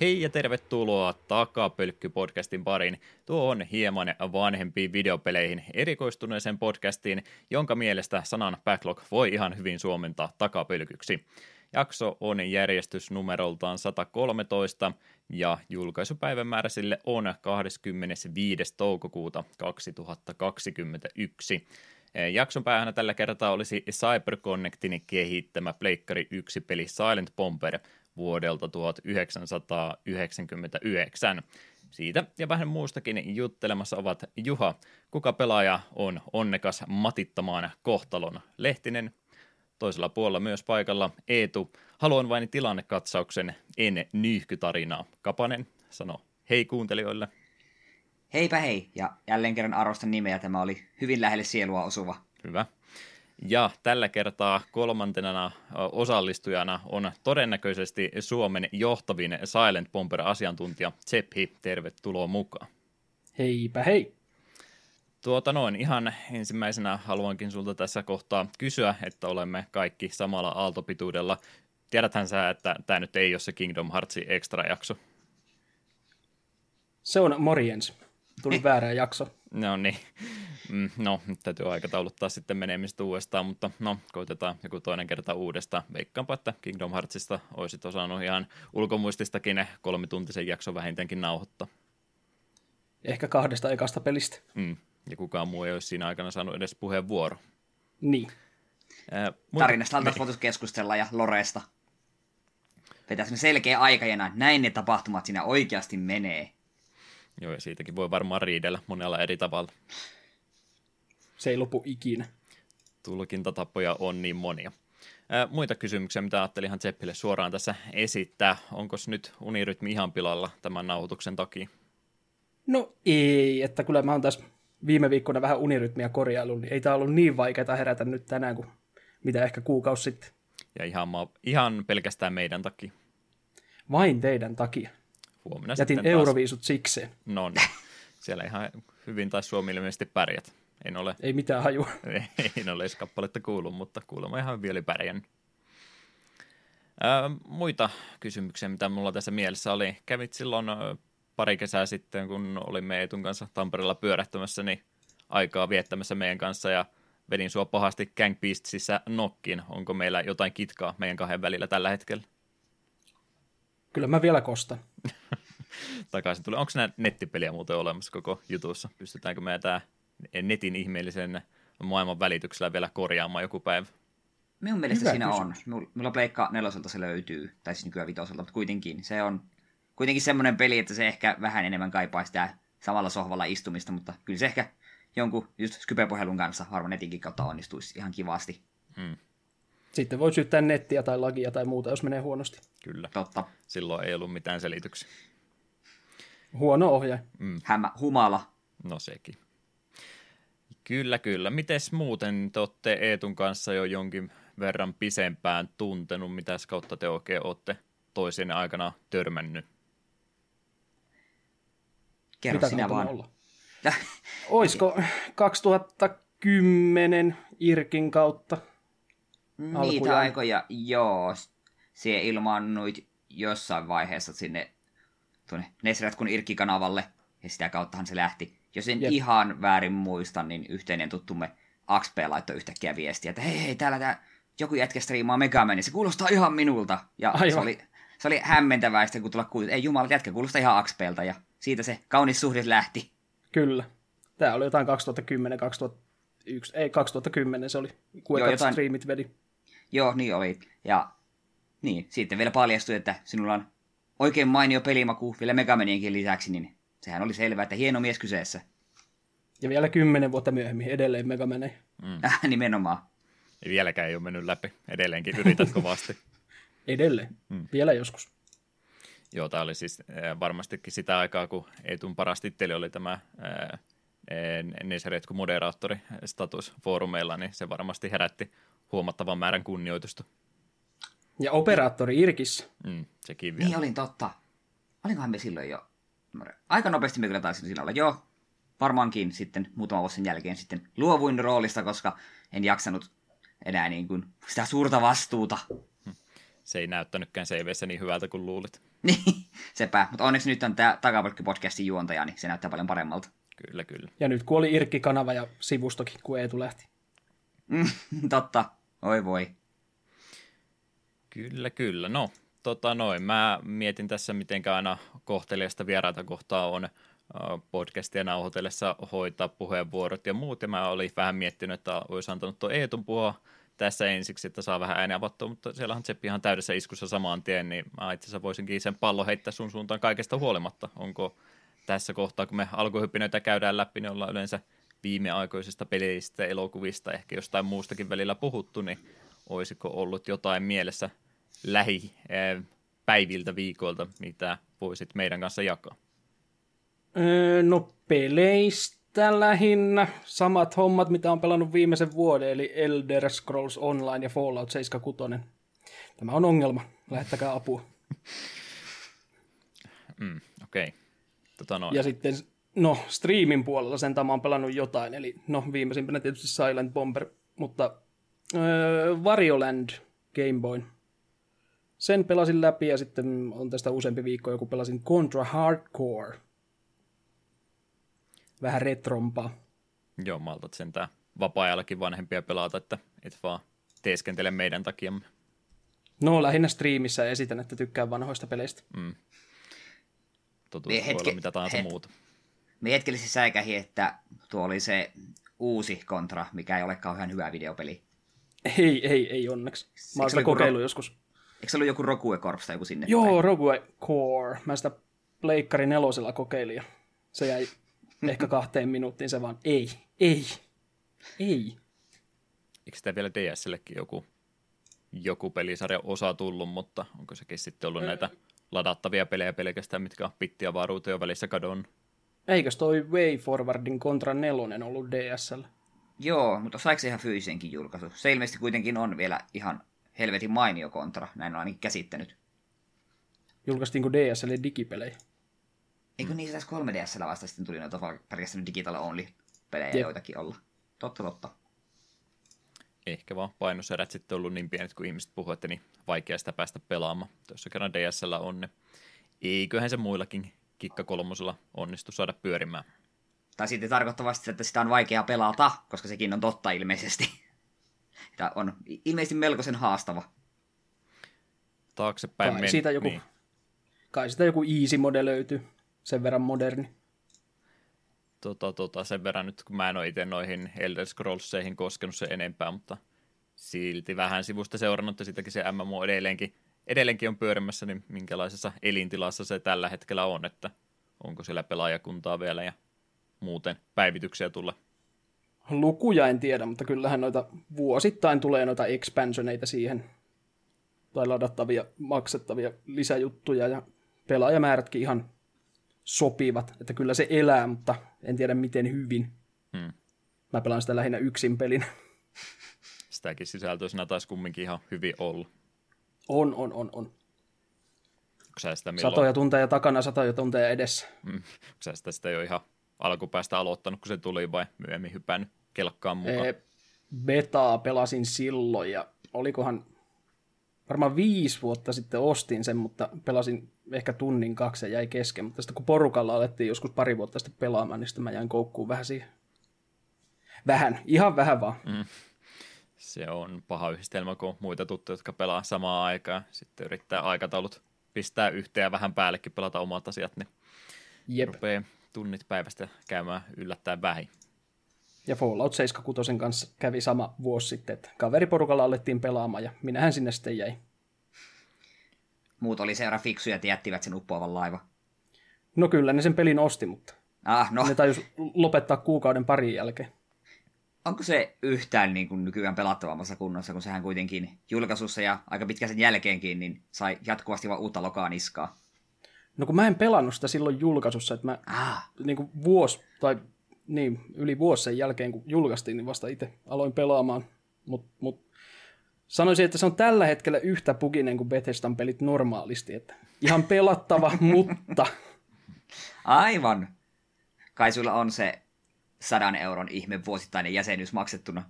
Hei ja tervetuloa Takapölkky-podcastin pariin. Tuo on hieman vanhempiin videopeleihin erikoistuneeseen podcastiin, jonka mielestä sanan backlog voi ihan hyvin suomentaa takapölkyksi. Jakso on järjestysnumeroltaan 113 ja julkaisupäivämäärä sille on 25. toukokuuta 2021. Jakson päähän tällä kertaa olisi CyberConnectin kehittämä Pleikkari 1-peli Silent Bomber vuodelta 1999. Siitä ja vähän muustakin juttelemassa ovat Juha, kuka pelaaja on onnekas matittamaan kohtalon, Lehtinen. Toisella puolella myös paikalla Eetu, haluan vain tilannekatsauksen, en nyyhkytarinaa, Kapanen sano hei kuuntelijoille. Heipä hei, ja jälleen kerran arvostan nimeä, tämä oli hyvin lähelle sielua osuva. Hyvä. Ja tällä kertaa kolmantena osallistujana on todennäköisesti Suomen johtavin Silent Bomber-asiantuntija Cephi, tervetuloa mukaan. Heipä hei. Ihan ensimmäisenä haluankin sulta tässä kohtaa kysyä, että olemme kaikki samalla aaltopituudella. Tiedäthän sä, että tämä nyt ei ole se Kingdom Heartsin extra-jakso. Se on morjens. Tuli väärä jakso. No niin. No, täytyy aikatauluttaa sitten menemistä uudestaan, mutta no, koitetaan joku toinen kerta uudestaan. Veikkaanpa, että Kingdom Heartsista olisit osannut ihan ulkomuististakin 3-tuntisen jakson vähintäänkin nauhoittaa. Ehkä 2 ekasta pelistä. Ja kukaan muu ei olisi siinä aikana saanut edes puheenvuoro. Niin. Tarinasta altaisi voitaisiin keskustella ja Loresta. Vetäisimme selkeä aikajana, näin ne tapahtumat siinä oikeasti menee. Joo, ja siitäkin voi varmaan riidellä monella eri tavalla. Se ei lopu ikinä. Tulkintatapoja on niin monia. Muita kysymyksiä, mitä ajattelin ihan Tseppille suoraan tässä esittää. Onko nyt unirytmi ihan pilalla tämän nauhoituksen takia? No ei, että kyllä mä oon tässä viime viikkoina vähän unirytmiä korjaillut, niin ei tää ollut niin vaikeaa herätä nyt tänään kuin mitä ehkä kuukausi sitten. Ja ihan pelkästään meidän takia. Vain teidän takia. Huomenna jätin euroviisut sikseen. No niin, siellä ihan hyvin taisi Suomi ilmeisesti pärjät. En ole. Ei mitään hajua. En ole edes kappaletta kuullut, mutta kuulemma ihan vielä pärjännyt. Muita kysymyksiä, mitä mulla tässä mielessä oli. Kävit silloin pari kesää sitten, kun olimme Eetun kanssa Tampereella pyörähtämässä, niin aikaa viettämässä meidän kanssa ja vedin sua pahasti Gang Beastissä nokkiin. Onko meillä jotain kitkaa meidän kahden välillä tällä hetkellä? Kyllä mä vielä kostan. Takaisin tulee. Onko nämä nettipeliä muuten olemassa koko jutussa? Pystytäänkö meidän tämä netin ihmeellisen maailman välityksellä vielä korjaamaan joku päivä? Minun mielestä hyvä siinä kysymys on. Mulla Pleikka 4 se löytyy, tai siis nykyään 5, mutta kuitenkin. Se on kuitenkin semmoinen peli, että se ehkä vähän enemmän kaipaa sitä samalla sohvalla istumista, mutta kyllä se ehkä jonkun just Skype-puhelun kanssa varmaan netinkin kautta onnistuisi ihan kivasti. Sitten voi syyttää nettiä tai lagia tai muuta, jos menee huonosti. Kyllä. Totta. Silloin ei ollut mitään selityksiä. Huono ohje. Humala. No sekin. Kyllä, kyllä. Mites muuten te olette Eetun kanssa jo jonkin verran pisempään tuntenut? Mitäs kautta te oikein olette toisen aikana törmännyt? Kerro mitä sinä vaan. Oisko 2010 Irkin kautta? Niitä alkujaan aikoja, joo. Siihen ilmaannuit jossain vaiheessa sinne tuonne Nesratkun Irkki-kanavalle, ja sitä kauttahan se lähti. Jos en ihan väärin muista, niin yhteinen tuttumme AXP laittoi yhtäkkiä viestiä, että hei, täällä joku jätkä striimaa Megaman, ja se kuulostaa ihan minulta. Ja se oli hämmentäväistä, kun tulla kuulit, ei jumala, jätkä kuulostaa ihan AXPlta, ja siitä se kaunis suhde lähti. Kyllä. Tämä oli jotain 2010 se oli, kun jotain striimit vedi. Joo, niin oli. Ja niin, sitten vielä paljastui, että sinulla on oikein mainio pelimaku vielä Megamanienkin lisäksi, niin sehän oli selvää, että hieno mies kyseessä. Ja vielä 10 vuotta myöhemmin edelleen Megaman. Nimenomaan. Ei vieläkään ole mennyt läpi. Edelleenkin yrität kovasti. Edelleen. Vielä joskus. Joo, tämä oli siis varmastikin sitä aikaa, kun Eetun paras titteli oli tämä Neseretku moderaattori status foorumeilla, niin se varmasti herätti huomattavan määrän kunnioitusta. Ja operaattori Irkissä. Sekin vielä. Niin, olin totta. Olinkohan me silloin jo? Aika nopeasti me kyllä taisimme siinä olla. Joo, varmaankin sitten muutama vuosi sen jälkeen sitten luovuin roolista, koska en jaksanut enää niin kuin sitä suurta vastuuta. se ei näyttänytkään CV:ssä niin hyvältä kuin luulit. Niin, sepä. Mutta onneksi nyt on tämä Takapölkky-podcastin juontaja, niin se näyttää paljon paremmalta. Kyllä, kyllä. Ja nyt kun oli Irkki-kanava ja sivustokin, kun Eetu lähti. Totta. Oi voi. Kyllä, kyllä. No, mä mietin tässä, miten aina kohteliasta vieraita kohtaa on podcastia nauhoitellessa hoitaa puheenvuorot ja muut. Ja mä olin vähän miettinyt, että olisi antanut tuon Eetun puhua tässä ensiksi, että saa vähän ääniä avattua, mutta siellä on Tseppi ihan täydessä iskussa saman tien, niin mä itse asiassa voisinkin sen pallon heittää sun suuntaan kaikesta huolimatta. Onko tässä kohtaa, kun me alkuhyppinöitä käydään läpi, niin ollaan yleensä viimeaikoisista peleistä, elokuvista, ehkä jostain muustakin välillä puhuttu, niin olisiko ollut jotain mielessä lähipäiviltä, viikoilta, mitä voisit meidän kanssa jakaa? No peleistä lähinnä samat hommat, mitä on pelannut viimeisen vuoden, eli Elder Scrolls Online ja Fallout 76. Tämä on ongelma, lähettäkää apua. Okei. Okay. Ja sitten, striimin puolella sen mä oon pelannut jotain, eli viimeisimpänä tietysti Silent Bomber, mutta VarioLand Game Boyn. Sen pelasin läpi ja sitten on tästä useampi viikko joku pelasin Contra Hardcore. Vähän retrompaa. Joo, maltat sentään vapaa-ajallakin vanhempia pelata, että et vaan teeskentele meidän takiamme. No, lähinnä striimissä esitän, että tykkään vanhoista peleistä. Totuus voi olla mitä tahansa muuta. Me hetkellisesti säikähin, että tuo oli se uusi Contra, mikä ei ole kauhean hyvä videopeli. Ei onneksi. Mä oon sitä kokeillut joskus. Eikö se ollut joku Rogue Corps tai joku sinne? Joo, Rogue Core. Mä sitä pleikkari 4 kokeilin ja se jäi ehkä 2 minuuttiin se vaan ei. Eikö sitä vielä DSLlekin joku pelisarjan osa tullut, mutta onko sekin sitten ollut näitä ladattavia pelejä pelkästään, mitkä on pittiä varuuteen jo välissä kadon? Eikös toi Way Forwardin Contra 4 ollut DSL? Joo, mutta saiko se ihan fyysisenkin julkaisu? Se ilmeisesti kuitenkin on vielä ihan helvetin mainio Contra, näin on ainakin käsittänyt. Julkaistiinko DSL digipelejä? Eikö niissä tässä 3DS:llä vasta sitten tuli noita pelkästään digital only-pelejä joitakin olla? Totta. Ehkä vaan painoserät sitten ollut niin pienet, kun ihmiset puhuvat, niin vaikea sitä päästä pelaamaan. Tuossa kerran DSL on, niin eiköhän se muillakin kikkakolmosella onnistu saada pyörimään. Tai sitten tarkoittavasti, että sitä on vaikea pelata, koska sekin on totta ilmeisesti. Tämä on ilmeisesti melkoisen haastava. Taaksepäin Kai sitä joku easy-mode löytyy, sen verran moderni. Sen verran nyt, kun mä en ole itse noihin Elder Scrollseihin koskenut sen enempää, mutta silti vähän sivusta seurannut, ja sitäkin se MMO edelleenkin on pyörimässä, niin minkälaisessa elintilassa se tällä hetkellä on, että onko siellä pelaajakuntaa vielä ja muuten päivityksiä tulla. Lukuja en tiedä, mutta kyllähän noita vuosittain tulee noita expansioneita siihen, tai ladattavia, maksettavia lisäjuttuja, ja pelaajamäärätkin ihan sopivat, että kyllä se elää, mutta en tiedä miten hyvin. Mä pelaan sitä lähinnä yksin pelin. Sitäkin sisältöisenä taisi kumminkin ihan hyvin ollut. On. Satoja tunteja takana, 100 tunteja edessä. Onko sä sitä jo ihan alkupäästä aloittanut, kun se tuli, vai myöhemmin hypännyt kelkkaan mukaan? Betaa pelasin silloin, ja olikohan varmaan 5 vuotta sitten ostin sen, mutta pelasin ehkä 1-2 ja jäi kesken. Mutta sitten kun porukalla alettiin joskus 2 vuotta sitten pelaamaan, niin sitten mä jäin koukkuun vähän siihen. Ihan vähän vaan. Se on paha yhdistelmä, kun on muita tuttuja, jotka pelaa samaan aikaan. Sitten yrittää aikataulut pistää yhteen ja vähän päällekin pelata omat asiat, niin rupeaa tunnit päivästä käymään yllättäen vähin. Ja Fallout 76 kanssa kävi sama vuosi sitten, että kaveriporukalla alettiin pelaamaan ja minähän sinne sitten jäi. Muut oli seuraa fiksuja ja jättivät sen uppoavan laiva. No kyllä, ne sen pelin osti, mutta ne tajusi lopettaa 1-2 kuukauden jälkeen. Onko se yhtään niin kuin nykyään pelattavammassa kunnossa, kun sehän kuitenkin julkaisussa ja aika pitkän sen jälkeenkin niin sai jatkuvasti vaan uutta lokaa niskaa? No kun mä en pelannut sitä silloin julkaisussa, että mä niin kuin yli vuosi sen jälkeen, kun julkaistiin, niin vasta itse aloin pelaamaan. Mut sanoisin, että se on tällä hetkellä yhtä buginen kuin Bethesdan pelit normaalisti. Että ihan pelattava, mutta... Aivan. Kai sulla on se 100 euron ihme vuosittainen jäsenyys maksettuna.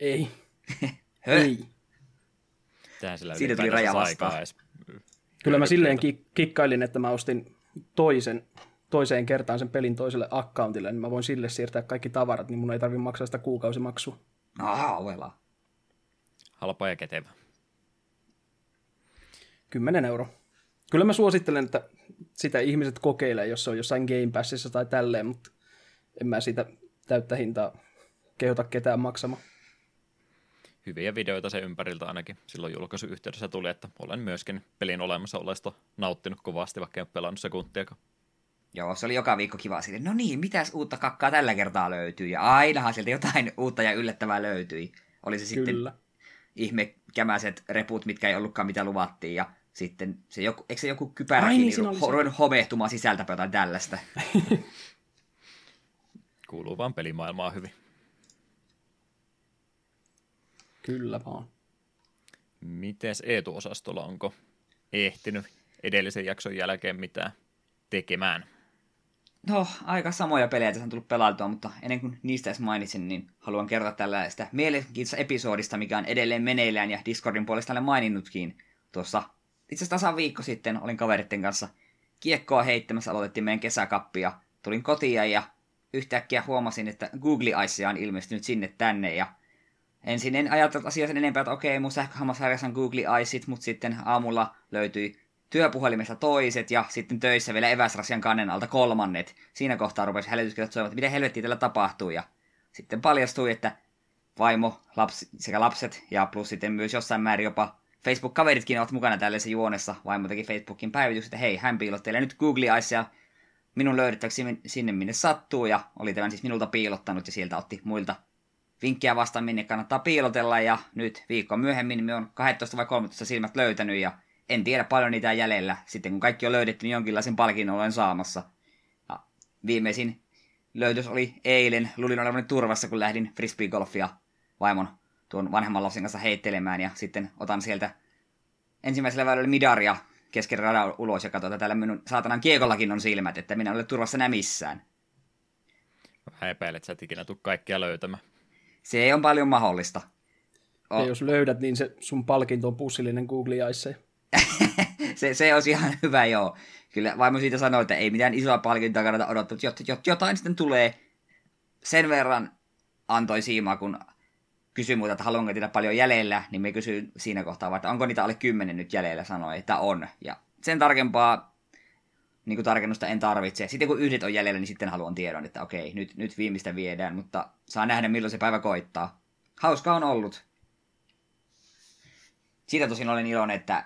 Ei. Ei. mitähän sillä siitä tuli raja vastaan. Kyllä mä silleen kikkailin, että mä ostin toiseen kertaan sen pelin toiselle accountille, niin mä voin sille siirtää kaikki tavarat, niin mun ei tarvitse maksaa sitä kuukausimaksua. Ahaa, halpa ja kätevä. 10 €. Kyllä mä suosittelen, että sitä ihmiset kokeilee, jos se on jossain Game Passissa tai tälleen, mutta en mä siitä täyttä hintaa kehota ketään maksamaan. Hyviä videoita sen ympäriltä ainakin. Silloin julkaisuyhteydessä tuli, että olen myöskin pelin olemassa olesta nauttinut kovasti, vaikka en ole pelannut sekuntiakaan. Joo, se oli joka viikko kiva siitä. No niin, mitäs uutta kakkaa tällä kertaa löytyy? Ja ainahan sieltä jotain uutta ja yllättävää löytyi. Oli se sitten kyllä ihmekämäiset reput, mitkä ei ollutkaan mitä luvattiin. Ja sitten se joku, eikö se joku kypäräkin ruvennut homehtumaan sisältäpä jotain tällaista? Kuuluu vaan pelimaailmaa hyvin. Kyllä vaan. Mites Eetu-osastolla, onko ehtinyt edellisen jakson jälkeen mitään tekemään? No, aika samoja pelejä tässä on tullut pelailtua, mutta ennen kuin niistä edes mainitsin, niin haluan kertoa tällaista mielenkiintoista episodista, mikä on edelleen meneillään ja Discordin puolesta olen maininnutkin. Tuossa itse asiassa tasan viikko sitten olin kaveritten kanssa kiekkoa heittämässä, aloitettiin meidän kesäkappi ja tulin kotiin ja yhtäkkiä huomasin, että Google Icea on ilmestynyt sinne tänne ja ensin en ajatellut asiaa sen enempää, että okei, mun sähköhammasharjassa on Google Iceit, mutta sitten aamulla löytyi työpuhelimesta toiset ja sitten töissä vielä eväsrasian kannen alta kolmannet. Siinä kohtaa rupesi hälytyskirjat soimaan, että mitä helvettiä tällä tapahtuu. Ja sitten paljastui, että vaimo, lapsi, sekä lapset ja plus sitten myös jossain määrin jopa Facebook-kaveritkin ovat mukana tällaisessa juonessa. Vaimo teki Facebookin päivitys, että hei, hän piilottelee nyt Google Icea minun löydettäväksi sinne minne sattuu. Ja oli tämän siis minulta piilottanut ja sieltä otti muilta vinkkejä vastaan, minne kannattaa piilotella, ja nyt viikko myöhemmin me on 12 vai 13 silmät löytänyt, ja en tiedä paljon niitä jäljellä. Sitten kun kaikki on löydetty, niin jonkinlaisen palkinnon olen saamassa. Ja viimeisin löytös oli eilen. Luulin olevani turvassa, kun lähdin frisbeegolfia vaimon tuon vanhemman lapsen kanssa heittelemään, ja sitten otan sieltä ensimmäisellä väylällä midaria kesken radan ulos, ja katsotaan, että täällä minun saatanan kiekollakin on silmät, että minä olen turvassa enää missään. Mä epäilen, että sä et ikinä tule kaikkia löytämään. Se on paljon mahdollista. Ja jos löydät, niin se sun palkinto on pussillinen Google Ice. se on ihan hyvä, joo. Kyllä vaimo siitä sanoi, että ei mitään isoa palkintoa kannata odottaa, mutta jotain sitten tulee. Sen verran antoi siimaa, kun kysyi muuta, että haluanko tehdä paljon jäljellä, niin me kysyin siinä kohtaa, että onko niitä alle 10 nyt jäljellä, sanoi, että on. Ja sen tarkempaa niin kuin tarkennusta en tarvitse. Sitten kun yhdet on jäljellä, niin sitten haluan tiedon, että okei, nyt viimeistä viedään, mutta saa nähdä, milloin se päivä koittaa. Hauskaa on ollut. Siitä tosin olen iloinen, että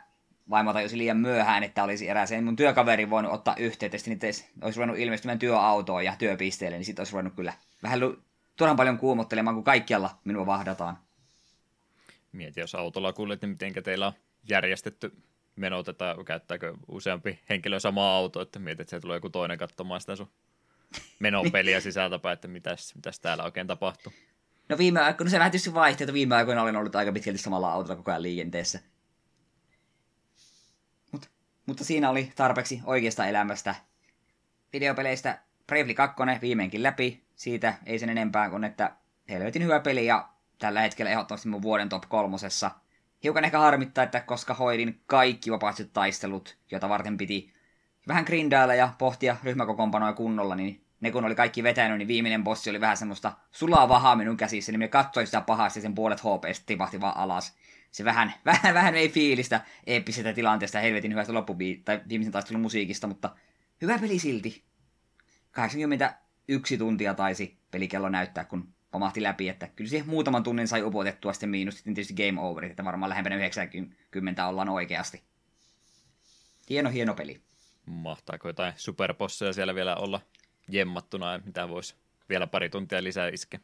vaimo tajusi liian myöhään, että olisi erääseen mun työkaveri voinut ottaa yhteyttä, sitten olisi ruvennut ilmestymään työautoon ja työpisteelle, niin sitten olisi ruvennut kyllä vähän turhan paljon kuumottelemaan, kun kaikkialla minua vahdataan. Mieti, jos autolla kuulet, niin mitenkä teillä on järjestetty meno tätä, käyttääkö useampi henkilö samaa autoa, että mietit, että se tulee joku toinen katsomaan sitä sun menopeliä sisältäpäin, että mitäs täällä oikein tapahtuu. No viime aikoina, se vähän tietysti vaihti, että viime aikoina olen ollut aika pitkälti samalla autolla koko ajan liikenteessä. Mutta siinä oli tarpeeksi oikeasta elämästä. Videopeleistä Bravely 2 viimeinkin läpi, siitä ei sen enempää kuin, että helvetin hyvä peli ja tällä hetkellä ehdottomasti mun vuoden top 3. Hiukan ehkä harmittaa, että koska hoidin kaikki vapaasti taistelut, joita varten piti vähän grindailla ja pohtia ryhmäkokoonpanoja kunnolla, niin ne kun oli kaikki vetänyt, niin viimeinen bossi oli vähän semmoista sulaa vahaa minun käsissä, niin minä katsoin sitä pahasti ja sen puolet HP:stä tipahti vaan alas. Se vähän ei fiilistä eeppisestä tilanteesta helvetin hyvästä tai viimeisen taistelun musiikista, mutta hyvä peli silti. 81 tuntia taisi pelikello näyttää, kun pamahti läpi, että kyllä siihen muutaman tunnin sai upotettua sitten miinus, sitten tietysti game overit, että varmaan lähempänä 90 ollaan oikeasti. Hieno peli. Mahtaako jotain superbosseja siellä vielä olla jemmattuna, mitä voisi vielä pari tuntia lisää iskeä?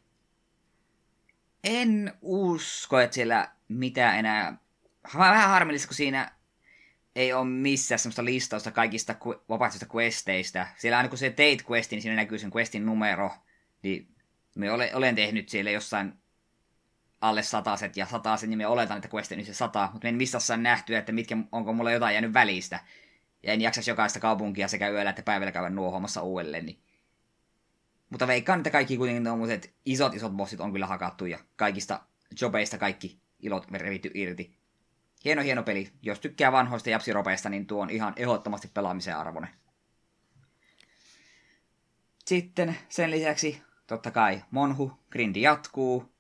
En usko, että siellä mitään enää. Vähän harmillista, kun siinä ei ole missään semmoista listausta kaikista vapaaehtoisista questeistä. Siellä aina kun se teit questin, niin siinä näkyy sen questin numero, niin me olen tehnyt siellä jossain alle 100 ja 100, niin me oletan, että questi on se 100, mutta me en missään nähtyä, että onko mulla jotain jäänyt välistä. Ja en jaksaisi jokaista kaupunkia sekä yöllä että päivällä käydä nuohomassa uudelleen. Niin. Mutta veikkaan, että kaikki kuitenkin tommoset isot bossit on kyllä hakattu ja kaikista jobeista kaikki ilot revitty irti. Hieno peli. Jos tykkää vanhoista japsiropeista, niin tuo on ihan ehdottomasti pelaamisen arvoinen. Sitten sen lisäksi totta kai Monhu, grindi jatkuu.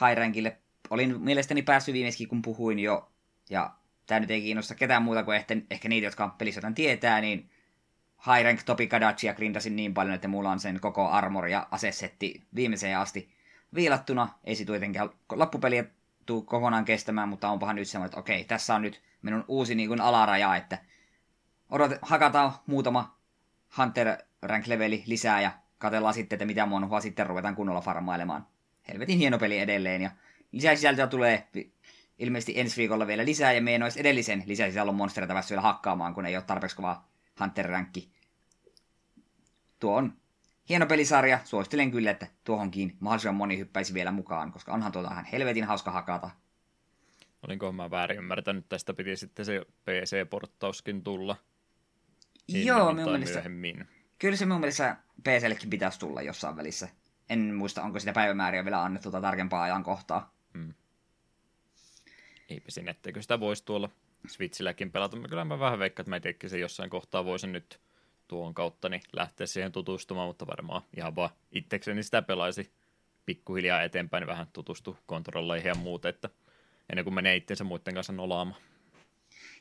High-rankille olin mielestäni päässyt viimeiskin, kun puhuin jo. Ja tämä nyt ei kiinnosta ketään muuta kuin ehkä niitä, jotka pelissä jotain tietää, niin High Rank Topi Kadachia grindasin niin paljon, että mulla on sen koko armor ja asesetti viimeiseen asti viilattuna. Ei se tietenkään loppupeliä tule kokonaan kestämään, mutta onpahan nyt semmoinen, että okei, tässä on nyt minun uusi niin kuin alaraja, että hakataan muutama Hunter Rank leveli lisää ja katsellaan sitten, että mitä monhua sitten ruvetaan kunnolla farmailemaan. Helvetin hieno peli edelleen ja lisäsisältöä tulee ilmeisesti ensi viikolla vielä lisää ja meidän olisi edellisen lisäsisällön monsterita päässyt vielä hakkaamaan, kun ei ole tarpeeksi kovaa Hunter-rankki. Tuo on hieno pelisarja. Suosittelen kyllä, että tuohonkin mahdollisimman moni hyppäisi vielä mukaan, koska onhan tuota ihan helvetin hauska hakata. Olinkohan mä väärin ymmärtänyt, tästä piti sitten se PC-porttauskin tulla. Joo, minun mielestä. Kyllä se minun mielestä PC:llekin pitäisi tulla jossain välissä. En muista, onko sitä päivämääriä vielä annettu tai tarkempaa ajankohtaa. Eipä sinne, etteikö sitä voisi tuolla Switchilläkin pelata. Kyllä mä vähän veikkaan, että mä itsekin sen jossain kohtaa voisin nyt tuon kautta niin lähteä siihen tutustumaan, mutta varmaan ihan vaan itsekseni sitä pelaisi pikkuhiljaa eteenpäin, vähän tutustu kontrolleihin ja muut, että ennen kuin menee itsensä muiden kanssa nolaamaan.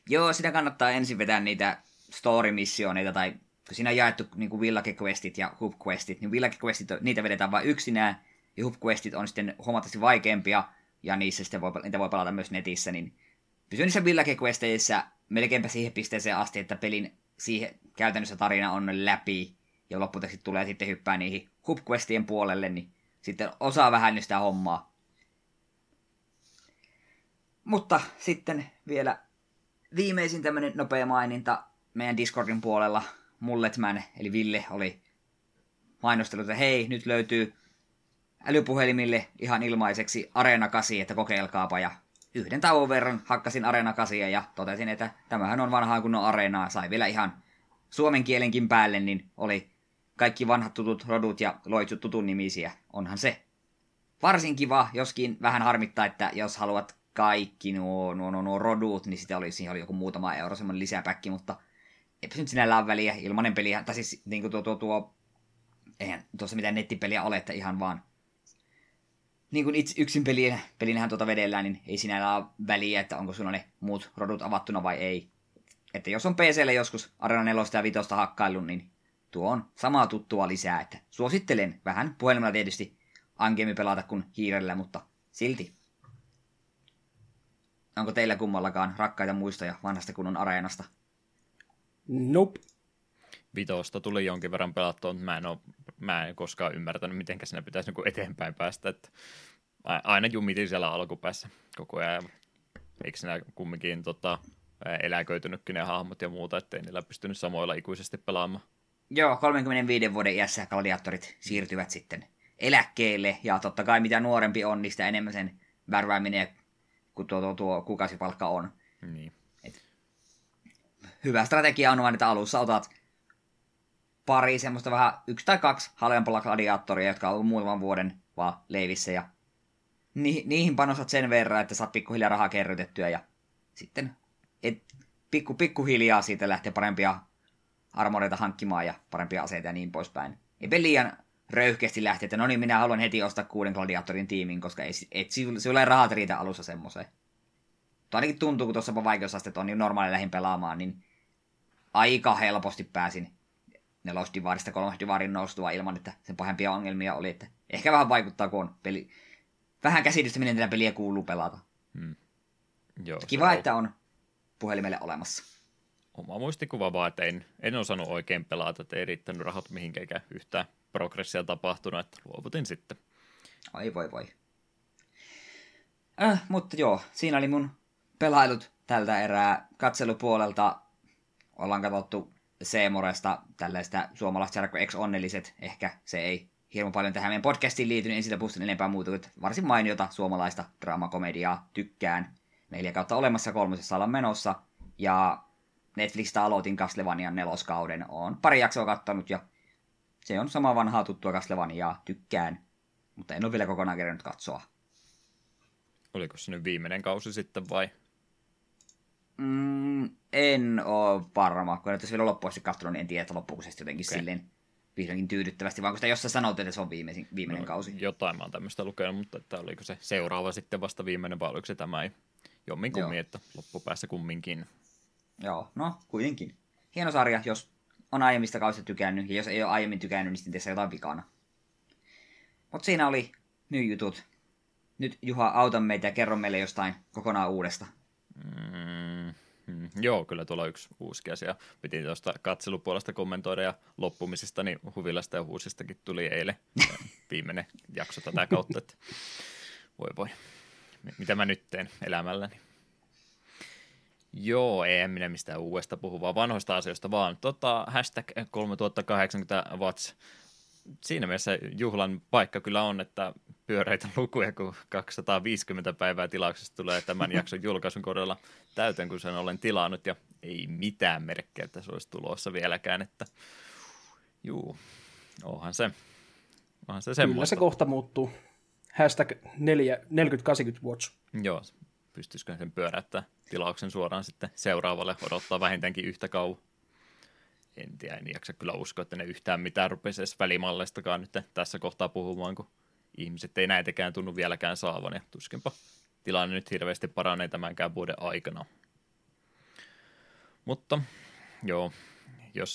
Joo, sitä kannattaa ensin vetää niitä story-missioneita, tai kun siinä on jaettu niin village-questit ja hub-questit, niin village-questit, niitä vedetään vain yksinään, ja hub-questit on sitten huomattavasti vaikeampia, ja niissä sitten niitä voi pelata myös netissä, niin pysyn niissä village-questeissä melkeinpä siihen pisteeseen asti, että pelin siihen käytännössä tarina on läpi, ja lopputeksi tulee sitten hyppää niihin hub-questien puolelle, niin sitten osaa vähän sitä hommaa. Mutta sitten vielä viimeisin tämmönen nopea maininta meidän Discordin puolella. Mulletman, eli Ville, oli mainostellut, että hei, nyt löytyy älypuhelimille ihan ilmaiseksi Arena 8, että kokeilkaapa, ja yhden tauon verran hakkasin Arena 8 ja totesin, että tämähän on vanhaa kunnon Areenaa. Sai vielä ihan suomen kielenkin päälle, niin oli kaikki vanhat tutut rodut ja loitsut tutun nimisiä. Onhan se varsin kiva, joskin vähän harmittaa, että jos haluat kaikki nuo rodut, niin sitä oli, siihen oli joku muutama euro semmoinen lisäpäkki, mutta eipä nyt sinällään väliä. Ilmanen peli, tai siis niin kuin eihän tuossa mitään nettipeliä ole, että ihan vaan niin kuin itse yksin pelinähän tuota vedellään, niin ei sinällä ole väliä, että onko sulla ne muut rodut avattuna vai ei. Että jos on PC:lle joskus Arena 4 ja 5 hakkaillut, niin tuo on samaa tuttua lisää. Että suosittelen vähän puhelimella tietysti ankeammin pelata kuin hiirellä, mutta silti. Onko teillä kummallakaan rakkaita muistoja vanhasta kunnon Areenasta? Nope. 5 tuli jonkin verran pelattua, mutta mä en koskaan ymmärtänyt, miten siinä pitäisi eteenpäin päästä. Että aina jumitin siellä alkupäässä koko ajan. Eikö siinä kumminkin eläköitynytkin ne hahmot ja muuta, ettei niillä pystynyt samoilla ikuisesti pelaamaan? Joo, 35 vuoden iässä gladiatorit siirtyvät sitten eläkkeelle. Ja totta kai mitä nuorempi on, niin sitä enemmän sen värvääminen, kun tuo kuukausipalkka on. Niin. Hyvä strategia on vain, että alussa otat pari semmoista vähän, 1 tai 2 halvempalla gladiaattoria, jotka on ollut muutaman vuoden vaan leivissä. Ja niihin panostat sen verran, että saat pikkuhiljaa rahaa kerrytettyä. Ja sitten pikkuhiljaa siitä lähtee parempia armoreita hankkimaan ja parempia aseita ja niin poispäin. Eipä liian röyhkeästi lähtee, että no niin, minä haluan heti ostaa 6 gladiaattorin tiimin, koska et sillä ei rahat riitä alussa semmoiseen. Mutta ainakin tuntuu, kun tuossa vaikeusasteet on niin normaali lähin pelaamaan, niin aika helposti pääsin 4 divarista 3 divarin noustua ilman, että sen pahempia ongelmia oli. Että ehkä vähän vaikuttaa, kun on peli. Vähän käsitystä, miten tätä peliä kuuluu pelata. Joo, kiva, että on puhelimelle olemassa. Oma muistikuva vaan, että en osannut oikein pelata, että ei riittänyt rahat mihinkään yhtään progressia tapahtunut, että luovutin sitten. Ai voi. Mutta joo, siinä oli mun pelailut tältä erää katselupuolelta. Ollaan katsottu Seemoresta tällaista suomalaista Jarkko X-onnelliset. Ehkä se ei hirveän paljon tähän meidän podcastiin liity, niin en sitä pustin enempää muuta kuin varsin mainiota suomalaista draamakomediaa. Tykkään. 4 kautta olemassa, 3 ollaan menossa. Ja Netflixistä aloitin Castlevanian 4. kauden. Oon 2 jaksoa kattanut ja se on sama vanhaa tuttua Castlevaniaa. Tykkään, mutta en ole vielä kokonaan kerännyt katsoa. Oliko se nyt viimeinen kausi sitten vai? En ole varma, kun en ole vielä loppuasti katsonut, niin en tiedä, että loppuuko se jotenkin silleen vihdoinkin tyydyttävästi, vaan kun sitä jossain sanot, että se on viimeinen kausi. Jotain mä oon tämmöistä lukenut, mutta että oliko se seuraava sitten vasta viimeinen, vai oliko se tämä jomminkummin, että loppupäässä kumminkin. Joo, no kuitenkin. Hieno sarja, jos on aiemmista kausista tykännyt, ja jos ei ole aiemmin tykännyt, niin sitten tässä jotain vikana. Mutta siinä oli nyt jutut. Nyt Juha, auta meitä ja kerro meille jostain kokonaan uudesta. Joo, kyllä tuolla yksi uusi asia. Piti tuosta katselupuolesta kommentoida ja loppumisista, niin Huvilasta ja huusistakin tuli eilen viimeinen jakso tätä kautta, että voi. Mitä mä nyt teen elämälläni? Joo, eihän minä mistään uudesta puhu, vaan vanhoista asioista vaan. Hashtag 3080 watts. Siinä mielessä juhlan paikka kyllä on, että pyöreitä lukuja, kun 250 päivää tilauksesta tulee tämän jakson julkaisun kohdalla täyteen, kun sen olen tilannut, ja ei mitään merkkejä, että se olisi tulossa vieläkään, että juu, onhan se semmoista. Kyllä se kohta muuttuu. Hashtag 4080 watch. Joo, pystyisikö sen pyöräyttää tilauksen suoraan sitten seuraavalle, odottaa vähintäänkin yhtä kauan. En tiedä, en jaksa kyllä uskoa, että ne yhtään mitään rupesi edes välimalleistakaan nyt tässä kohtaa puhumaan, kun ihmiset ei näitäkään tunnu vieläkään saavan, ja tuskinpa tilanne nyt hirveästi paranee tämänkään vuoden aikana. Mutta joo,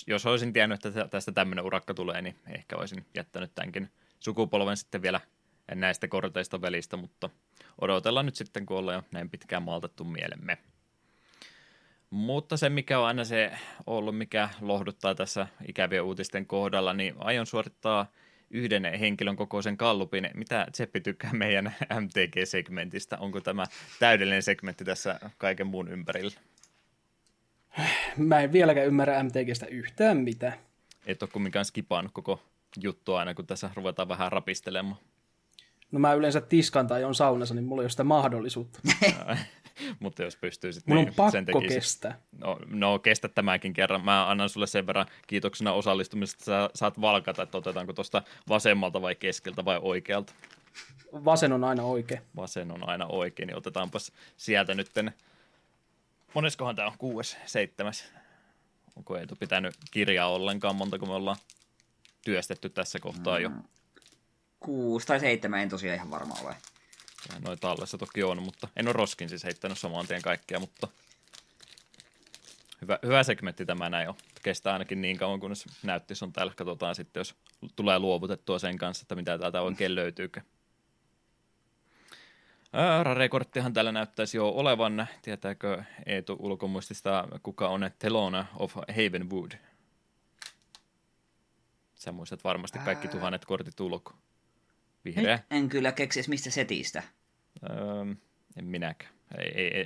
jos olisin tiennyt, että tästä tämmöinen urakka tulee, niin ehkä olisin jättänyt tämänkin sukupolven sitten vielä näistä korteista välistä, mutta odotellaan nyt sitten, kun ollaan jo näin pitkään maltettu mielemme. Mutta se, mikä on aina se ollut, mikä lohduttaa tässä ikävien uutisten kohdalla, niin aion suorittaa yhden henkilön kokoisen gallupin. Mitä Tseppi tykkää meidän MTG-segmentistä? Onko tämä täydellinen segmentti tässä kaiken muun ympärillä? Mä en vieläkään ymmärrä MTGstä yhtään mitään. Et ole kumminkaan skipannut koko juttua aina, kun tässä ruvetaan vähän rapistelemaan. No mä yleensä tiskan tai on saunassa, niin mulla ei ole sitä mahdollisuutta. Mutta jos pystyy sitten... Mun on pakko kestää. No kestä tämäkin kerran. Mä annan sulle sen verran kiitoksena osallistumisesta, että sä saat valkata, että otetaanko tuosta vasemmalta vai keskeltä vai oikealta. Vasen on aina oikein, niin otetaanpas sieltä nytten. Moneskohan tää on? 6, 7? Onko Eetu pitänyt kirjaa ollenkaan? Montako me ollaan työstetty tässä kohtaa jo? 6 tai 7, en tosiaan ihan varma ole. Noin tallessa toki on, mutta en ole roskin siis heittänyt samaan tien kaikkea, mutta hyvä segmentti tämä näin on. Kestää ainakin niin kauan, kunnes näyttis on täällä. Katsotaan sitten, jos tulee luovutettua sen kanssa, että mitä täältä oikein löytyykö. Rarekorttihan täällä näyttäisi jo olevan. Tietääkö Eetu ulkomuistista, kuka on Telona of Havenwood? Sä muistat varmasti kaikki tuhannet kortit ulkoa. Vihreä. Nyt en kyllä keksi mistä setistä. En minäkään.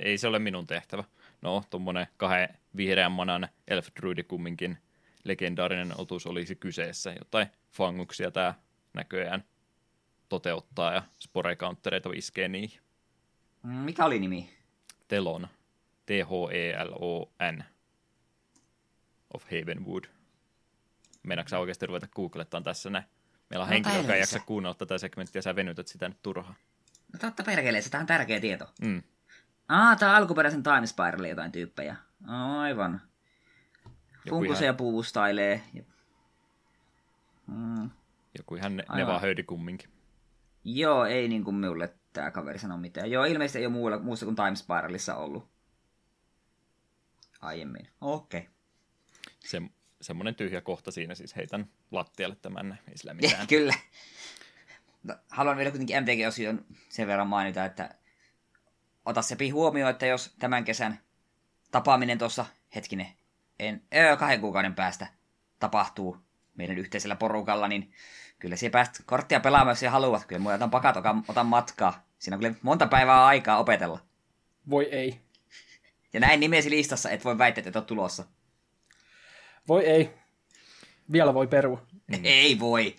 Ei se ole minun tehtävä. No, tuommoinen 2 vihreän manan elf-druidi kumminkin legendaarinen otus olisi kyseessä. Jotain fanguksia tämä näköjään toteuttaa ja spore-countereita iskee niihin. Mikä oli nimi? Telon. Thelon. Of Havenwood. Meinaatko sä oikeasti ruveta googlettaan tässä näin? Meillä on henkilö, joka ei jaksa kuunnella tätä segmenttiä, ja sä venytät sitä nyt turhaan. No totta perkeleessä, tämä on tärkeä tieto. Tämä on alkuperäisen Timespirelle jotain tyyppejä. Aivan. Funkuseja puustailee. Joku ihan ne vaan höydi kumminkin. Joo, ei niin kuin minulle tämä kaveri sano mitään. Joo, ilmeisesti ei ole muusta kuin Timespirelissa ollut aiemmin. Okei. Semmoinen tyhjä kohta siinä siis heitän lattialle tämän, ei sillä mitään. Kyllä. No, haluan vielä kuitenkin MTG-osion sen verran mainita, että ota Seppi huomioon, että jos tämän kesän tapaaminen tuossa, 2 kuukauden päästä tapahtuu meidän yhteisellä porukalla, niin kyllä siellä pääst korttia pelaamaan, jos siellä haluat. Kyllä minua otan pakat, otan matkaa. Siinä on kyllä monta päivää aikaa opetella. Voi ei. Ja näin nimesi listassa, et voi väittää, että et ole tulossa. Voi ei. Vielä voi perua. Ei voi.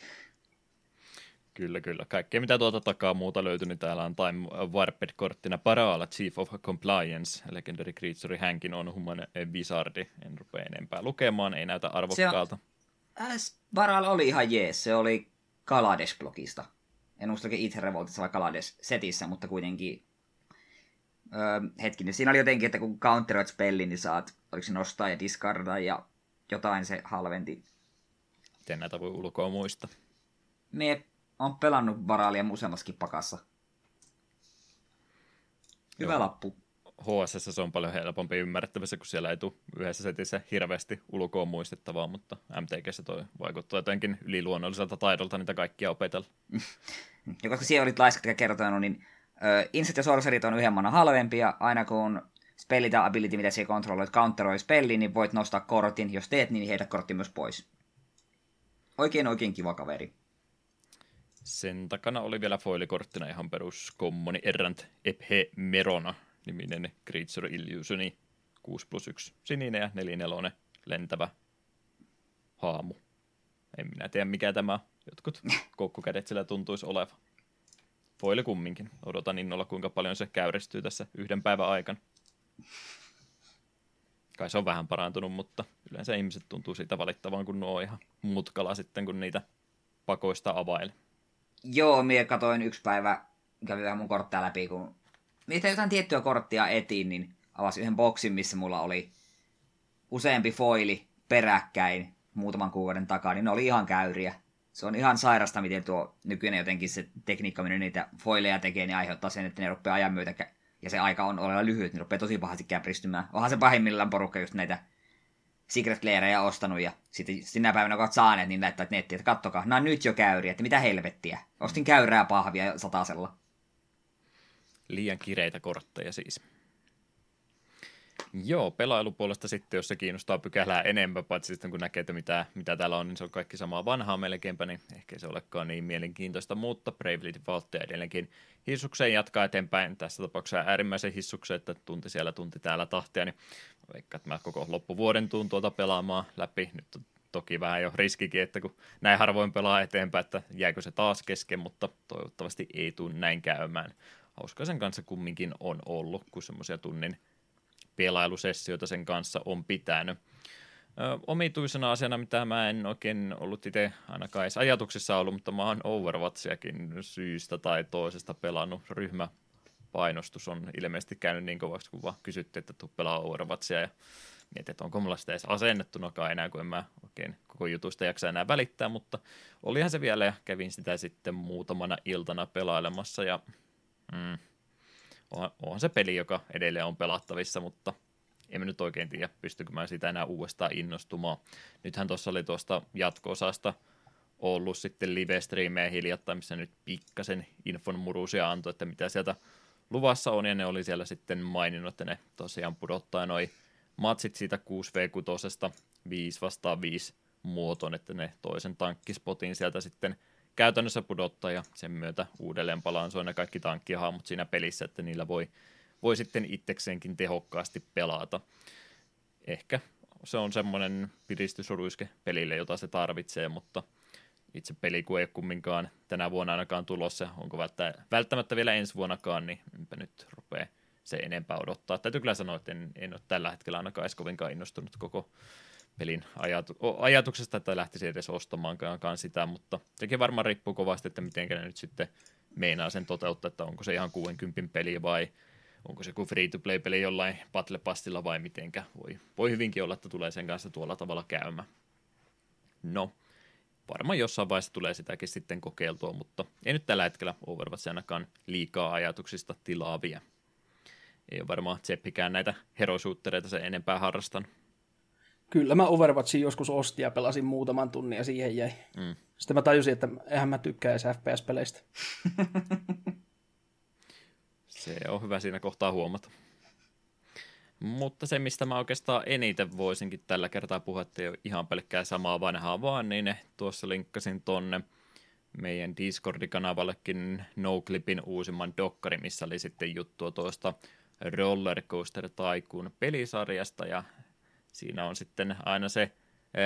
Kyllä. Kaikkea mitä tuolta takaa muuta löytyy, niin täällä on Time Warped-korttina Parala, Chief of Compliance. Legendary Creature, hänkin on human wizardi. En rupea enempää lukemaan, ei näytä arvokkaalta. Parala oli ihan jees, se oli Kaladesh-blogista. En muista oikein itse Revoltissa vai Kaladesh-setissä, mutta kuitenkin Hetkinen, siinä oli jotenkin, että kun counteroit spellin, niin saat, oliko se nostaa ja discardaa ja jotain se halventi. Miten näitä voi ulkoa muista? Mie on pelannut Varalia useammaskin pakassa. Hyvä joo. Lappu. HSS se on paljon helpompi ymmärrettävissä, kun siellä ei tule yhdessä setissä hirveästi ulkoa muistettavaa, mutta MTG:ssä toi vaikuttaa jotenkin yliluonnolliselta taidolta niitä kaikkia opetella. Ja koska siellä olit laiskat kertonut, niin Inset ja Sorcerit on yhden mana halvempia. Aina kun spelli tai ability, mitä siellä kontrolloit, counteroi spelli, niin voit nostaa kortin. Jos teet, niin heitä kortti myös pois. Oikein kiva kaveri. Sen takana oli vielä foilikorttina ihan perus commoni Errant Ephe Merona niminen Creature Illusioni 6+1 sininen ja 4/4 lentävä haamu. En minä tiedä mikä tämä jotkut koukkukädet sillä tuntuisi olevan. Foili kumminkin. Odotan innolla kuinka paljon se käyristyy tässä yhden päivän aikana. Kai se on vähän parantunut, mutta yleensä ihmiset tuntuu siitä valittavan, kun nuo on ihan mutkalla sitten, kun niitä pakoista availi. Joo, minä katoin yksi päivä, kävi vähän mun korttia läpi, kun minä jotain tiettyä korttia etiin, niin avasin yhden boksin, missä mulla oli useampi foili peräkkäin muutaman kuukauden takaa, niin ne oli ihan käyriä. Se on ihan sairasta, miten tuo nykyinen jotenkin se tekniikka, minne niitä foileja tekee, niin aiheuttaa sen, että ne rupeaa ajan myötä ja se aika on oleva lyhyt, niin rupeaa tosi pahasti käpristymään. Onhan se pahimmillaan porukka just näitä secret lairejä ostanut, ja sitten sinä päivänä, kun olet saaneet, niin laittaa nettiin, että kattokaa, nämä on nyt jo käyriä, että mitä helvettiä. Ostin käyrää pahvia satasella. Liian kireitä kortteja siis. Joo, pelailupuolesta sitten, jos se kiinnostaa pykälää enemmän, paitsi sitten kun näkee, että mitä täällä on, niin se on kaikki samaa vanhaa melkeinpä, niin ehkä se olekaan niin mielenkiintoista, mutta Bravely Defaultia edelleenkin hissukseen jatkaa eteenpäin. Tässä tapauksessa äärimmäisen hissukseen, että tunti siellä, tunti täällä tahtia, niin vaikka että mä koko loppuvuoden tuun tuota pelaamaan läpi. Nyt on toki vähän jo riskikin, että kun näin harvoin pelaa eteenpäin, että jääkö se taas kesken, mutta toivottavasti ei tule näin käymään. Hauskaa sen kanssa kumminkin on ollut, kun semmoisia tunnin pelailusessioita sen kanssa on pitänyt. Omituisena asiana, mitä mä en oikein ollut itse ainakaan edes ajatuksissa ollut, mutta mä oon Overwatchiakin syystä tai toisesta pelannut. Ryhmäpainostus on ilmeisesti käynyt niin kovaksi, kun vaan kysyttiin, että tuu pelaa Overwatchia ja mietin, että onko mulla sitä edes asennettunakaan enää, kun en mä oikein koko jutusta jaksa enää välittää, mutta olihan se vielä ja kävin sitä sitten muutamana iltana pelailemassa ja onhan se peli, joka edelleen on pelattavissa, mutta en mä nyt oikein tiedä, pystykö mä sitä enää uudestaan innostumaan. Nythän tuossa oli tuosta jatko-osasta ollut sitten live-streamejä hiljattain, missä nyt pikkasen infon murusia antoi, että mitä sieltä luvassa on, ja ne oli siellä sitten maininnut, että ne tosiaan pudottaa noi matsit siitä 6v6:sta 5-5 muotoon, että ne toisen tankkispotin sieltä sitten käytännössä pudottaa ja sen myötä uudelleen balansoi ne kaikki tankkihaamut siinä pelissä, että niillä voi sitten itsekseenkin tehokkaasti pelata. Ehkä se on semmoinen piristysruiske pelille, jota se tarvitsee, mutta itse peli kun ei ole kumminkaan tänä vuonna ainakaan tulossa, onko välttämättä vielä ensi vuonnakaan, niin enpä nyt rupeaa se enempää odottaa. Täytyy kyllä sanoa, että en ole tällä hetkellä ainakaan edes kovinkaan innostunut koko pelin ajatuksesta, että lähtisi edes ostamaankaan sitä, mutta sekin varmaan riippuu kovasti, että miten ne nyt sitten meinaa sen toteuttaa, että onko se ihan 60 peli vai onko se kuin free-to-play-peli jollain battle passilla vai mitenkä. Voi hyvinkin olla, että tulee sen kanssa tuolla tavalla käymään. No, varmaan jossain vaiheessa tulee sitäkin sitten kokeiltua, mutta ei nyt tällä hetkellä Overwatch ainakaan liikaa ajatuksista tilaa vie. Ei ole varmaan Tseppikään näitä herosuuttereita sen enempää harrastanut. Kyllä mä Overwatchin joskus ostin ja pelasin muutaman tunnin ja siihen jäi. Sitten mä tajusin, että eihän mä tykkää edes FPS-peleistä. Se on hyvä siinä kohtaa huomata. Mutta se, mistä mä oikeastaan eniten voisinkin tällä kertaa puhua, että ei ole ihan pelkkää samaa vanhaa vaan, niin tuossa linkkasin tonne meidän Discord-kanavallekin Noclipin uusimman dokkari, missä oli sitten juttua tuosta Rollercoaster Tycoon pelisarjasta ja siinä on sitten aina se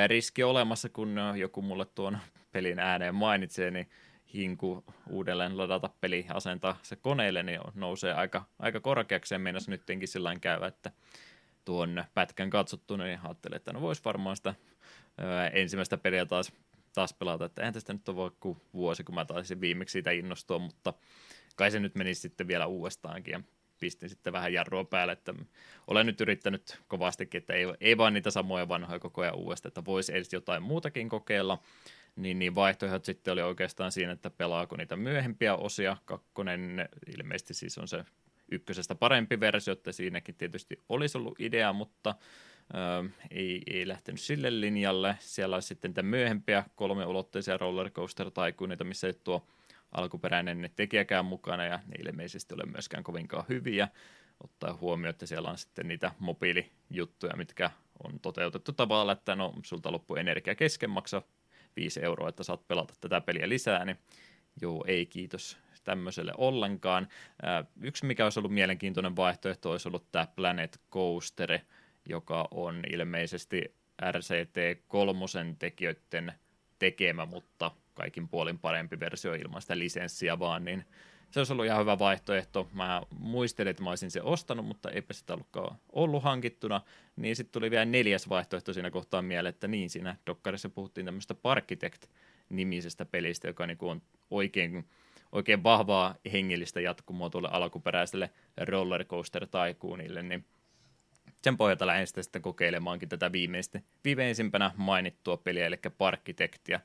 riski olemassa, kun joku mulle tuon pelin ääneen mainitsee, niin hinku uudelleen ladata peli, asentaa se koneelle, niin nousee aika korkeaksi. Ja meinasi nyttenkin sillain käydä, että tuon pätkän katsottuna, niin ajattelin, että no voisi varmaan sitä ensimmäistä peliä taas pelata. Että eihän tästä nyt ole vaikka vuosi, kun mä taisin viimeksi siitä innostua, mutta kai se nyt menisi sitten vielä uudestaankin. pistin sitten vähän jarrua päälle, että olen nyt yrittänyt kovastikin, että ei vaan niitä samoja vanhoja koko ajan uudestaan, että voisi edes jotain muutakin kokeilla, niin vaihtoehdot sitten oli oikeastaan siinä, että pelaako niitä myöhempiä osia, 2 ilmeisesti siis on se 1 parempi versio, että siinäkin tietysti olisi ollut idea, mutta ei lähtenyt sille linjalle. Siellä olisi sitten niitä myöhempiä 3-ulotteisia rollercoaster-taikuneita, missä ei tuo alkuperäinen tekijäkään mukana, ja ne ilmeisesti ole myöskään kovinkaan hyviä, ottaa huomioon, että siellä on sitten niitä mobiilijuttuja, mitkä on toteutettu tavalla, että no, sulta loppu energia kesken, maksaa 5 euroa, että saat pelata tätä peliä lisää, niin joo, ei kiitos tämmöiselle ollenkaan. Yksi, mikä olisi ollut mielenkiintoinen vaihtoehto, olisi ollut tämä Planet Coaster, joka on ilmeisesti RCT3 tekijöiden tekemä, mutta kaikin puolin parempi versio ilman sitä lisenssiä vaan, niin se olisi ollut ihan hyvä vaihtoehto. Mä muistelin, että mä olisin se ostanut, mutta eipä sitä ollut hankittuna, niin sitten tuli vielä 4. vaihtoehto siinä kohtaa mieleen, että niin siinä dokkarissa puhuttiin tämmöistä Parkitect-nimisestä pelistä, joka niin kuin on oikein vahvaa hengellistä jatkumoa tuolle alkuperäiselle rollercoaster-taikuunille, niin sen pohjalta lähdin sitten kokeilemaankin tätä viimeisimpänä mainittua peliä, eli Parkitectia.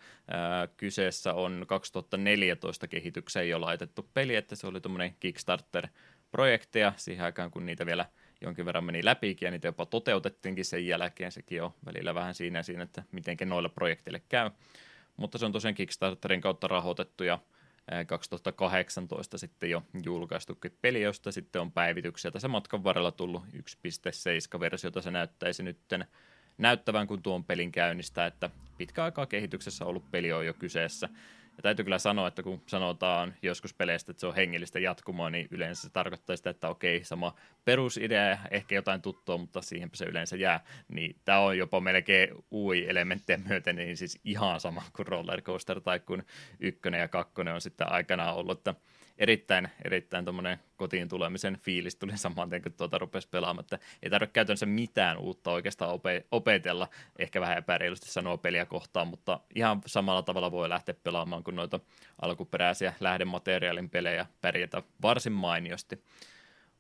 Kyseessä on 2014 kehitykseen jo laitettu peli, että se oli tuommoinen Kickstarter-projekti, ja siihen aikaan kun niitä vielä jonkin verran meni läpikin, ja niitä jopa toteutettiinkin sen jälkeen, sekin on välillä vähän siinä, että mitenkin noilla projekteille käy. Mutta se on tosiaan Kickstarterin kautta rahoitettu, ja 2018 sitten jo julkaistukin peli, josta sitten on päivityksiä tässä matkan varrella tullut 1.7-versiota. Se näyttäisi nyt näyttävän, kun tuon pelin käynnistää, että pitkä aikaa kehityksessä ollut peli on jo kyseessä. Ja täytyy kyllä sanoa, että kun sanotaan joskus peleistä, että se on hengellistä jatkumoa, niin yleensä se tarkoittaa sitä, että okei, sama perusidea ja ehkä jotain tuttua, mutta siihenpä se yleensä jää. Niin tämä on jopa melkein UI-elementtejä myöten, niin siis ihan sama kuin Rollercoaster tai kun 1 ja 2 on sitten aikanaan ollut, että erittäin tuommoinen kotiin tulemisen fiilis tuli saman tien, kun rupesi pelaamaan, että ei tarvitse käytännössä mitään uutta oikeastaan opetella, ehkä vähän epäreilusti sanoa peliä kohtaan, mutta ihan samalla tavalla voi lähteä pelaamaan kuin noita alkuperäisiä lähdemateriaalin pelejä, pärjätä varsin mainiosti.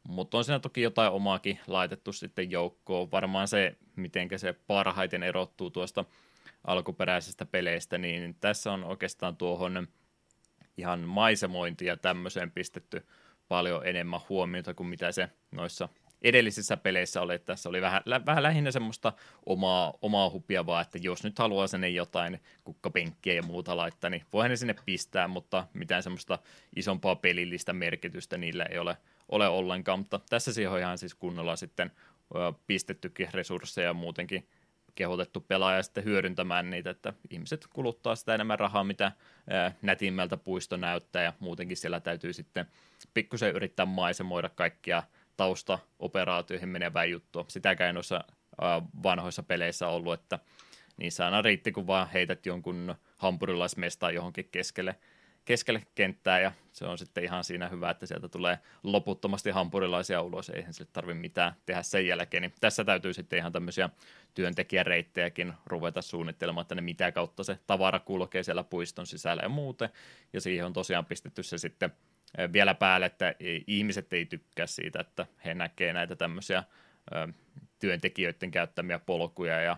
Mutta on siinä toki jotain omaakin laitettu sitten joukkoon, varmaan se, mitenkä se parhaiten erottuu tuosta alkuperäisestä peleistä, niin tässä on oikeastaan tuohon ihan maisemointia tämmöiseen pistetty paljon enemmän huomiota kuin mitä se noissa edellisissä peleissä oli. Tässä oli vähän lähinnä semmoista omaa hupia vaan, että jos nyt haluaa sinne jotain kukkapenkkiä ja muuta laittaa, niin voihan ne sinne pistää, mutta mitään semmoista isompaa pelillistä merkitystä niillä ei ole ollenkaan. Mutta tässä siihen on ihan siis kunnolla sitten pistettykin resursseja ja muutenkin kehotettu pelaaja sitten hyödyntämään niitä, että ihmiset kuluttaa sitä enemmän rahaa, mitä nätimmältä puisto näyttää, ja muutenkin siellä täytyy sitten pikkusen yrittää maisemoida kaikkia taustaoperaatioihin menevää juttua. Sitäkään noissa vanhoissa peleissä ollut, että niissä aina riitti, kun vaan heität jonkun hampurilaismestaan johonkin keskelle kenttää, ja se on sitten ihan siinä hyvä, että sieltä tulee loputtomasti hampurilaisia ulos, eihän sille tarvitse mitään tehdä sen jälkeen, niin tässä täytyy sitten ihan tämmöisiä työntekijäreittejäkin ruveta suunnittelemaan, että ne mitä kautta se tavara kulkee siellä puiston sisällä ja muuten, ja siihen on tosiaan pistetty se sitten vielä päälle, että ihmiset ei tykkää siitä, että he näkee näitä tämmöisiä työntekijöiden käyttämiä polkuja ja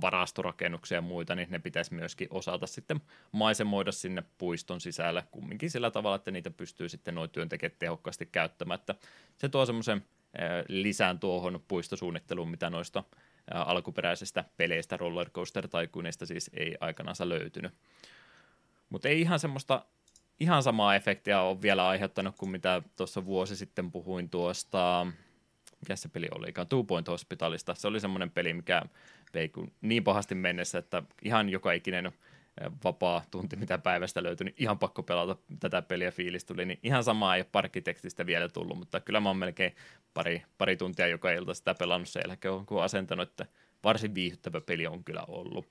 varastorakennuksia ja muita, niin ne pitäisi myöskin osata sitten maisemoida sinne puiston sisällä kumminkin sillä tavalla, että niitä pystyy sitten nuo työntekijät tehokkaasti käyttämään. Että se tuo semmoisen lisään tuohon puistosuunnitteluun, mitä noista alkuperäisistä peleistä, rollercoaster-taikuineista siis ei aikanaan löytynyt. Mutta ei ihan samaa efektiä ole vielä aiheuttanut kuin mitä tuossa vuosi sitten puhuin tuosta, mikä se peli olikaan, Two Point Hospitalista. Se oli semmoinen peli, mikä vei niin pahasti mennessä, että ihan joka ikinen vapaa tunti, mitä päivästä löytyi, niin ihan pakko pelata tätä peliä, fiilis tuli, niin ihan samaa ei ole Parkitectistä vielä tullut, mutta kyllä mä oon melkein pari tuntia joka ilta sitä pelannut sen jälkeen, kun asentanut, että varsin viihdyttävä peli on kyllä ollut.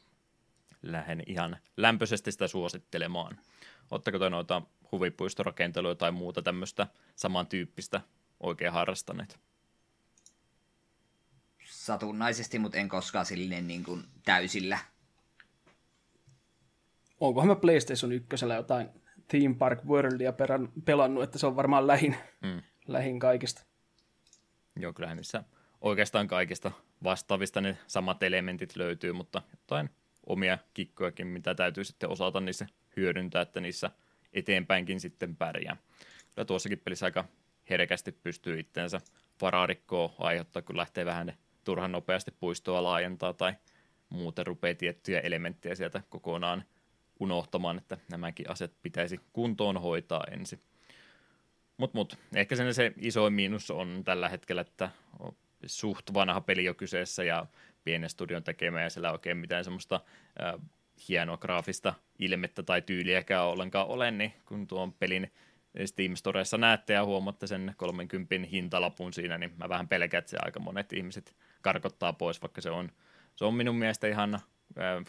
Lähden ihan lämpöisesti sitä suosittelemaan. Ottako toi noita huvipuistorakentelua tai muuta tämmöistä samantyyppistä oikein harrastaneet? Satunnaisesti, mutta en koskaan silleen niin kuin täysillä. Onkohan mä PlayStation 1:llä jotain Theme Park Worldia pelannut, että se on varmaan lähin kaikista. Joo, kyllähän niissä oikeastaan kaikista vastaavista ne samat elementit löytyy, mutta jotain omia kikkojakin, mitä täytyy sitten osata niissä hyödyntää, että niissä eteenpäinkin sitten pärjää. Kyllä tuossakin pelissä aika herkästi pystyy itseänsä vararikkoa aiheuttaa, kun lähtee vähän ne turhan nopeasti puistoa laajentaa tai muuten rupeaa tiettyjä elementtejä sieltä kokonaan unohtamaan, että nämäkin asiat pitäisi kuntoon hoitaa ensin. Mut. Ehkä se isoin miinus on tällä hetkellä, että on suht vanha peli jo kyseessä ja pienen studion tekemään ja siellä oikein mitään semmoista hienoa graafista ilmettä tai tyyliäkään ollenkaan ole, niin kun tuon pelin Steam Storessa näette ja huomaatte sen 30 hintalapun siinä, niin mä vähän pelkään, että se aika monet ihmiset karkottaa pois, vaikka se on minun mielestä ihan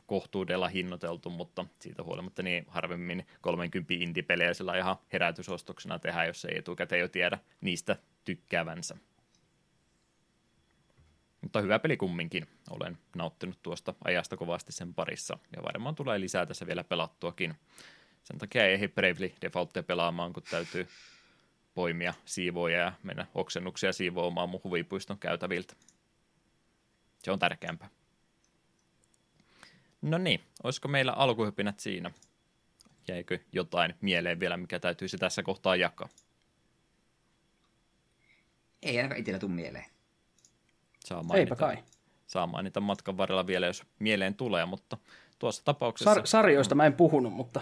kohtuudella hinnoiteltu, mutta siitä huolimatta niin harvemmin 30 indie-pelejä sillä ihan herätysostoksena tehdään, jos ei etukäteen jo tiedä niistä tykkäävänsä. Mutta hyvä peli kumminkin. Olen nauttinut tuosta ajasta kovasti sen parissa ja varmaan tulee lisää tässä vielä pelattuakin. Sen takia ei Bravely Defaultia pelaamaan, kun täytyy poimia siivoja ja mennä oksennuksia siivoamaan mun huvipuiston käytäviltä. Se on tärkeämpää. No niin, olisiko meillä alkuhypinät siinä? Jäikö jotain mieleen vielä, mikä täytyisi tässä kohtaa jakaa? Ei ainakaan itsellä tule mieleen. Saa mainita matkan varrella vielä, jos mieleen tulee, mutta tuossa tapauksessa... Sarjoista mä en puhunut, mutta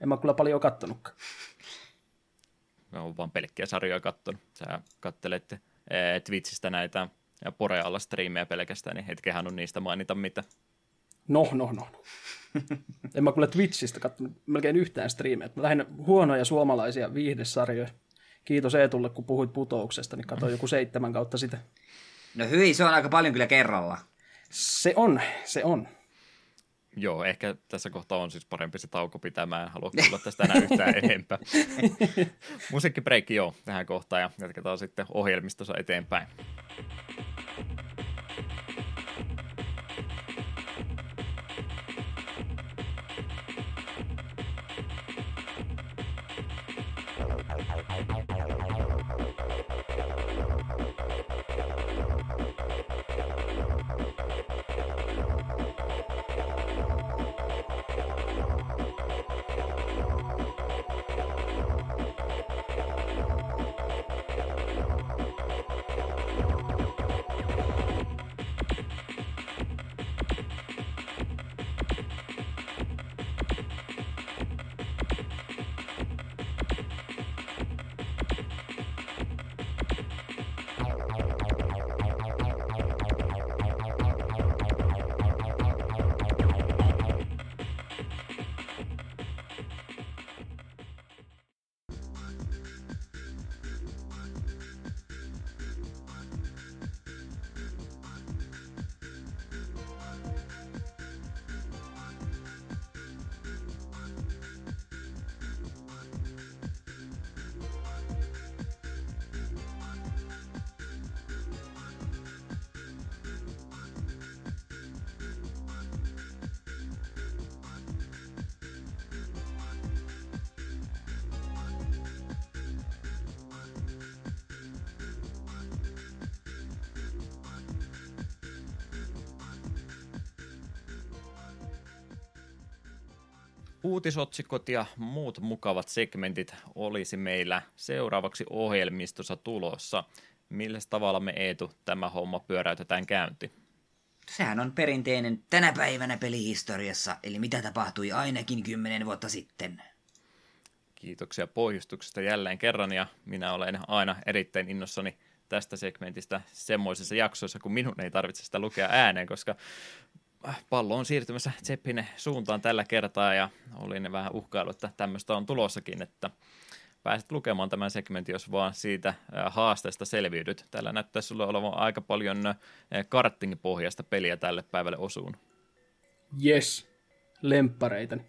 en mä kyllä paljon kattonutkaan. Mä oon vaan pelkkiä sarjoja kattonut. Sä kattelet Twitchistä näitä Porealla striimejä pelkästään, niin hetkehän on niistä mainita mitä. No. En mä kyllä Twitchistä katsonut melkein yhtään striimejä. Mä lähinnä huonoja suomalaisia viihdesarjoja. Kiitos Eetulle, kun puhuit putouksesta, niin katsoin joku 7 kautta sitä. No hyi, se on aika paljon kyllä kerralla. Se on. Joo, ehkä tässä kohtaa on siis parempi se tauko pitää. Mä en halua kuulla tästä enää yhtään enempää. Musiikkibreikki joo tähän kohtaan ja jatketaan sitten ohjelmistossa eteenpäin. Uutisotsikot ja muut mukavat segmentit olisi meillä seuraavaksi ohjelmistossa tulossa. Millä tavalla me, Eetu, tämä homma pyöräytetään käynti? Sehän on perinteinen tänä päivänä pelihistoriassa, eli mitä tapahtui ainakin 10 vuotta sitten. Kiitoksia pohjustuksesta jälleen kerran, ja minä olen aina erittäin innossani tästä segmentistä semmoisissa jaksoissa, kun minun ei tarvitse sitä lukea ääneen, koska... Pallo on siirtymässä Tseppin suuntaan tällä kertaa ja oli ne vähän uhkailu, että tämmöistä on tulossakin, että pääset lukemaan tämän segmentin, jos vaan siitä haasteesta selviydyt. Täällä näyttää sulle olevan aika paljon karttingipohjaista peliä tälle päivälle osuun. Yes, lemppareitani.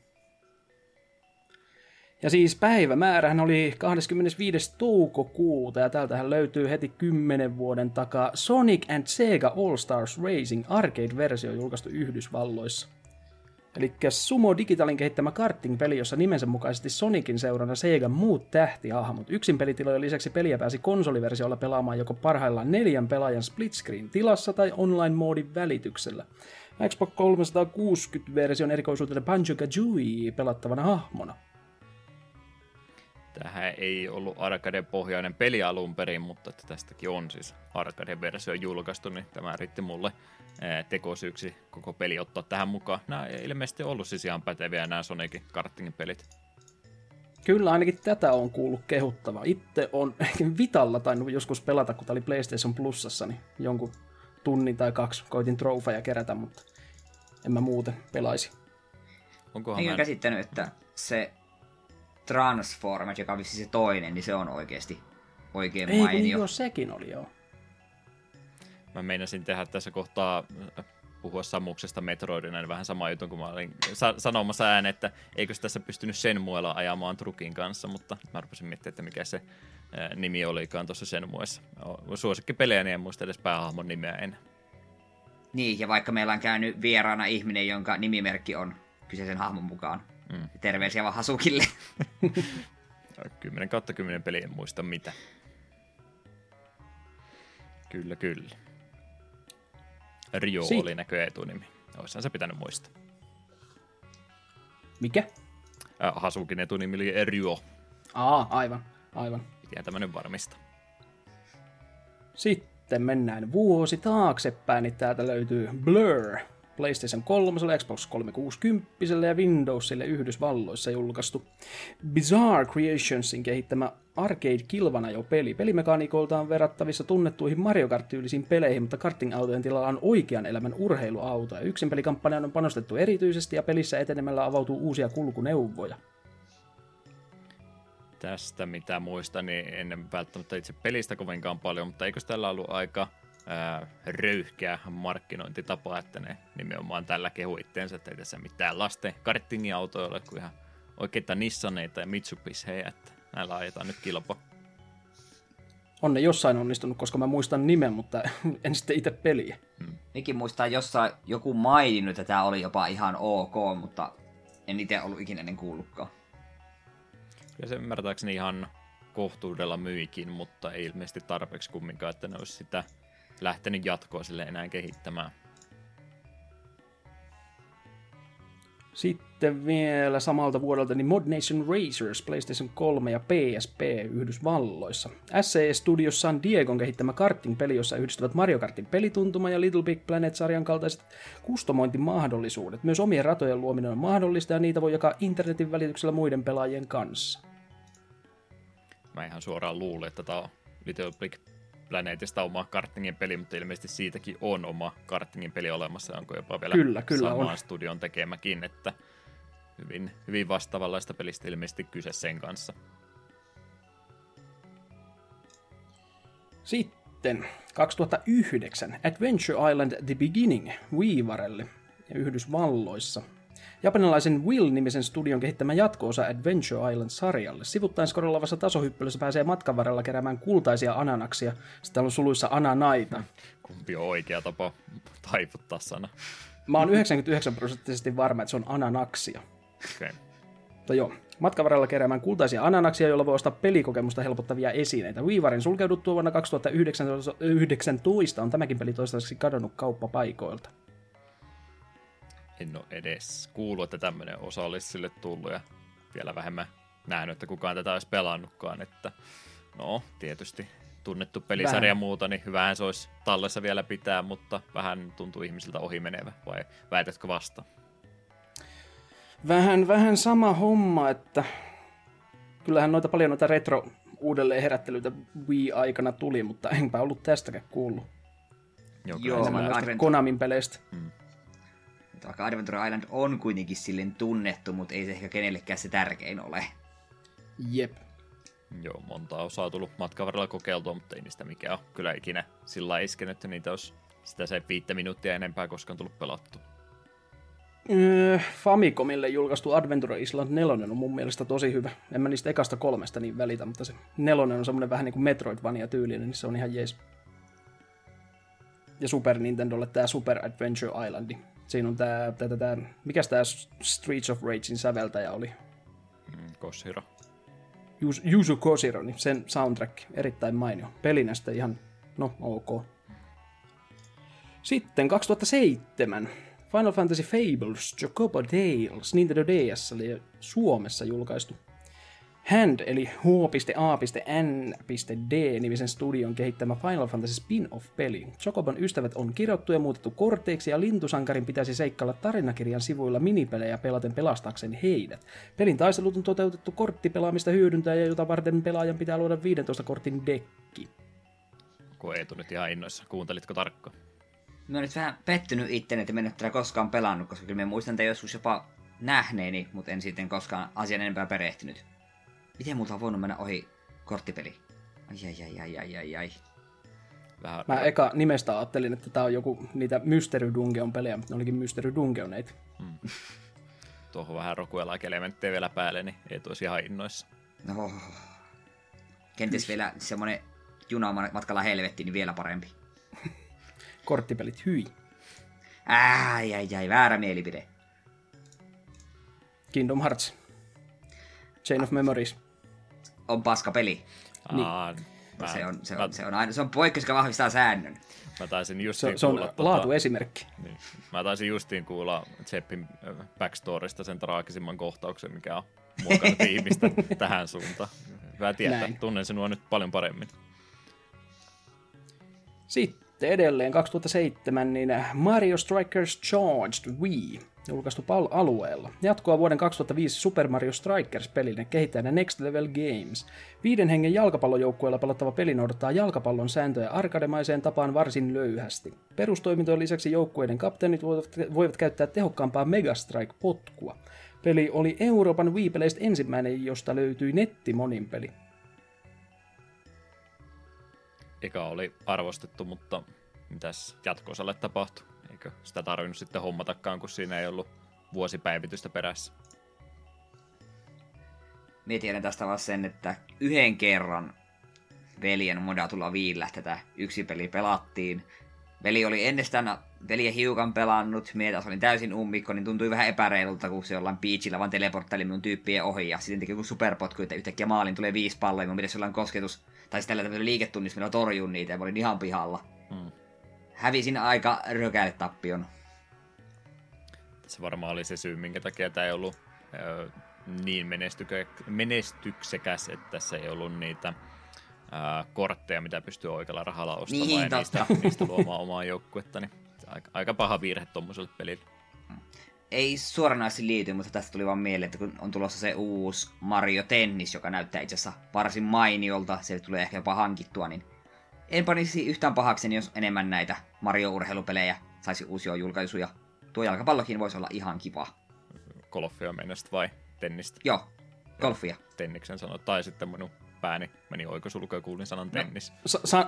Ja siis päivämäärähän oli 25. toukokuuta, ja täältähän löytyy heti 10 vuoden takaa Sonic and Sega All-Stars Racing Arcade-versio julkaistu Yhdysvalloissa. Eli Sumo Digitalin kehittämä karting-peli, jossa nimensä mukaisesti Sonicin seurana Segan muut tähtihahmot. Yksin pelitilojen lisäksi peliä pääsi konsoliversiolla pelaamaan joko parhaillaan 4 pelaajan split-screen-tilassa tai online-moodin välityksellä. Xbox 360-version erikoisuutena Banjo-Kazooie pelattavana hahmona. Tähän ei ollut arcade-pohjainen peli alun perin, mutta että tästäkin on siis arcade-versio julkaistu, niin tämä riitti mulle tekosyyksi koko peli ottaa tähän mukaan. Nämä ei ilmeisesti ollut siis ihan päteviä nämä Sonicin kartingin pelit. Kyllä, ainakin tätä on kuullut kehuttavaa. Itse on Vitalla tainnut joskus pelata, kun tämä oli PlayStation Plusassa, niin jonkun tunnin tai 2 koitin trofeja kerätä, mutta en mä muuten pelaisi. Enkä käsittänyt, että se Transformers, joka on se toinen, niin se on oikeasti oikein mainio. Ei, joo, sekin oli, joo. Mä meinasin tehdä tässä kohtaa puhua Samuksesta Metroidina, niin vähän sama jutun, kun mä olin sanomassa ääneen, että eikös tässä pystynyt Shenmuella ajamaan trukin kanssa, mutta mä rupesin miettimään, että mikä se nimi olikaan tuossa Shenmuessa. Suosikkipelejä, niin en muista edes päähahmon nimeä enää. Niin, ja vaikka meillä on käynyt vieraana ihminen, jonka nimimerkki on kyseisen hahmon mukaan. Terveisiä vaan Hasukille. 10/10 peliä, en muista mitä. Kyllä, kyllä. Rio oli näköjään etunimi. Oissahan se pitänyt muistaa. Mikä? Hasukin etunimi oli Rio. Aivan. Pitää tämä nyt varmistaa. Sitten mennään vuosi taaksepäin, niin täältä löytyy Blur. PlayStation 3, Xbox 360 ja Windowsille Yhdysvalloissa julkaistu Bizarre Creationsin kehittämä arcade-kilvanajo-peli. Pelimekaniikoilta on verrattavissa tunnettuihin Mario Kart-tyylisiin peleihin, mutta karting-autojen tilalla on oikean elämän urheiluauto. Yksin pelikampanjaan on panostettu erityisesti ja pelissä etenemällä avautuu uusia kulkuneuvoja. Tästä mitä muistan, niin en välttämättä itse pelistä kovinkaan paljon, mutta eikös tällä ollut aika röyhkeä markkinointitapa, että ne nimenomaan tällä kehu itteensä, että ei tässä mitään lasten karttingiautoja ole kuin ihan oikeita Nissaneita ja Mitsubishejä, että näillä ajetaan nyt kilpa. On ne jossain onnistunut, koska mä muistan nimen, mutta en sitten itse peliä. Mekin muistaa jossain joku maininnut, että tämä oli jopa ihan ok, mutta en itse ollut ikinä ennen kuullutkaan. Kyllä se ymmärtääkseni ihan kohtuudella myikin, mutta ei ilmeisesti tarpeeksi kumminkaan, että ne olisi sitä lähtenyt jatkoa sille enää kehittämään. Sitten vielä samalta vuodelta niin Mod Nation Racers, PlayStation 3 ja PSP Yhdysvalloissa. SCE Studios San Diegon kehittämä karting-peli, jossa yhdistyvät Mario Kartin pelituntuma ja Little Big Planet-sarjan kaltaiset kustomointimahdollisuudet. Myös omien ratojen luominen on mahdollista ja niitä voi jakaa internetin välityksellä muiden pelaajien kanssa. Mä ihan suoraan luulen, että tää on Little Big Planetista omaa kartingin peli, mutta ilmeisesti siitäkin on oma kartingin peli olemassa, onko jopa vielä kyllä samaan on studion tekemäkin, että hyvin vastaavanlaista pelistä ilmeisesti kyse sen kanssa. Sitten 2009 Adventure Island The Beginning Viivarelle ja Yhdysvalloissa. Japanilaisen Will-nimisen studion kehittämä jatko-osa Adventure Island-sarjalle. Sivuttain skorolavassa tasohyppelyssä pääsee matkan varrella keräämään kultaisia ananaksia. Sitten on suluissa ananaita. Kumpi on oikea tapa taivuttaa sana? Mä oon 99% varma, että se on ananaksia. Okei. Mutta joo. Matkan varrella keräämään kultaisia ananaksia, joilla voi ostaa pelikokemusta helpottavia esineitä. Viivarin sulkeuduttua vuonna 2019 on tämäkin peli toistaiseksi kadonnut kauppapaikoilta. En ole edes kuullut, että tämmöinen osa olisi sille tullut ja vielä vähemmän nähnyt, että kukaan tätä olisi pelannutkaan. Että no, tietysti tunnettu pelisarja ja muuta, niin hyvähän se olisi tallessa vielä pitää, mutta vähän tuntuu ihmisiltä ohimenevä, vai väitätkö vasta? Vähän sama homma, että kyllähän paljon noita retro-uudelleenherättelyitä Wii-aikana tuli, mutta enpä ollut tästäkään kuullut. Joo, Konamin peleistä. Vaikka Adventure Island on kuitenkin silleen tunnettu, mutta ei se ehkä kenellekään se tärkein ole. Jep. Joo, monta osaa tullut matkan varrella kokeiltua, mutta ei niistä mikään ole kyllä ikinä sillä lailla iskenyt, että niitä olisi sitä se 5 minuuttia enempää koskaan tullut pelattu. Famicomille julkaistu Adventure Island 4 on mun mielestä tosi hyvä. En mä niistä ekasta 3 niin välitä, mutta se 4 on semmoinen vähän niin kuin Metroidvania-tyylinen, niin se on ihan jees. Ja Super Nintendolle tää Super Adventure Islandi. Siinä on tämä mikäs tämä Streets of Ragein säveltäjä oli? Koshiro. Yuzo Koshiro, niin sen soundtrack erittäin mainio. Pelinä sitten ihan, no, ok. Sitten 2007 Final Fantasy Fables, Chocobo Tales, Nintendo DS oli Suomessa julkaistu. Hand eli H.A.N.D-nimisen studion kehittämä Final Fantasy spin-off-peli. Chocobon ystävät on kirjoittu ja muutettu korteiksi, ja lintusankarin pitäisi seikkailla tarinakirjan sivuilla minipelejä pelaten pelastaakseen heidät. Pelin taistelut on toteutettu korttipelaamista hyödyntäen, jota varten pelaajan pitää luoda 15 kortin dekki. Onko Eetu nyt ihan innoissa? Kuuntelitko tarkkaan? Mä oon nyt vähän pettynyt itteni, että mä en ole tätä koskaan pelannut, koska kyllä mä muistan tämän joskus jopa nähneeni, mutta en sitten koskaan asian enempää perehtynyt. Miten multa on voinut mennä ohi korttipeli? Ai. Vähän... Mä eka nimestä ajattelin, että tää on joku niitä Mystery Dungeon pelejä, mutta ne olikin Mystery Dungeoneita. Hmm. Tuohon vähän roguelike-elementtejä vielä päälle, niin ei toisi ihan innoissa. No, kenties vielä semmonen junamatkalla helvettiin, niin vielä parempi. Korttipelit, hyi. Ai, väärä mielipide. Kingdom Hearts. Chain of Memories. On paska peli. Niin. Se on poikkeus, joka vahvistaa säännön. Mä taisin justiin kuulla... Se on laatuesimerkki. Niin. Mä taisin justiin kuulla Tseppin backstorista sen traagisimman kohtauksen, mikä on muokannut ihmistä tähän suuntaan. Hyvä tietää, näin. Tunnen sinua nyt paljon paremmin. Sitten edelleen 2007 niin Mario Strikers Charged Wii. Julkaistu PAL-alueella. Jatkoa vuoden 2005 Super Mario Strikers-pelille kehittäjänä Next Level Games. 5 hengen jalkapallojoukkueella pelattava peli noudattaa jalkapallon sääntöjä arkademaiseen tapaan varsin löyhästi. Perustoimintojen lisäksi joukkueiden kapteenit voivat käyttää tehokkaampaa Megastrike-potkua. Peli oli Euroopan Wii-peleistä ensimmäinen, josta löytyi nettimoninpeli. Eka oli arvostettu, mutta mitäs jatko-osalle tapahtui? Eikö sitä tarvinnut sitten hommatakaan, kun siinä ei ollut vuosipäivitystä perässä? Mie tiedän tästä vaan sen, että yhden kerran veljen modatulla viillä tätä yksi peli pelattiin. Veli oli ennestään veliä hiukan pelannut, mie taas olin täysin ummikko, niin tuntui vähän epäreilulta, kun se jollain beachillä vaan teleporttaili minun tyyppien ohi. Ja sitten teki joku superpotku, että yhtäkkiä maaliin tulee 5 palloa, ja miten jollain kosketus, tai sitten tällä liiketunnissa minä torjuin niitä, ja mä olin ihan pihalla. Hävisin aika rökäille tappion. Tässä varmaan oli se syy, minkä takia tämä ei ollut niin menestyksekäs, että tässä ei ollut niitä kortteja, mitä pystyy oikealla rahalla ostamaan niin, ja niistä luomaan omaa joukkuetta. Niin aika paha virhe tuommoiselle pelille. Ei suoranaisesti liity, mutta tästä tuli vaan mieleen, että kun on tulossa se uusi Mario Tennis, joka näyttää itse asiassa varsin mainiolta, se tulee ehkä jopa hankittua, niin en panisi yhtään pahakseni, jos enemmän näitä Mario-urheilupelejä saisi uusia julkaisuja. Tuo jalkapallokin voisi olla ihan kiva. Golfia mennästä vai tennistä? Joo, golfia. Tenniksen sanoi, tai sitten minun pääni meni oikosulkuun ja kuulin sanan tennis.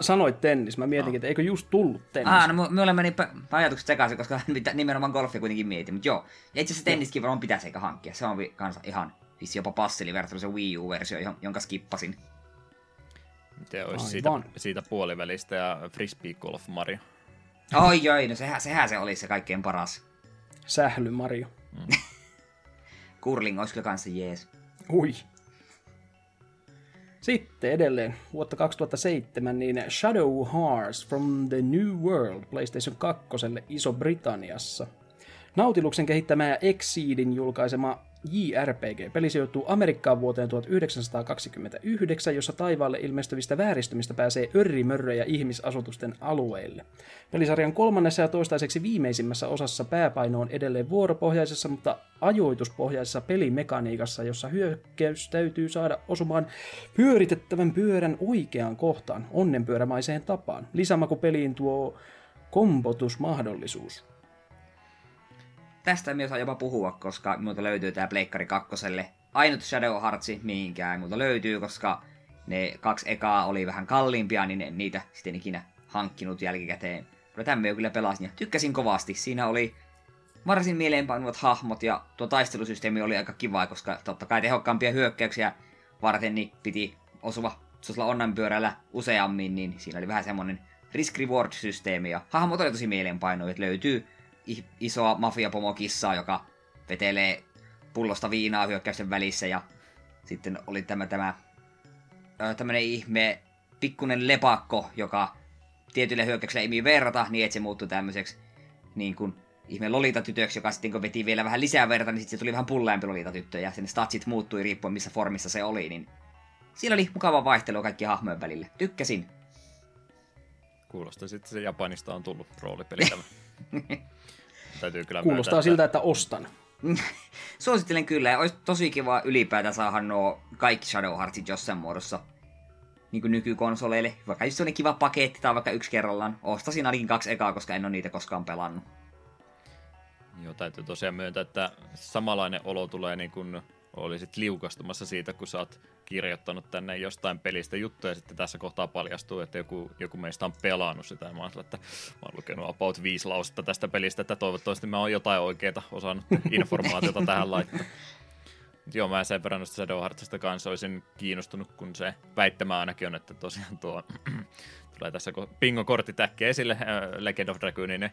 Sanoit tennis, mä mietinkin, että eikö just tullut tennis? No minulle meni ajatukset sekaisin, koska nimenomaan golfia kuitenkin mietin, mutta joo. Ja itse asiassa tenniskin varmaan pitäisi eikä hankkia, se on kanssa ihan vissi jopa passeli verrattuna se Wii U-versio, jonka skippasin. Miten olisi siitä puolivälistä ja Frisbee Golf Mario? Oi, no sehän se olisi se kaikkein paras. Sähly Mario. Curling olisi kyllä kanssa jees. Ui. Sitten edelleen vuotta 2007 niin Shadow Hearts from the New World PlayStation 2 Iso-Britanniassa. Nautiluksen kehittämää Exceedin julkaisema JRPG-peli sijoittuu Amerikkaan vuoteen 1929, jossa taivaalle ilmestyvistä vääristymistä pääsee örrimörröjä ihmisasutusten alueille. Pelisarjan 3. ja toistaiseksi viimeisimmässä osassa pääpaino on edelleen vuoropohjaisessa, mutta ajoituspohjaisessa pelimekaniikassa, jossa hyökkäys täytyy saada osumaan pyöritettävän pyörän oikeaan kohtaan, onnenpyörämaiseen tapaan. Lisämaku peliin tuo kombotusmahdollisuus. Tästä minä osaan jopa puhua, koska minulta löytyy tää Pleikkari 2. Ainut Shadow Hearts, mihinkään minulta löytyy, koska ne 2 ekaa oli vähän kalliimpia, niin en niitä sitten ikinä hankkinut jälkikäteen. Mutta tämän minä kyllä pelasin ja tykkäsin kovasti. Siinä oli varsin mieleenpainuvat hahmot ja tuo taistelusysteemi oli aika kiva, koska totta kai tehokkaampia hyökkäyksiä varten niin piti osua onnanpyörällä useammin, niin siinä oli vähän semmoinen risk-reward-systeemi ja hahmot oli tosi mieleenpainuja, että löytyy isoa mafiapomokissaa, joka vetelee pullosta viinaa hyökkäysten välissä, ja sitten oli tämmönen ihme pikkunen lepakko, joka tietyllä hyökkäyksellä ei mii verta, niin että se muuttui tämmöiseksi niin kuin ihme lolitatytöksi, joka sitten kun veti vielä vähän lisää verta, niin sitten se tuli vähän pulleampi lolitatyttö, ja sen statsit muuttui riippuen missä formissa se oli, niin siellä oli mukava vaihtelu kaikki hahmojen välillä. Tykkäsin. Kuulostaa sitten se Japanista on tullut roolipeli tämä. Täytyy kyllä kuulostaa myötä, siltä, että ostan. Suosittelen kyllä, ja olisi tosi kiva ylipäätään saada nuo kaikki Shadow Heartsit jossain muodossa. Niin kuin nykykonsoleille. Vaikka just sellainen kiva paketti tai vaikka yksi kerrallaan. Ostasin ainakin 2 ekaa, koska en ole niitä koskaan pelannut. Joo, täytyy tosiaan myöntää, että samanlainen olo tulee niin kuin olisit liukastumassa siitä, kun sä oot kirjoittanut tänne jostain pelistä juttuja, ja sitten tässä kohtaa paljastuu, että joku meistä on pelannut sitä, ja mä oon sillä, että mä oon lukenut about 5 lausetta tästä pelistä, että toivottavasti mä oon jotain oikeaa osannut informaatiota tähän laittaa. Joo, mä sen verran noista Shadow Heartsista kanssa olisin kiinnostunut, kun se väittämä ainakin on, että tosiaan tuo tulee tässä bingo-korttitäkkiä esille, Legend of Dragoonin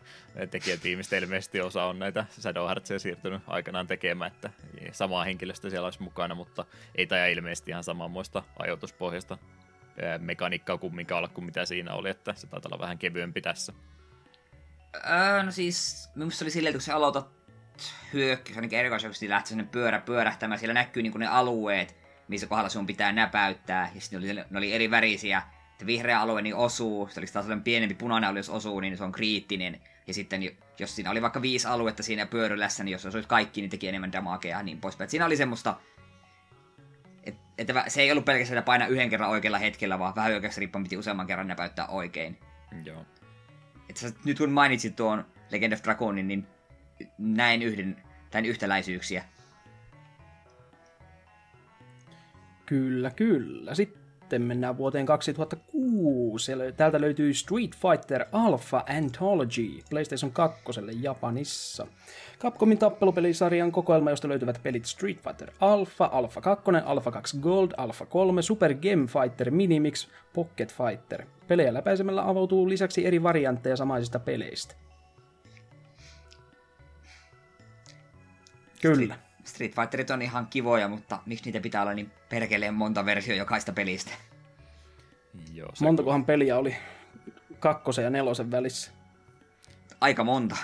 tekijätiimistä ilmeisesti osa on näitä Shadow Heartsia siirtynyt aikanaan tekemään, että samaa henkilöstä siellä olisi mukana, mutta ei tämä ilmeisesti ihan samanmoista ajoituspohjasta mekaniikkaa kumminkaan olla kuin mitä siinä oli, että se taitaa olla vähän kevyempi tässä. No siis, minusta oli silleen, kun sä aloitat hyökkäys, ainakin erikoisjoukisesti lähti sellainen pyörä pyörähtämään, siellä näkyy niin kuin ne alueet, missä kohdalla sun pitää näpäyttää, ja sitten ne oli eri värisiä. Että vihreä alue niin osuu, sitten oliko taas pienempi punainen alue, jos osuu, niin se on kriittinen. Ja sitten jos siinä oli vaikka 5 aluetta siinä pyörylässä, niin jos osuisi kaikki, niin teki enemmän damagea ja niin poispäin. Et siinä oli semmoista, että se ei ollut pelkästään paina yhden kerran oikealla hetkellä, vaan vähän oikeassa riippuen piti useamman kerran näpäyttää oikein. Joo. Että nyt kun mainitsit tuon Legend of Dragoonin, niin näin tämän yhtäläisyyksiä. Kyllä, kyllä. Sitten mennään vuoteen 2006. Täältä löytyy Street Fighter Alpha Anthology PlayStation 2 Japanissa. Capcomin tappelupelisarjan kokoelma, josta löytyvät pelit Street Fighter Alpha, Alpha 2, Alpha 2 Gold, Alpha 3, Super Game Fighter, Minimix, Pocket Fighter. Pelejä läpäisemällä avautuu lisäksi eri variantteja samaisista peleistä. Kyllä. Street Fighterit on ihan kivoja, mutta miksi niitä pitää olla niin perkeleen monta versio jokaista pelistä? Joo, montakohan peliä oli 2. ja 4. välissä? Aika monta.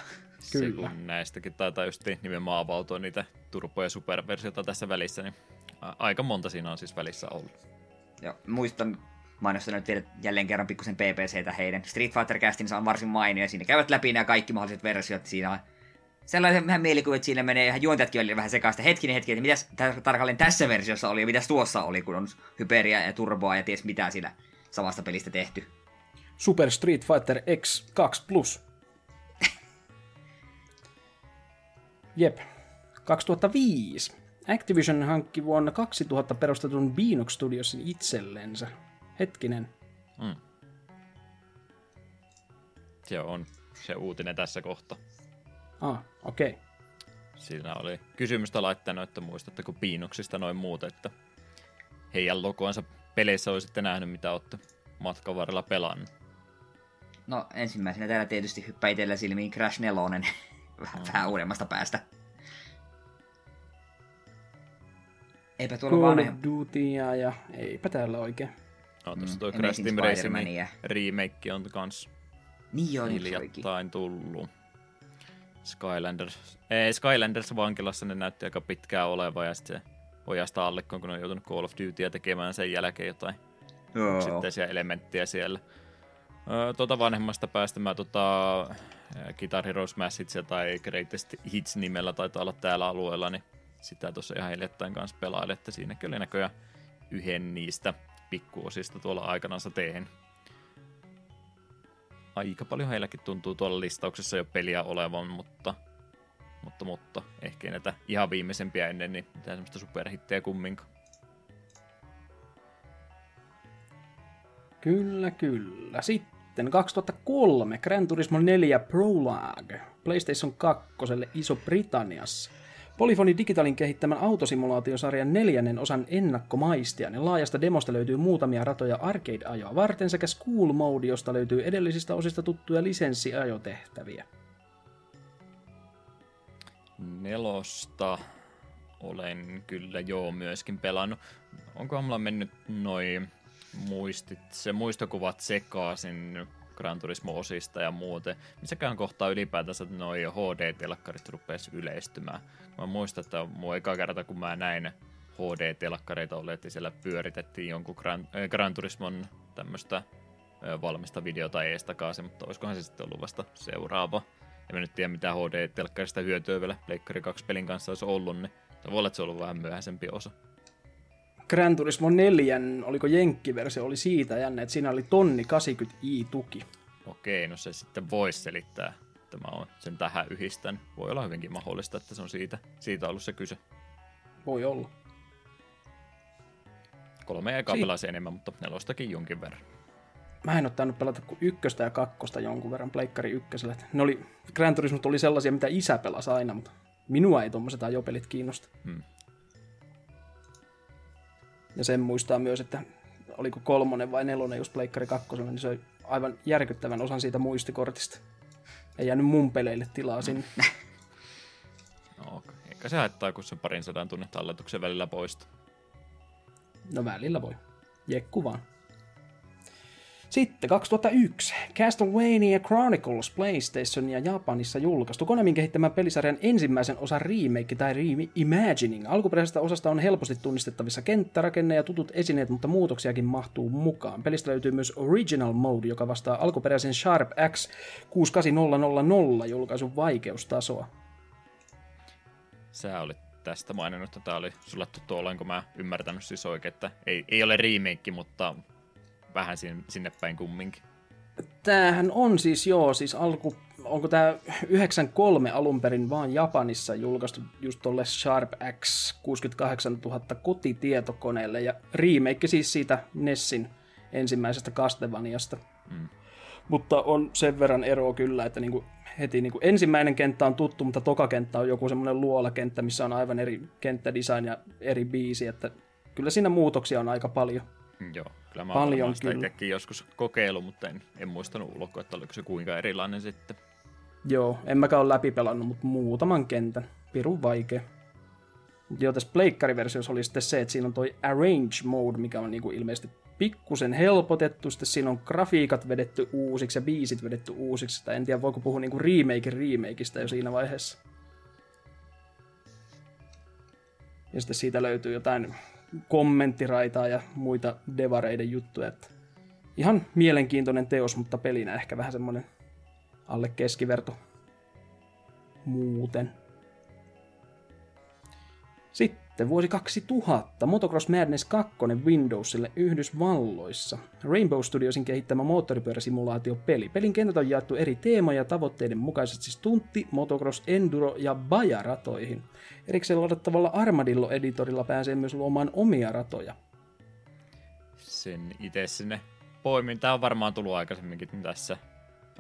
Kyllä. Se, näistäkin taitaa just nimenomaan avautua niitä turpo- ja superversiota tässä välissä, niin aika monta siinä on siis välissä ollut. Joo, muistan mainostan nyt jälleen kerran pikkusen PPCtä heidän. Street Fighter-kästinsä on varsin mainio, ja siinä käyvät läpi nämä kaikki mahdolliset versiot siinä. Sellainen vähän mielikuva, että siinä menee ihan juontajatkin välillä vähän sekaista. Hetkinen, että mitä tarkalleen tässä versiossa oli ja mitäs tuossa oli, kun on hyperiä ja turboa ja ties mitä siinä samasta pelistä tehty. Super Street Fighter X2+. Jep. 2005. Activision hankki vuonna 2000 perustetun Beanox Studiosin itsellensä. Hetkinen. Mm. Se on se uutinen tässä kohtaa. Okei. Okay. Siinä oli kysymystä laittanut, että muistatteko Beanoxista noin muuta, että heidän logoansa peleissä olisitte nähnyt, mitä olette matkan varrella pelannut. No ensimmäisenä täällä tietysti hyppää itsellä silmiin Crash 4, vähän uudemmasta päästä. Eipä tuolla Call of Dutya ja eipä täällä oikein. No tuossa toi Crash Team Racingin remake on kans hiljattain tullut. Skylanders vankilassa ne näytti aika pitkään oleva, ja sitten se ojasta allekkoon, kun on joutunut Call of Dutyä tekemään sen jälkeen jotain yksittäisiä elementtejä siellä. Tuota vanhemmasta päästä mä Guitar Hero Smash Hitsia tai Greatest Hits nimellä taitaa olla täällä alueella, niin sitä tuossa ihan hiljattain kanssa pelaili, että siinäkin oli näköjään yhden niistä pikkuosista tuolla aikanansa tehnyt. Aika paljon heilläkin tuntuu tuolla listauksessa jo peliä olevan, mutta ehkä näitä ihan viimeisempiä ennen, niin mitään semmoista superhittejä kumminkaan. Kyllä, kyllä. Sitten 2003 Grand Turismo 4 Prologue PlayStation 2 Iso-Britanniassa. Polyphony Digitalin kehittämän autosimulaatiosarjan 4. osan ennakkomaistiainen laajasta demosta löytyy muutamia ratoja arcade-ajoa varten sekä School Mode, josta löytyy edellisistä osista tuttuja lisenssiajotehtäviä. Nelosta olen kyllä myöskin pelannut. Onkohan mulla mennyt noin muistit, se muistokuvat sekaisin Gran Turismo-osista ja muuten. Missäkään kohtaa ylipäätänsä noi HD-telkkarit rupesi yleistymään. Mä muistan, että mun eka kerta kun mä näin HD-telkkareita oli, että siellä pyöritettiin jonkun Gran Turismon tämmöistä valmista videota eestakaisin, mutta olisikohan se sitten ollut vasta seuraava. En mä nyt tiedä, mitä HD-telkkarista hyötyä vielä Pleikkari 2-pelin kanssa olisi ollut, niin voi olla, että se on ollut vähän myöhäisempi osa. Gran Turismo 4, oliko jenkkiversio, oli siitä jännä, että siinä oli 1080i-tuki. Okei, no se sitten voisi selittää, että mä oon sen tähän yhdistän. Voi olla hyvinkin mahdollista, että se on siitä ollut se kyse. Voi olla. 3 ekaa pelasi enemmän, mutta 4:stäkin jonkin verran. Mä en ole tainnut pelata kuin 1 ja 2 jonkun verran Pleikkari 1. Gran Turismot oli sellaisia, mitä isä pelasi aina, mutta minua ei tommoset ajopelit kiinnosta. Hmm. Ja sen muistaa myös, että oliko 3. vai 4. just Pleikkari 2, niin se oli aivan järkyttävän osan siitä muistikortista. Ei jäänyt mun peleille tilaa sinne. No, okay. Eikä se haittaa, kun sen 200 tunnin talletuksen välillä poistuu. No välillä voi. Jekku vaan. Sitten 2001. Castlevania Chronicles PlayStation ja Japanissa julkaistu. Konamin kehittämän pelisarjan ensimmäisen osan remake tai reimagining. Alkuperäisestä osasta on helposti tunnistettavissa kenttärakenne ja tutut esineet, mutta muutoksiakin mahtuu mukaan. Pelistä löytyy myös Original Mode, joka vastaa alkuperäisen Sharp X 68000 julkaisun vaikeustasoa. Sä olit tästä maininnut, että tää oli sulle tuttu, olenko mä ymmärtänyt siis oikein, että ei ole remake, mutta vähän sinne päin kumminkin. Tämähän on siis onko tämä 93 alun perin vaan Japanissa julkaistu just tolle Sharp X 68000 kotitietokoneelle ja remake siis siitä Nessin ensimmäisestä Castlevaniasta. Mm. Mutta on sen verran eroa kyllä, että niinku heti niinku ensimmäinen kenttä on tuttu, mutta toka kenttä on joku semmoinen luolakenttä, missä on aivan eri kenttädesign ja eri biisi, että kyllä siinä muutoksia on aika paljon. Joo, kyllä mä olen sitä itsekin joskus kokeillut, mutta en muistanut ulkoa, että oliko se kuinka erilainen sitten. Joo, en mäkään ole läpipelannut, mutta muutaman kentän. Pirun vaikea. Joo, tässä pleikkariversiossa oli sitten se, että siinä on toi Arrange Mode, mikä on niinku ilmeisesti pikkusen helpotettu. Sitten siinä on grafiikat vedetty uusiksi ja biisit vedetty uusiksi. Tai en tiedä, voiko puhua niinku remakeista jo siinä vaiheessa. Ja sitten siitä löytyy jotain kommenttiraitaa ja muita devareiden juttuja. Että ihan mielenkiintoinen teos, mutta pelinä ehkä vähän semmoinen alle keskiverto muuten. Sitten vuosi 2000, Motocross Madness 2 Windowsille Yhdysvalloissa. Rainbow Studiosin kehittämä moottoripyöräsimulaatiopeli. Pelin kentät on jaettu eri teemoja tavoitteiden mukaisesti stuntti, motocross, enduro ja bajaratoihin. Erikseen ladattavalla Armadillo-editorilla pääsee myös luomaan omia ratoja. Sen itse sinne poimin. Tämä on varmaan tullut aikaisemminkin tässä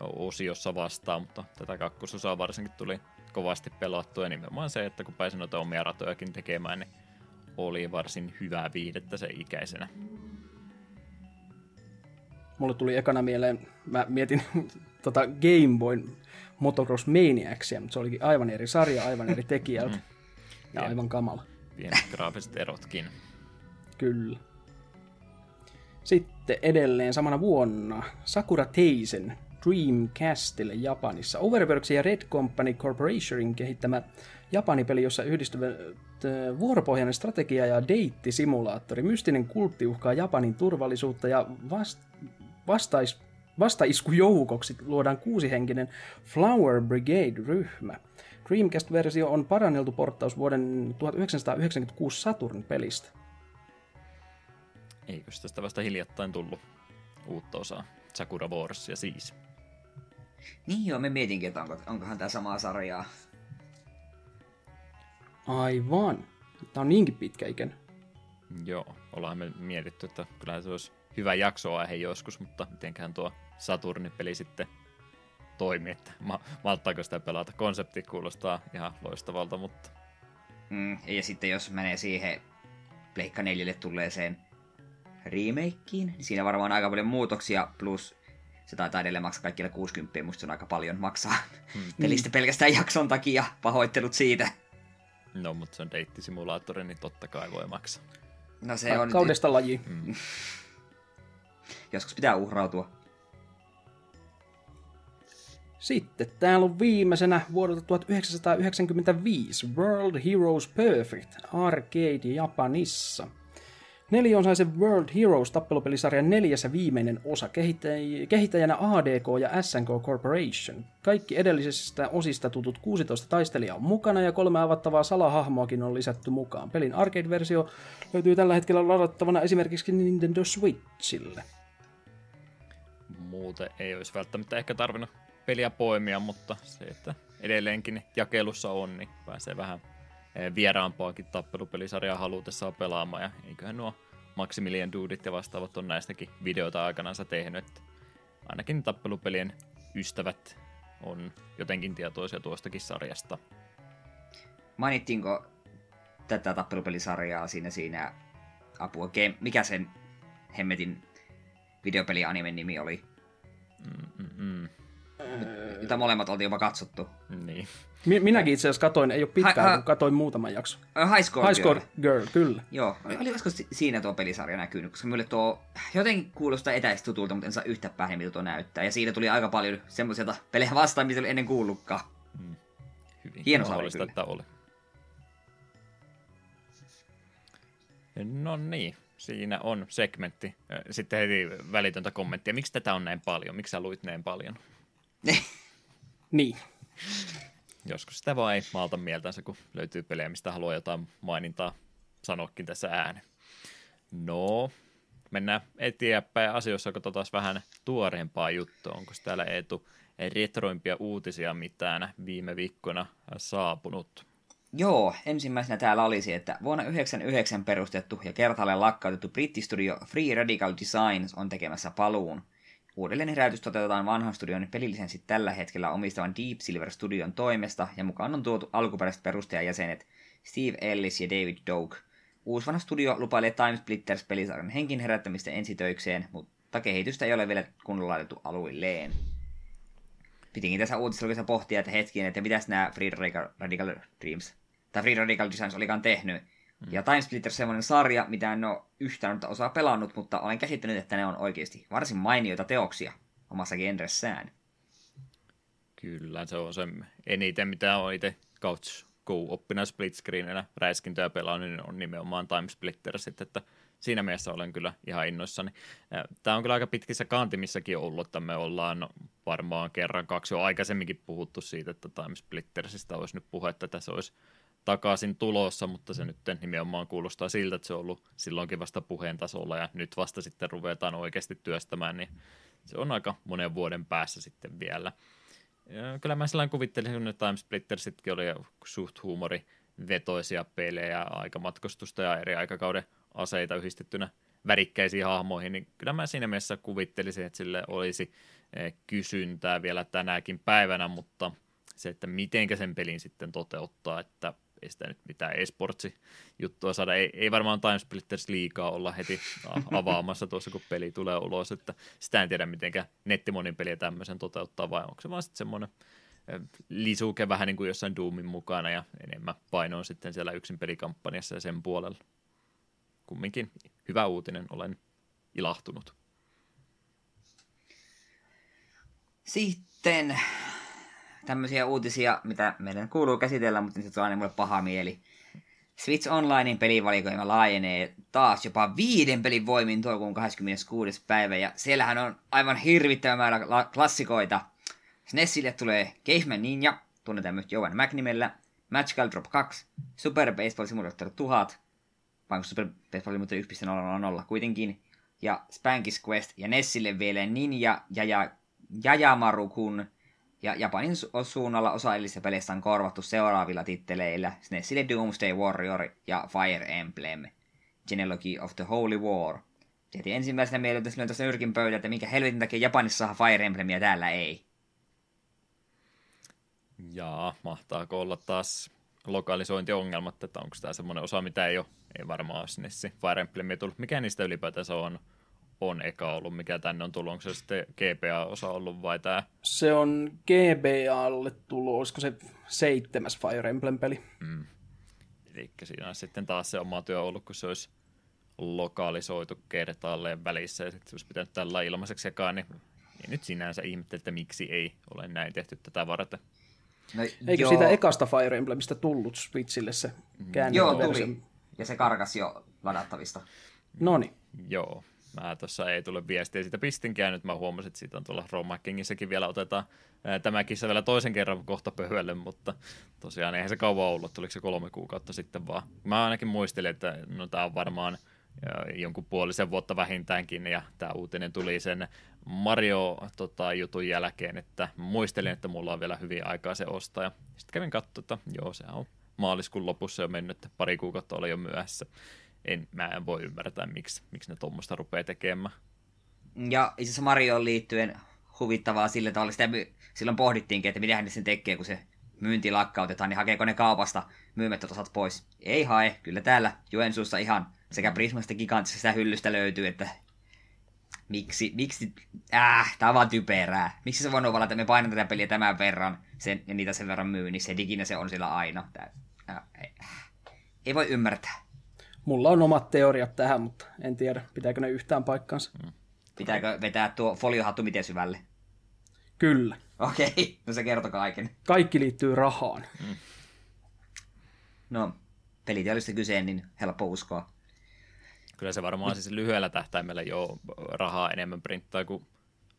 osiossa vastaan, mutta tätä kakkososaa varsinkin tuli kovasti pelattua, ja nimenomaan se, että kun pääsin noita omia ratojakin tekemään, niin oli varsin hyvää viihdettä sen ikäisenä. Mulle tuli ekana mieleen, mä mietin Game Boyn Motocross Maniacsia, mutta se olikin aivan eri sarja, aivan eri tekijältä, ja aivan kamala. Pienet graafiset erotkin. Kyllä. Sitten edelleen samana vuonna Sakura Teisen Dreamcastille Japanissa. Overworksin ja Red Company Corporationin kehittämä Japani-peli, jossa yhdistyvät vuoropohjainen strategia ja deittisimulaattori. Mystinen kultti uhkaa Japanin turvallisuutta ja vastaiskujoukoksi luodaan 6-henkinen Flower Brigade-ryhmä. Dreamcast-versio on paranneltu porttaus vuoden 1996 Saturn-pelistä. Eikö tästä vasta hiljattain tullut uutta osaa? Sakura Warsia siis. Niin joo, me mietinkin, että onkohan tää samaa sarjaa. Aivan. Tää on niinkin pitkäiken. Joo, ollaan me mietitty, että kyllähän se olisi hyvä jaksoaihe joskus, mutta mitenköhän tuo Saturn-peli sitten toimii, että malttaako sitä pelata. Konsepti kuulostaa ihan loistavalta, mutta ja sitten jos menee siihen Pleikka 4:lle tulleeseen remakeen, niin siinä varmaan aika paljon muutoksia, plus Se taitaa edelleen maksaa kaikille 60, musta se on aika paljon maksaa pelistä pelkästään jakson takia. Pahoittelut siitä. No, mutta se on deittisimulaattori, niin totta kai voi maksaa. No se on... Kaudesta laji. Joskus pitää uhrautua. Sitten täällä on viimeisenä vuodelta 1995 World Heroes Perfect Arcade Japanissa. Neliosaisen World Heroes -tappelupelisarjan neljäs ja viimeinen osa, kehittäjänä ADK ja SNK Corporation. Kaikki edellisistä osista tutut 16 taistelijaa on mukana ja 3 avattavaa salahahmoakin on lisätty mukaan. Pelin arcade-versio löytyy tällä hetkellä ladattavana esimerkiksi Nintendo Switchille. Muuten ei olisi välttämättä ehkä tarvinnut peliä poimia, mutta se, että edelleenkin jakelussa on, niin pääsee vähän vieraampaakin tappelupelisarjaa halutessaan pelaamaan, ja eiköhän nuo Maximilian Duudit ja vastaavat on näistäkin videoita aikanaansa tehnyt. Ainakin tappelupelien ystävät on jotenkin tietoisia tuostakin sarjasta. Mainittiinko tätä tappelupelisarjaa siinä apua? Mikä sen hemmetin videopelianimen nimi oli? Jota molemmat oltiin jopa katsottu. Niin. Minäkin itse asiassa katoin, ei ole pitkään, kun katoin muutaman jakson. High Score Girl, kyllä. Joo, olisiko siinä tuo pelisarja näkynyt, koska minulle tuo jotenkin kuulostaa etäistä tutulta, mutta en saa yhtä päähän, mitä tuo näyttää. Ja siinä tuli aika paljon semmoisia pelejä vastaan, mitä ei ennen kuullutkaan. Hieno sarja kyllä. Että oli. No niin, siinä on segmentti. Sitten heti välitöntä kommenttia. Miksi tätä on näin paljon? Miksi sä luit näin paljon? Niin. Joskus sitä vaan ei malta mieltänsä, kun löytyy pelejä, mistä haluaa jotain mainintaa sanoakin tässä ääneen. No, mennään eteenpäin asioissa, kun taas vähän tuoreempaa juttua. Onko täällä Eetu retroimpia uutisia mitään viime viikkoina saapunut? Joo, ensimmäisenä täällä olisi, että vuonna 1999 perustettu ja kertaalleen lakkautettu brittistudio Free Radical Designs on tekemässä paluun. Uudelleen heräytys toteutetaan vanhan studion pelilisenssit tällä hetkellä omistavan Deep Silver Studion toimesta, ja mukaan on tuotu alkuperäiset perustajajäsenet Steve Ellis ja David Doak. Uusvanha studio lupailee Time Splitters-pelisarjan henkin herättämistä ensitöikseen, mutta kehitystä ei ole vielä kunnolla laitettu aluilleen. Pitikin tässä uutisessa pohtia, että hetkinen, että mitäs nämä Free Radical Designs olikaan tehnyt. Ja Time Splitters on semmoinen sarja, mitä en ole yhtään osaa pelannut, mutta olen käsittänyt, että ne on oikeasti varsin mainioita teoksia omassa genressään. Kyllä, se on se eniten, mitä on itse Couch Go-oppina split-screenillä räiskintöä pelannut, niin on nimenomaan Time Splitters, että siinä mielessä olen kyllä ihan innoissani. Tämä on kyllä aika pitkissä kantimissakin ollut, että me ollaan varmaan kerran kaksi jo aikaisemminkin puhuttu siitä, että Time Splittersista olisi nyt puhetta, että se olisi takaisin tulossa, mutta se nyt nimenomaan kuulostaa siltä, että se on ollut silloinkin vasta puheen tasolla ja nyt vasta sitten ruvetaan oikeasti työstämään, niin se on aika monen vuoden päässä sitten vielä. Ja kyllä mä sellainen kuvittelin, että Time Splittersitkin oli suht huumorivetoisia pelejä, aikamatkustusta ja eri aikakauden aseita yhdistettynä värikkäisiin hahmoihin, niin kyllä mä siinä mielessä kuvittelisin, että sille olisi kysyntää vielä tänäkin päivänä, mutta se, että mitenkä sen pelin sitten toteuttaa, että ei sitä nyt mitään e-sportsi-juttua saada. Ei varmaan Time Splitters liikaa olla heti avaamassa tuossa, kun peli tulee ulos. Että sitä en tiedä, mitenkä nettimonin peliä tämmöisen toteuttaa, vai onko se vaan sitten semmoinen lisuke vähän niin kuin jossain Doomin mukana, ja enemmän paino on sitten siellä yksin pelikampanjassa ja sen puolella. Kumminkin hyvä uutinen, olen ilahtunut. Sitten tämmöisiä uutisia, mitä meidän kuuluu käsitellä, mutta se on aina mulle paha mieli. Switch Onlinein pelivalikoima laajenee taas jopa 5 pelin voimin toukokuun 26. päivä, ja siellähän on aivan hirvittävä määrä klassikoita. SNESille tulee Caveman Ninja, tunnetaan myös Jovan Mac-nimellä, Magical Drop 2, Super Baseball Simulator 1000, vai onko Super Baseball Simulator 1.000 kuitenkin, ja Spankis Quest, ja NESille vielä Ninja ja Jajamaru-kun. Ja Japanin suunnalla osa edellisistä peleistä on korvattu seuraavilla titteleillä SNESille Doomsday Warrior ja Fire Emblem, Genealogy of the Holy War. Tietysti ensimmäisenä mieleltä silloin tuosta nyrkin pöytä, että minkä helvetin takia Japanissa saa Fire Emblemia, täällä ei. Jaa, mahtaako olla taas lokalisointiongelmat, että onko tämä semmoinen osa, mitä ei varmaan SNESi Fire Emblemia tullut. Mikä niistä ylipäätänsä on on eka ollut, mikä tänne on tullut? Onko se sitten GBA-osa ollut vai tämä? Se on GBAlle tullut, olisiko se 7. Fire Emblem-peli. Mm. Eli siinä on sitten taas se oma työ ollut, kun se olisi lokalisoitu kertaalleen välissä, ja sitten se olisi pitänyt tällä ilmaiseksi jakaan, niin ei nyt sinänsä ihmettele, että miksi ei ole näin tehty tätä varten. No, eikö joo. Siitä ekasta Fire Emblemistä tullut Switchille se käännetty versio? Tuli. Ja se karkas jo ladattavista. Noniin. Joo. Mä tuossa ei tule viestiä siitä pistinkään, nyt mä huomasin, että siitä on tuolla Romakingissäkin vielä otetaan tämä kissa vielä toisen kerran kohta pöhyölle, mutta tosiaan eihän se kauan ollut, tuliko se 3 kuukautta sitten vaan. Mä ainakin muistelin, että no tää on varmaan jonkun puolisen vuotta vähintäänkin, ja tää uutinen tuli sen Mario-jutun jälkeen, että muistelin, että mulla on vielä hyvin aikaa se ostaa, ja sitten kävin katsomaan, että joo, se on maaliskuun lopussa jo mennyt, 2 kuukautta oli jo myöhässä. Mä en voi ymmärtää, miksi ne tuommoista rupeaa tekemään. Ja itse asiassa Marioon liittyen huvittavaa sillä tavalla, sitä silloin pohdittiinkin, että mitähän ne sen tekee, kun se myynti lakkautetaan, niin hakeeko ne kaupasta myymättöt osat pois. Ei hae, kyllä täällä Joensuussa ihan sekä Prismasta gigantisesta hyllystä löytyy, että miksi, tää on vaan typerää. Miksi se voi olla, että me painan tätä peliä tämän verran sen, ja niitä sen verran myy, niin se diginä se on siellä aina. Ei voi ymmärtää. Mulla on omat teoriat tähän, mutta en tiedä, pitääkö ne yhtään paikkaansa. Pitääkö vetää tuo foliohattu miten syvälle? Kyllä. Okei, no se kertoo kaiken. Kaikki liittyy rahaan. Mm. No, peliteollisuudesta kyseen, niin helppo uskoa. Kyllä se varmaan siis lyhyellä tähtäimellä jo rahaa enemmän printtaa, kun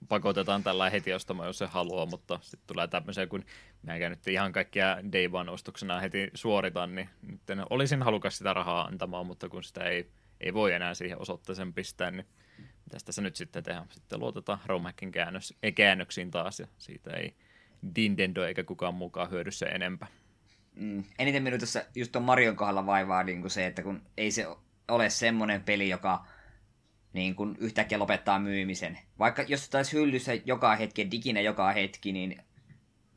pakotetaan tällä heti ostamaan, jos se haluaa, mutta sitten tulee tämmöisiä, kun mä nyt ihan kaikkia Day One-ostuksena heti suoritan, niin nyt olisin halukas sitä rahaa antamaan, mutta kun sitä ei voi enää siihen osoitteeseen pistää, niin mitäs tässä nyt sitten tehdään? Sitten luotetaan ROM-hackin käännöksiin taas, ja siitä ei Nintendo eikä kukaan mukaan hyödy sen enempää. Eniten minun tuossa just tuon Marion kohdalla vaivaa niin se, että kun ei se ole semmoinen peli, joka niin kun yhtäkkiä lopettaa myymisen. Vaikka jos taisi hyllyssä joka hetki, diginä joka hetki, niin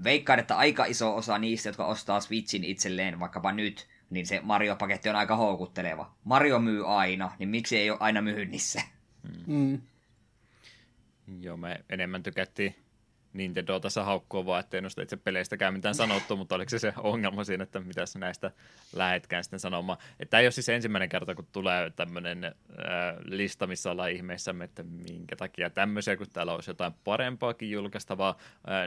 veikkaan, että aika iso osa niistä, jotka ostaa Switchin itselleen, vaikkapa nyt, niin se Mario-paketti on aika houkutteleva. Mario myy aina, niin miksi ei ole aina myynnissä? Joo, me enemmän tykättiin Nintendo tässä haukkua vaan, ettei noista itse peleistäkään mitään sanottu, mutta oliko se ongelma siinä, että mitä sä näistä lähetkään sitten sanomaan. Tämä ei ole siis ensimmäinen kerta, kun tulee tämmöinen lista, missä ollaan ihmeissämme, että minkä takia tämmöisiä, kun täällä olisi jotain parempaakin julkaistavaa.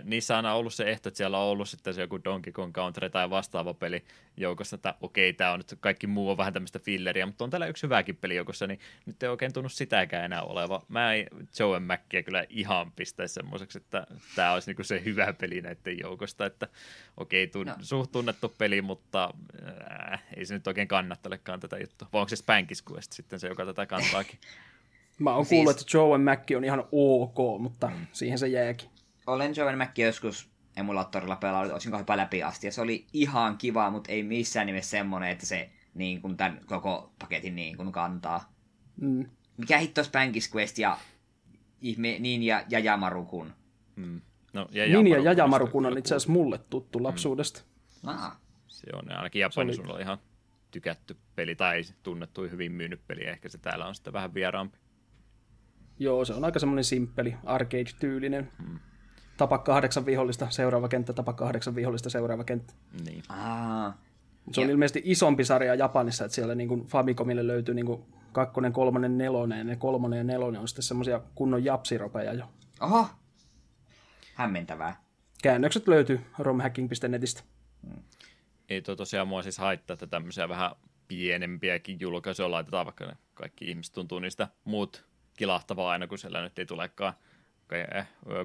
Niissä on aina ollut se ehto, että siellä on ollut sitten se joku Donkey Kong Country tai vastaava peli joukossa, että okei, tämä on nyt kaikki muu on vähän tämmöistä filleriä, mutta on täällä yksi hyväkin peli joukossa, niin nyt ei oikein tunnu sitäkään enää oleva. Mä en Joe Mackiä kyllä ihan pistäisi semmoiseksi, että tämä olisi niinku se hyvä peli näiden joukosta, että okei, suht tunnettu peli, mutta ei se nyt oikein kannattelekaan tätä juttua. Vai onko se Spankiskuesta sitten se, joka tätä kantaakin? Mä oon kuullut, että Joe Mac on ihan ok, mutta siihen se jääkin. Olen Joe Mac joskus emulaattorilla pelannut, olisinko hypä läpi asti, ja se oli ihan kiva, mutta ei missään nimessä semmoinen, että se niin kun tämän koko paketin niin kun kantaa. Mikä hitto Spankiskuest ja Jajamarukun? No, Ninja Jajamaru-kun on itse asiassa mulle tuttu lapsuudesta. Se on ainakin Japanissa on ihan tykätty peli tai tunnettu hyvin myynyt peli. Ehkä se täällä on sitten vähän vieraampi. Joo, se on aika semmoinen simppeli, arcade-tyylinen. Tapa 8 vihollista, seuraava kenttä, tapa 8 vihollista, seuraava kenttä. Niin. Se on ilmeisesti isompi sarja Japanissa, että siellä niin kuin Famicomille löytyy niin kuin 2., 3., 4. Ja ne 3. ja 4. on sitten semmoisia kunnon japsiropeja jo. Oho! Hämmentävää. Käännökset löytyy romhacking.netistä. Ei tuo tosiaan mua siis haittaa, että tämmöisiä vähän pienempiäkin julkaisuja laitetaan, vaikka ne kaikki ihmiset tuntuu niistä muut kilahtavaa aina, kun siellä nyt ei tulekaan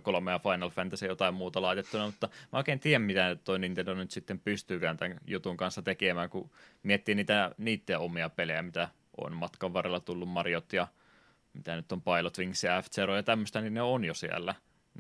3 Final Fantasy jotain muuta laitettuna, mutta mä oikein tiedän, mitä toi Nintendo nyt sitten pystyykään tämän jutun kanssa tekemään, kun miettii niiden omia pelejä, mitä on matkan varrella tullut, Mariot ja mitä nyt on Pilot Wings ja F-Zero ja tämmöistä, niin ne on jo siellä.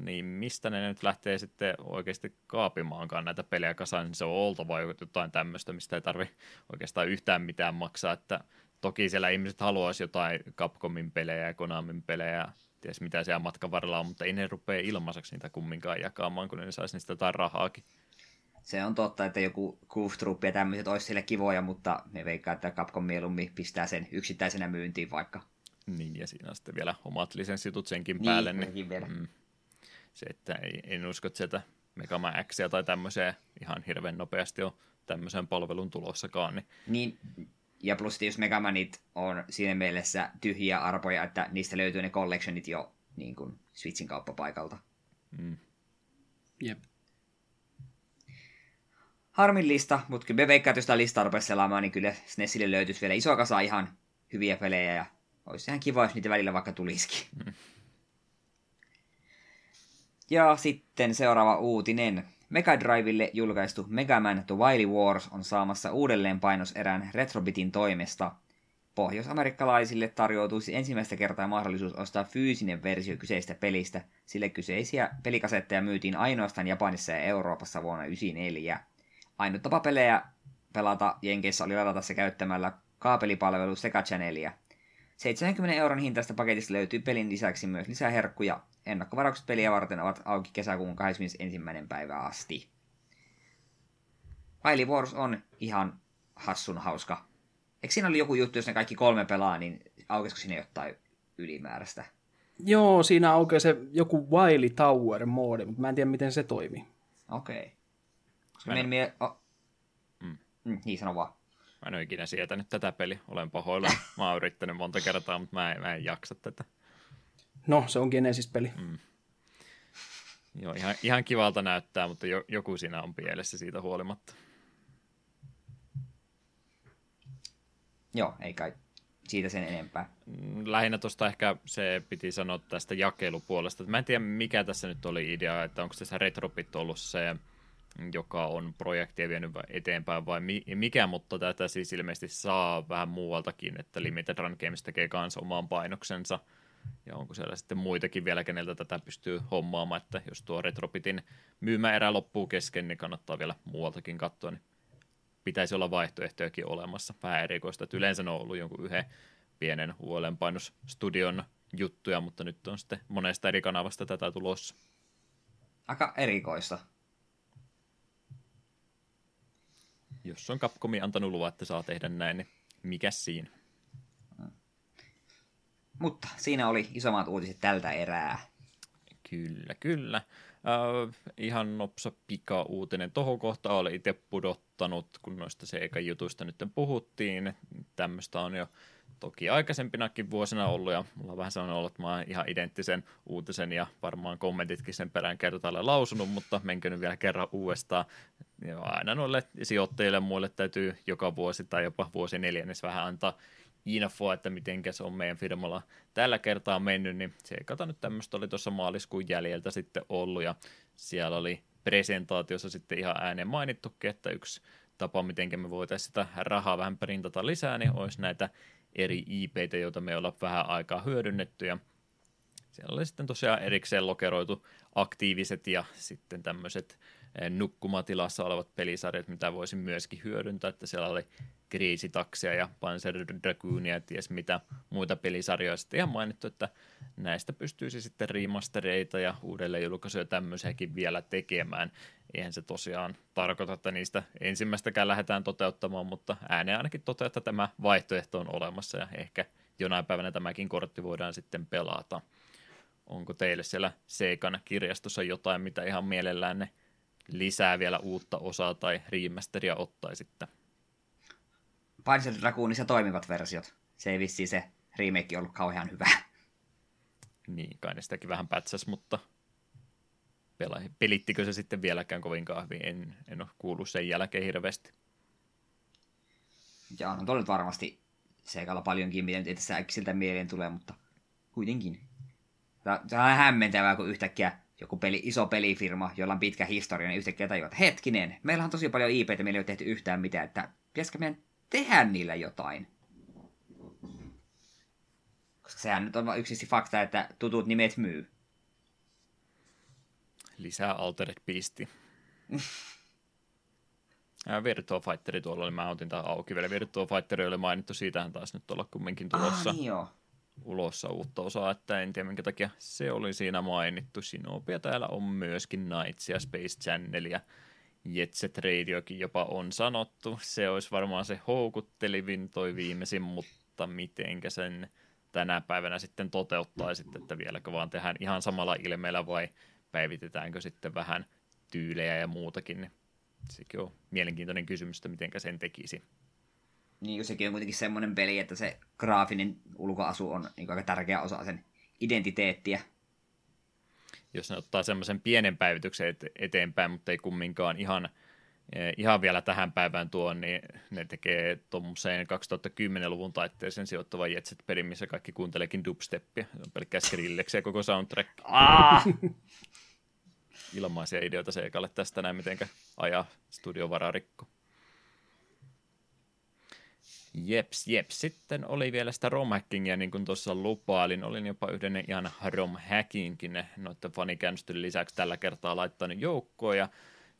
Niin mistä ne nyt lähtee sitten oikeasti kaapimaankaan näitä pelejä kasaan, niin se on oltava jotain tämmöistä, mistä ei tarvitse oikeastaan yhtään mitään maksaa, että toki siellä ihmiset haluaisi jotain Capcomin pelejä ja Konamin pelejä, ties mitä siellä matkan varrella on, mutta ei ne rupea ilmaiseksi niitä kumminkaan jakamaan, kun ne saisi niistä jotain rahaakin. Se on totta, että joku Goof Troop ja tämmöiset olisi siellä kivoja, mutta ne veikkaa, että Capcom mieluummin pistää sen yksittäisenä myyntiin vaikka. Niin, ja siinä on sitten vielä omat lisenssitut senkin päälle. Niin. Se, että en usko, että sieltä Megaman X tai tämmöiseen ihan hirveän nopeasti on tämmöisen palvelun tulossakaan. Niin, ja plus jos Megamanit on siinä mielessä tyhjiä arpoja, että niistä löytyy ne collectionit jo niin kuin Switchin kauppapaikalta. Mm. Jep. Harmillista, mutta kyllä me veikkaan, että jos tämä lista rupesi selaamaan, niin kyllä SNESille löytyisi vielä iso kasa ihan hyviä pelejä, ja olisi ihan kiva, jos niitä välillä vaikka tulisikin. Mm. Ja sitten seuraava uutinen. Mega Drivelle julkaistu Megaman The Wily Wars on saamassa uudelleen painoserän Retrobitin toimesta. Pohjois-amerikkalaisille tarjoutuisi ensimmäistä kertaa mahdollisuus ostaa fyysinen versio kyseistä pelistä, sillä kyseisiä pelikasetteja myytiin ainoastaan Japanissa ja Euroopassa vuonna 1994. Ainut tapa pelejä pelata Jenkeissä oli ladata se käyttämällä kaapelipalvelu sekä Channelia. 70 € hintaista paketista löytyy pelin lisäksi myös lisää herkkuja. Ennakkovaraukset peliä varten ovat auki kesäkuun 21. päivää asti. Wily Wars on ihan hassun hauska. Eikö siinä oli joku juttu, jos ne kaikki kolme pelaa, niin aukeisiko siinä jotain ylimääräistä? Joo, siinä aukeaa se joku Wily Tower mode, mutta mä en tiedä, miten se toimii. Okei. Okay. Niin, sano vaan. Mä en ole ikinä sietänyt tätä peliä. Olen pahoilla. Mä oon yrittänyt monta kertaa, mutta mä en jaksa tätä. No, se on Genesis-peli. Mm. Joo, ihan kivalta näyttää, mutta joku siinä on pielessä siitä huolimatta. Joo, ei kai siitä sen enempää. Lähinnä tuosta ehkä se piti sanoa tästä jakelupuolesta. Mä en tiedä, mikä tässä nyt oli idea, että onko tässä Retrobit ollut se, joka on projektia vienyt eteenpäin vai mikä, mutta tätä siis ilmeisesti saa vähän muualtakin, että Limited Run Games tekee kanssa oman painoksensa. Ja onko siellä sitten muitakin vielä, keneltä tätä pystyy hommaamaan, että jos tuo Retrobitin myymäerä loppuu kesken, niin kannattaa vielä muualtakin katsoa, niin pitäisi olla vaihtoehtojakin olemassa. Vähän erikoista, että yleensä on ollut jonkun yhden pienen huolenpainosstudion juttuja, mutta nyt on sitten monesta eri kanavasta tätä tulossa. Aika erikoista. Jos on Capcomi antanut luvan, että saa tehdä näin, niin mikä siinä? Mutta siinä oli isommat uutiset tältä erää. Kyllä. Ihan nopsa pika-uutinen. Tohon kohtaan olen itse pudottanut, kun noista Sega-jutuista nyt puhuttiin. Tämmöistä on jo toki aikaisempinakin vuosina ollut, ja mulla on vähän sellainen ollut, että mä oon ihan identtisen uutisen, ja varmaan kommentitkin sen perään kertaalleen lausunut, mutta menkö nyt vielä kerran uudestaan. Ja aina noille sijoittajille ja muille täytyy joka vuosi tai jopa vuosi neljännes vähän antaa infoa, että mitenkä se on meidän firmalla tällä kertaa mennyt, niin se ei kata nyt tämmöistä oli tuossa maaliskuun jäljeltä sitten ollut, ja siellä oli presentaatiossa sitten ihan ääneen mainittukin, että yksi tapa, mitenkä me voitaisiin sitä rahaa vähän printata lisää, niin olisi näitä eri IP:tä, joita me ollaan vähän aikaa hyödynnetty, ja siellä oli sitten tosiaan erikseen lokeroitu aktiiviset ja sitten tämmöiset nukkumatilassa olevat pelisarjat, mitä voisin myöskin hyödyntää, että siellä oli Kriisitaksia ja Panzer Dragoonia ja ties mitä muita pelisarjoja sitten ihan mainittu, että näistä pystyisi sitten remastereita ja uudelleenjulkaisuja tämmöisiäkin vielä tekemään. Eihän se tosiaan tarkoita, että niistä ensimmäistäkään lähdetään toteuttamaan, mutta ääneen ainakin toteaa, että tämä vaihtoehto on olemassa ja ehkä jonain päivänä tämäkin kortti voidaan sitten pelata. Onko teille siellä Seikan kirjastossa jotain, mitä ihan mielellään ne lisää vielä uutta osaa tai remasteria ottaisitte? Panzer Dragoonissa toimivat versiot. Se ei vissiin se remake ollut kauhean hyvä. Niin, kai ne sitäkin vähän pätsäs, mutta pelittikö se sitten vieläkään kovinkaan hyvin? En ole kuullut sen jälkeen hirveästi. Jaa, no tuolla nyt varmasti Seikalla paljonkin, miten nyt itse äkkiseltä mieleen tulee, mutta kuitenkin. Tämä on hämmentävää, kun yhtäkkiä joku iso pelifirma, jolla on pitkä historia, niin yhtäkkiä tajuat, hetkinen, meillä on tosi paljon IP:tä, meillä ei ole tehty yhtään mitään, että pitäisikö meidän tehdä niillä jotain. Koska sehän nyt on vain yksisesti fakta, että tutut nimet myy. Lisää Altered Beastia. Virtua Fighteri tuolla oli, mä otin tämän auki vielä. Virtua Fighteri oli mainittu, siitähän taas nyt olla kumminkin tulossa ulossa uutta osaa, että en tiedä minkä takia se oli siinä mainittu. Sinopia täällä on myöskin Nightsia, Space Channelia. Jet Set Radiokin jopa on sanottu. Se olisi varmaan se houkuttelivin toi viimeisin, mutta mitenkä sen tänä päivänä sitten toteuttaisitte, että vieläkö vaan tehdään ihan samalla ilmeellä vai päivitetäänkö sitten vähän tyylejä ja muutakin. Sekin on mielenkiintoinen kysymys, että miten sen tekisi. Niin, sekin on kuitenkin semmoinen peli, että se graafinen ulkoasu on niin aika tärkeä osa sen identiteettiä. Jos ne ottaa semmoisen pienen päivityksen eteenpäin, mutta ei kumminkaan ihan vielä tähän päivään tuon, niin ne tekee tuommoiseen 2010-luvun taitteeseen sijoittavan Jetset-pelin, missä kaikki kuunteleekin dubsteppia. Se on pelkkää Skrilleksiä koko soundtrack. Ilmaisia ideoita se eikä ole tästä näin mitenkä ajaa studiovararikko. Jeps. Sitten oli vielä sitä romhackingia, niin kuin tuossa lupailin. Olin jopa yhden ihan romhackinkin noiden fanikäännösten lisäksi tällä kertaa laittanut joukkoon. Ja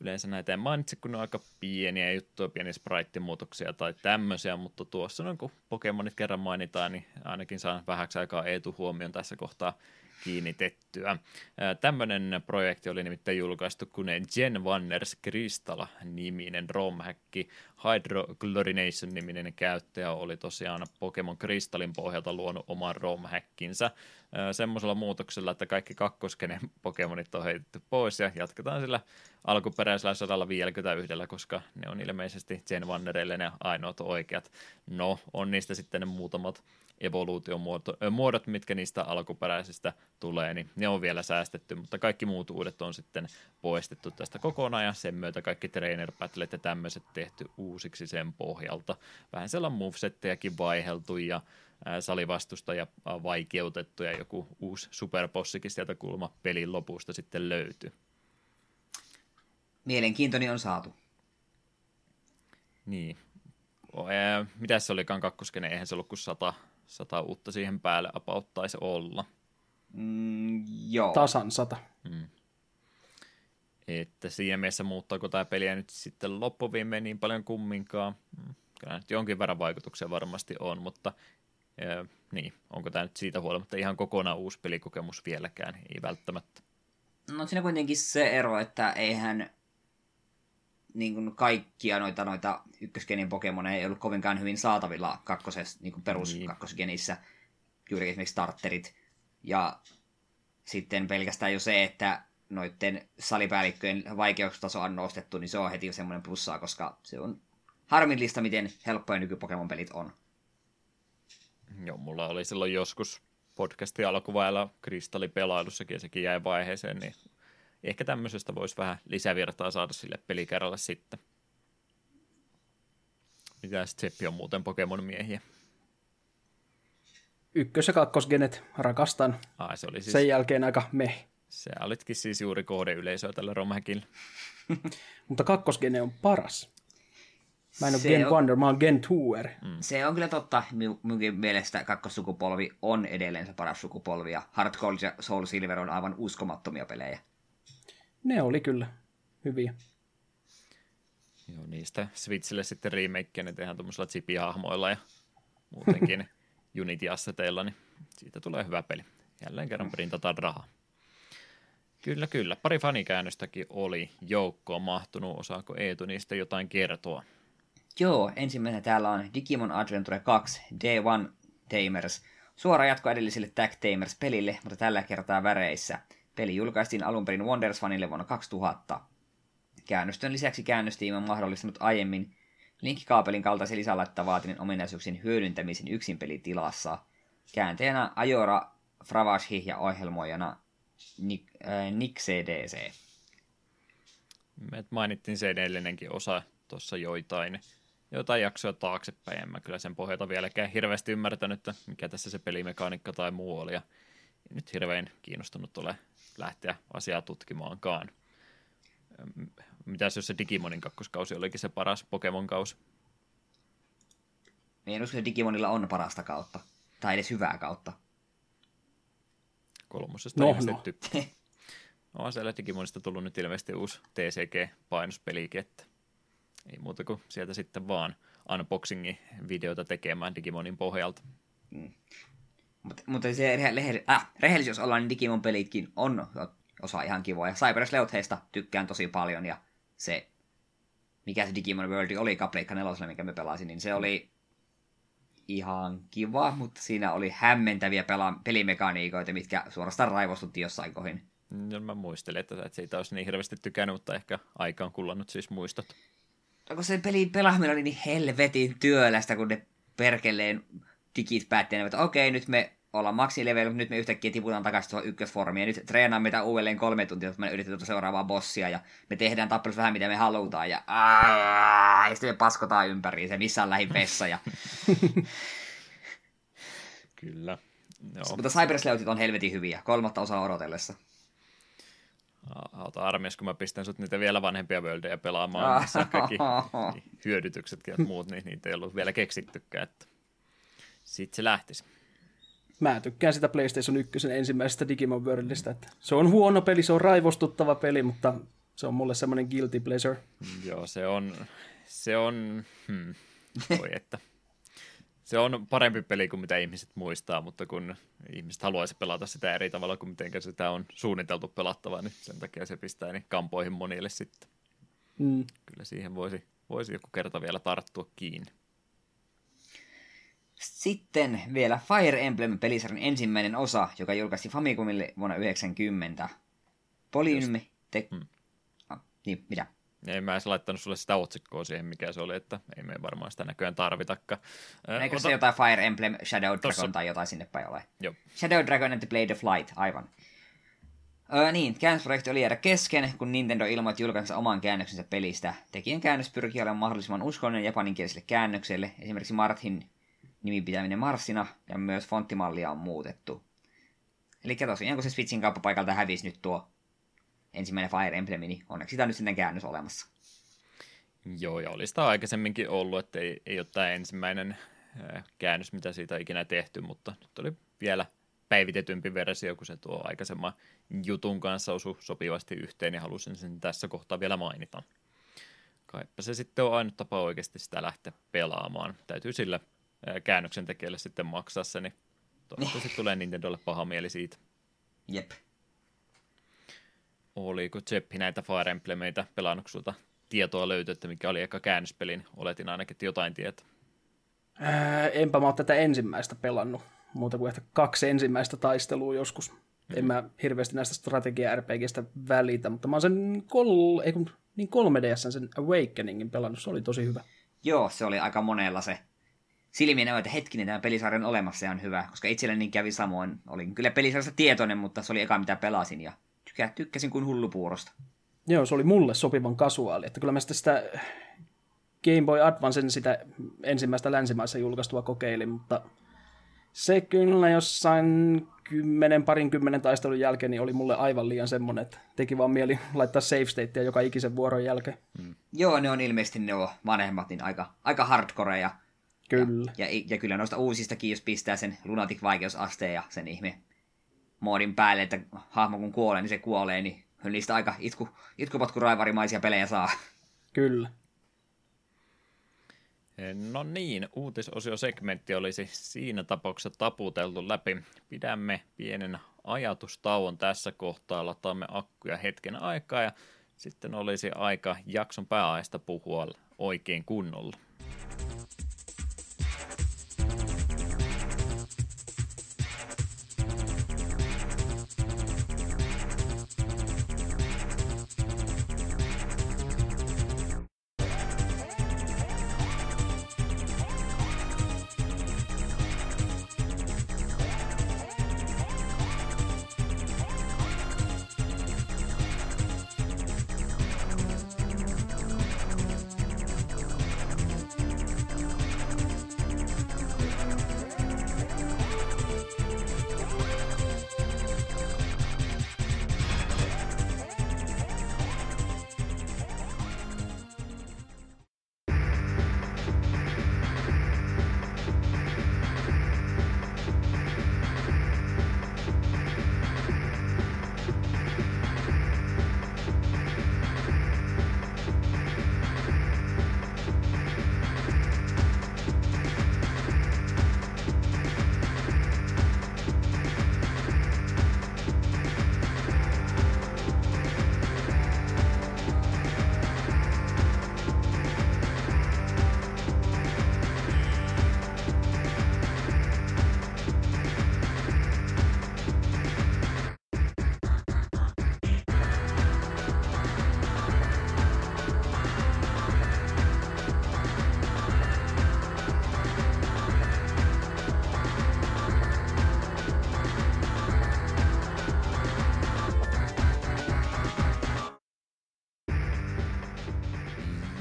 yleensä näitä en mainitse, kun ne on aika pieniä juttuja, pieniä sprite-muutoksia tai tämmöisiä, mutta tuossa noin kun Pokemonit kerran mainitaan, niin ainakin saan vähäksi aikaa Eetu huomioon tässä kohtaa kiinnitettyä. Tämmöinen projekti oli nimittäin julkaistu, kun Gen Wanners Crystal-niminen romhäkki Hydroglorination-niminen käyttäjä oli tosiaan Pokemon Crystalin pohjalta luonut oman romhäkkinsä semmoisella muutoksella, että kaikki kakkoskenen Pokemonit on heitetty pois ja jatketaan sillä alkuperäisellä 151, koska ne on ilmeisesti Gen Wannereille ne ainoat oikeat. No, on niistä sitten ne muutamat evoluutiomuodot, mitkä niistä alkuperäisistä tulee, niin ne on vielä säästetty, mutta kaikki muut uudet on sitten poistettu tästä kokonaan, ja sen myötä kaikki trainer battlet ja tämmöiset tehty uusiksi sen pohjalta. Vähän siellä on movesettejäkin vaiheltu, ja salivastustajia vaikeutettu, ja joku uusi superbossikin sieltä kulma pelin lopusta sitten löytyy. Mielenkiintoni on saatu. Niin. Mitäs se olikaan kakkoskene? Eihän se ollut kuin 100 uutta siihen päälle apauttaisi olla. Joo. Tasan 100. Että siinä mielessä muuttaako tämä peliä nyt sitten loppuviimeen niin paljon kumminkaan? Kyllä nyt jonkin verran vaikutuksia varmasti on, mutta niin, onko tämä nyt siitä huolimatta ihan kokonaan uusi pelikokemus vieläkään? Ei välttämättä. No siinä kuitenkin se ero, että eihän niin kuin kaikkia noita ykkösgenin Pokemoneja ei ollut kovinkaan hyvin saatavilla niin peruskakkosgenissä, juuri esimerkiksi starterit. Ja sitten pelkästään jo se, että noiden salipäällikköjen vaikeustaso on nostettu, niin se on heti semmoinen plussaa, koska se on harmillista, miten helppoja nyky-Pokemon-pelit on. Joo, mulla oli silloin joskus podcastin alkuvailla kristallipelailussakin, ja sekin jäi vaiheeseen, niin ehkä tämmöisestä voisi vähän lisävirtaa saada sille pelikerralle sitten. Mitäs Tseppi on muuten Pokemon-miehiä? Ykkös- ja kakkosgenet rakastan. Se oli siis sen jälkeen aika meh. Se olitkin siis juuri kohdeyleisöä tällä romhäkillä. Mutta kakkosgene on paras. Mä en ole Gen Wonder, mä oon Gen Tour. Se on kyllä totta. Minunkin mielestä kakkossukupolvi on edelleen se paras sukupolvi. Ja Hard Gold ja Soul Silver on aivan uskomattomia pelejä. Ne oli kyllä hyviä. Joo, niistä Switchille sitten remakea, ne tehdään tuommoisilla chipi-hahmoilla ja muutenkin Unity-asseteilla, niin siitä tulee hyvä peli. Jälleen kerran printataan rahaa. Kyllä. Pari fanikäännöstäkin oli joukkoon mahtunut. Osaako Eetu niistä jotain kertoa? Joo, ensimmäisenä täällä on Digimon Adventure 2 Day 1 Tamers. Suora jatko edelliselle Tag Tamers-pelille, mutta tällä kertaa väreissä. Peli julkaistiin alunperin Wonders-fanille vuonna 2000. Käännöstön lisäksi käännöstiimi on mahdollistanut aiemmin linkkikaapelin kaltaisen lisälaitetta vaatinen ominaisuuksien hyödyntämisen yksin pelitilassa. Kääntäjänä Ajora Fravashi ja ohjelmoijana Nick CDC. Me mainittiin CD-ellinenkin osa tuossa joitain jaksoja taaksepäin. En mä kyllä sen pohjalta vieläkään hirveästi ymmärtänyt, että mikä tässä se pelimekaniikka tai muu oli. Ja nyt hirveän kiinnostunut ole lähteä asiaa tutkimaankaan. Mitäs jos se Digimonin kakkoskausi olikin se paras Pokemon-kausi? En usko, että Digimonilla on parasta kautta. Tai edes hyvää kautta. Kolmosesta ilmeisesti. No, siellä Digimonista tullut nyt ilmeisesti uusi TCG-painospelikin, että ei muuta kuin sieltä sitten vaan unboxing-videota tekemään Digimonin pohjalta. Mutta se rehellisyys ollaan, niin Digimon-pelitkin on osa ihan kivoa. Ja Cybersleutheista tykkään tosi paljon. Ja se, mikä se Digimon World oli, Pleikka 4, mikä me pelasin, niin se oli ihan kiva, mutta siinä oli hämmentäviä pelimekaniikoita, mitkä suorastaan raivostutti jossain kohin. No, mä muistelin, että et siitä olisi niin hirveästi tykännyt, mutta ehkä aika on kullannut siis muistot. No, kun sen pelin pelaaminen oli niin helvetin työlästä, kun ne perkeleen digit päättivät, että okei, nyt me ollaan maksilevel, mutta nyt me yhtäkkiä tiputaan takaisin tuohon ykkösformiin. Ja nyt treenaamme tämän uudelleen 3 tuntia, että me yritetään tuota seuraavaa bossia, ja me tehdään tappelussa vähän, mitä me halutaan, ja sitten me paskotaan ympäriin, se missä on lähin vessa. Ja... Kyllä. Joo. Mutta Cybersleutit on helvetin hyviä, 3. osaa odotellessa. Ota armias, kun mä pistän sut niitä vielä vanhempia worldeja pelaamaan, missä kaikki hyödytyksetkin ja muut, niin niitä ei ollut vielä keksittykään, että sitten se lähtisi. Mä tykkään sitä PlayStation 1 ensimmäisestä Digimon Worldista, että se on huono peli, se on raivostuttava peli, mutta se on mulle semmoinen guilty pleasure. Joo, se on että se on parempi peli kuin mitä ihmiset muistaa, mutta kun ihmiset haluaisi pelata sitä eri tavalla kuin miten sitä on suunniteltu pelattavaa, niin sen takia se pistää niin kampoihin monille sitten. Mm. Kyllä siihen voisi joku kerta vielä tarttua kiinni. Sitten vielä Fire Emblem-pelisarjan ensimmäinen osa, joka julkaistiin Famicomille vuonna 1990. Polyymi... Niin, mitä? Ei mä edes laittanut sulle sitä otsikkoa siihen, mikä se oli, että ei me varmaan sitä näköjään tarvitakaan. Eikö se jotain Fire Emblem, Shadow Dragon tai jotain sinne päin ole? Jo. Shadow Dragon and the Blade of Light, aivan. Niin, käännösprojekti oli jäädä kesken, kun Nintendo ilmoitti julkaisensa oman käännöksensä pelistä. Tekijän käännös pyrkii olemaan mahdollisimman uskollinen japaninkieliselle käännökselle, esimerkiksi Marthin nimin pitäminen Marsina, ja myös fonttimallia on muutettu. Eli tosiaan, kun se Switchin kauppapaikalta hävisi nyt tuo ensimmäinen Fire Emblem, niin onneksi sitä on nyt sitten käännös olemassa. Joo, ja oli sitä aikaisemminkin ollut, että ei ole tämä ensimmäinen käännös, mitä siitä on ikinä tehty, mutta nyt oli vielä päivitetympi versio, kun se tuo aikaisemman jutun kanssa osui sopivasti yhteen, ja halusin sen tässä kohtaa vielä mainita. Kaipa se sitten on ainut tapa oikeasti sitä lähteä pelaamaan. Täytyy sillä käännöksen tekijälle sitten maksaa se, niin toivottavasti tulee Nintendolle paha mieli siitä. Jep. Oliko Ceppi näitä Fire Emblemeitä pelannut sulta tietoa löytyy, että mikä oli eka käännöspelin? Oletin ainakin, että jotain tietoa. Enpä mä ole tätä ensimmäistä pelannut, muuta kuin ehkä 2 ensimmäistä taistelua joskus. En mä hirveästi näistä strategia-RPGistä välitä, mutta mä oon sen 3DS:n sen Awakeningin pelannut, se oli tosi hyvä. Joo, se oli aika monella se. Silmiin näytä hetkinen tämän pelisarjan olemassa ja on hyvä, koska itselleni kävi samoin. Olin kyllä pelisarjasta tietoinen, mutta se oli eka mitä pelasin ja tykkäsin kuin hullupuurosta. Joo, se oli mulle sopivan kasuaali. Että kyllä mä sitä Game Boy Advancen sitä ensimmäistä länsimaissa julkaistua kokeilin, mutta se kyllä jossain 10-20 taistelun jälkeen niin oli mulle aivan liian semmoinen, että teki vaan mieli laittaa save statea joka ikisen vuoron jälkeen. Mm. Joo, ne on ilmeisesti ne on vanhemmat niin aika hardcore ja kyllä. Ja kyllä noista uusistakin, jos pistää sen lunatic-vaikeusasteen ja sen ihme moodin päälle, että hahmo kun kuolee, niin se kuolee, niin niistä aika itkupotkuraivaarimaisia pelejä saa. Kyllä. No niin, uutisosiosegmentti olisi siinä tapauksessa taputeltu läpi. Pidämme pienen ajatustauon tässä kohtaa, lataamme akkuja hetken aikaa ja sitten olisi aika jakson pääaiheesta puhua oikein kunnolla.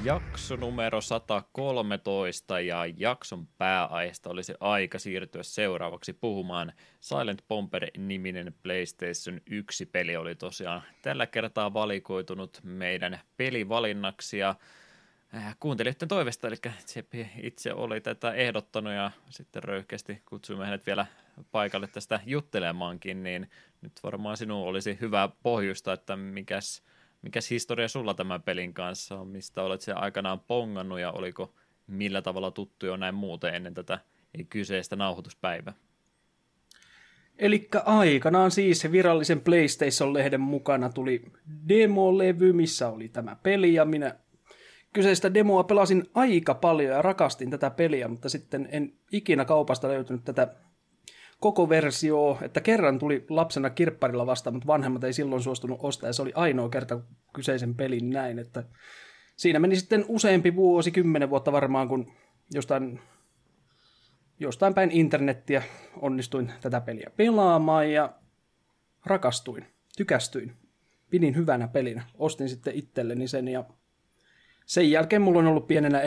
Jakso numero 113 ja jakson pääaiheesta olisi aika siirtyä seuraavaksi puhumaan. Silent Bomber-niminen PlayStation 1-peli oli tosiaan tällä kertaa valikoitunut meidän pelivalinnaksi ja kuuntelijoiden toivesta, eli Cephi itse oli tätä ehdottanut ja sitten röyhkeästi kutsuimme hänet vielä paikalle tästä juttelemaankin, niin nyt varmaan sinun olisi hyvä pohjusta, että mikäs historia sulla tämän pelin kanssa on, mistä olet siellä aikanaan pongannut ja oliko millä tavalla tuttu jo näin muuten ennen tätä kyseistä nauhoituspäivää? Elikkä aikanaan siis virallisen PlayStation-lehden mukana tuli demo-levy, missä oli tämä peli ja minä kyseistä demoa pelasin aika paljon ja rakastin tätä peliä, mutta sitten en ikinä kaupasta löytynyt tätä koko versio, että kerran tuli lapsena kirpparilla vastaan, mutta vanhemmat ei silloin suostunut ostaa, ja se oli ainoa kerta kyseisen pelin näin, että siinä meni sitten useampi vuosi, 10 vuotta varmaan, kun jostain päin internettiä onnistuin tätä peliä pelaamaan, ja rakastuin, tykästyin, pidin hyvänä pelinä, ostin sitten itselleni sen, ja sen jälkeen mulla on ollut pienenä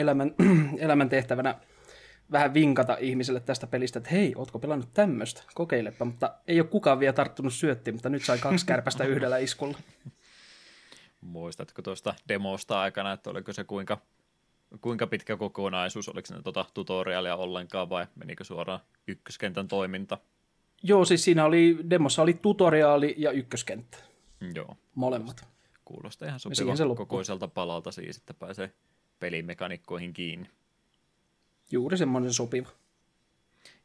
elämäntehtävänä vähän vinkata ihmiselle tästä pelistä, että hei, ootko pelannut tämmöistä? Kokeilepa, mutta ei ole kukaan vielä tarttunut syöttiin, mutta nyt sai 2 kärpästä yhdellä iskulla. Muistatko tuosta demosta aikana, että oliko se kuinka pitkä kokonaisuus, oliko se tutorialia ollenkaan vai menikö suoraan ykköskentän toiminta? Joo, siis siinä oli, demossa oli tutoriaali ja ykköskenttä. Joo. Molemmat. Kuulostaa ihan sopivan kokoiselta palalta siis, että pääsee pelimekanikkoihin kiinni. Juuri semmoinen sopiva.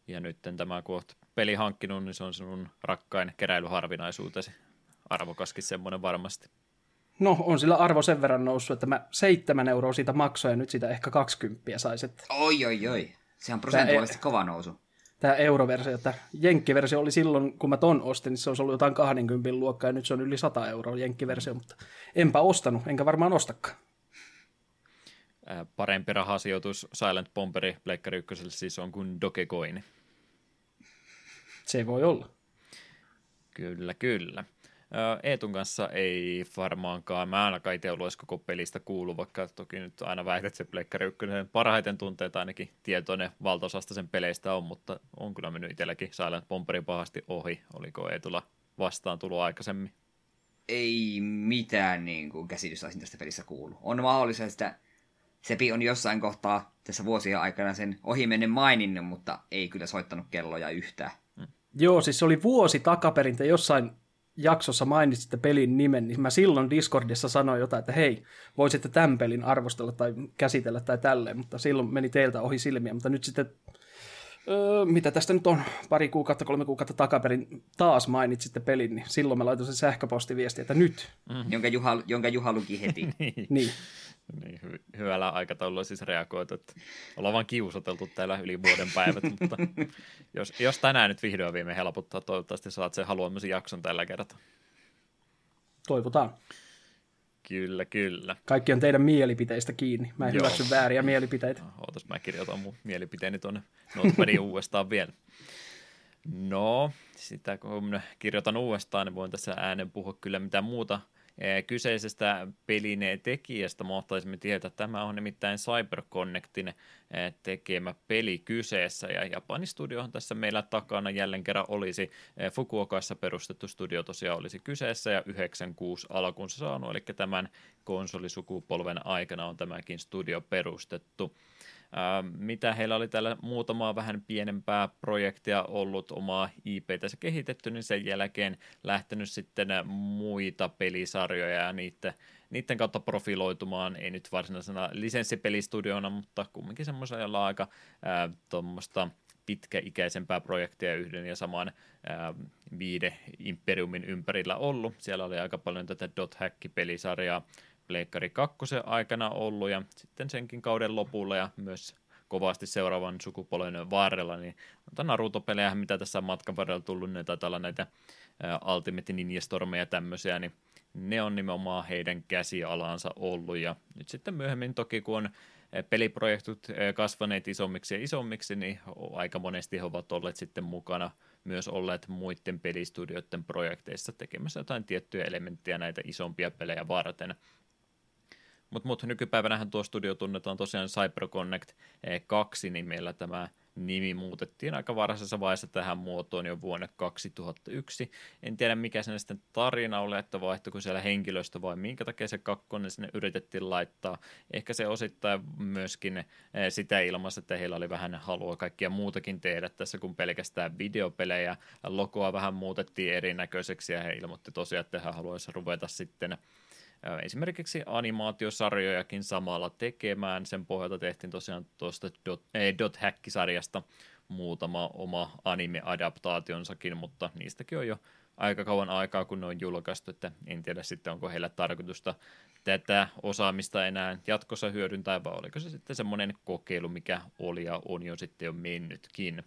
Ja nyt tämä, kun olet peli hankkinut, niin se on sinun rakkain keräilyharvinaisuutesi. Arvokaskin semmoinen varmasti. No, on sillä arvo sen verran noussut, että mä 7 euroa siitä maksoin ja nyt sitä ehkä 20 saisin. Oi. Se on prosentuaalisesti kova nousu. Tämä euroversio, että jenkkiversio oli silloin, kun mä ton ostin, niin se olisi ollut jotain 20 luokkaa ja nyt se on yli 100 euroa jenkkiversio, mutta enpä ostanut, enkä varmaan ostakaan. Parempi rahasijoitus Silent Bomberi Pleikkari 1 siis on kuin Dogecoin. Se voi olla. Kyllä. Eetun kanssa ei varmaankaan. Mä ainakaan itse ollut koko pelistä kuullut, vaikka toki nyt aina väität se Pleikkari 1. Parhaiten tunteet ainakin tietoinen valtaosasta sen peleistä on, mutta on kyllä mennyt itselläkin Silent Bomberi pahasti ohi. Oliko Eetulla vastaan tullut aikaisemmin? Ei mitään käsitystä olisin tästä pelissä kuullut. On mahdollista, että Seppi on jossain kohtaa tässä vuosien aikana sen ohimennen maininnut, mutta ei kyllä soittanut kelloja yhtään. Joo, siis se oli vuosi takaperin, te jossain jaksossa mainitsitte pelin nimen, niin mä silloin Discordissa sanoin jotain, että hei, voisitte tämän pelin arvostella tai käsitellä tai tälleen, mutta silloin meni teiltä ohi silmiä, mutta nyt sitten, mitä tästä nyt on, 3 kuukautta takaperin taas mainitsitte pelin, niin silloin mä laitoin sen sähköpostiviesti, että nyt. Mm. Jonka Juha luki heti. Niin. Niin, hyvällä aikataululla siis reagoitu, että ollaan vaan kiusoteltu täällä yli vuoden päivät, mutta jos tänään nyt vihdoin viime helpottaa, toivottavasti saat sen haluamisen jakson tällä kertaa. Toivotaan. Kyllä. Kaikki on teidän mielipiteistä kiinni. Mä en hyväksy vääriä mielipiteitä. Ootas, mä kirjoitan mun mielipiteeni tuonne Notepadiin uudestaan vielä. No, sitä kun kirjoitan uudestaan, niin voin tässä äänen puhua kyllä mitä muuta. Kyseisestä pelin tekijästä mahtaisimme tietää, että tämä on nimittäin CyberConnectin tekemä peli kyseessä, ja Japanin studiohan tässä meillä takana jälleen kerran olisi. Fukuokaissa perustettu studio tosiaan olisi kyseessä, ja 96 alkunsa saanut, eli tämän konsolisukupolven aikana on tämäkin studio perustettu. Mitä heillä oli täällä muutamaa vähän pienempää projektia ollut, omaa IP:tänsä kehitetty, niin sen jälkeen lähtenyt sitten muita pelisarjoja ja niiden kautta profiloitumaan, ei nyt varsinaisena lisenssipelistudiona, mutta kumminkin semmoisella, jolla on aika tuommoista pitkäikäisempää projektia yhden ja saman viideimperiumin ympärillä ollut. Siellä oli aika paljon tätä Dot Hack-pelisarjaa, Pleikkari 2 aikana ollut ja sitten senkin kauden lopulla ja myös kovasti seuraavan sukupolven varrella, niin Naruto-pelejä, mitä tässä on matkan varrella tullut, ne taitaa olla näitä Ultimate Ninja Stormeja ja tämmöisiä, niin ne on nimenomaan heidän käsialansa ollut ja nyt sitten myöhemmin toki, kun on peliprojektit kasvaneet isommiksi, niin aika monesti he ovat olleet sitten mukana, myös olleet muiden pelistudioiden projekteissa tekemässä jotain tiettyjä elementtejä näitä isompia pelejä varten. Mutta nykypäivänähän tuo studio tunnetaan tosiaan CyberConnect2, niin meillä tämä nimi muutettiin aika varhaisessa vaiheessa tähän muotoon jo vuonna 2001. En tiedä, mikä sen sitten tarina oli, että vaihtuiko siellä henkilöstö vai minkä takia se kakkonen sinne yritettiin laittaa. Ehkä se osittain myöskin sitä ilmassa, että heillä oli vähän halua kaikkia muutakin tehdä tässä, kun pelkästään videopelejä. Logoa vähän muutettiin erinäköiseksi ja he ilmoitti tosiaan, että he haluaisivat ruveta sitten esimerkiksi animaatiosarjojakin samalla tekemään. Sen pohjalta tehtiin tosiaan tuosta Dot Hack-sarjasta muutama oma anime-adaptaationsakin, mutta niistäkin on jo aika kauan aikaa, kun ne on julkaistu, että en tiedä sitten, onko heillä tarkoitusta tätä osaamista enää jatkossa hyödyntää, vai oliko se sitten semmoinen kokeilu, mikä oli ja on jo sitten jo mennytkin.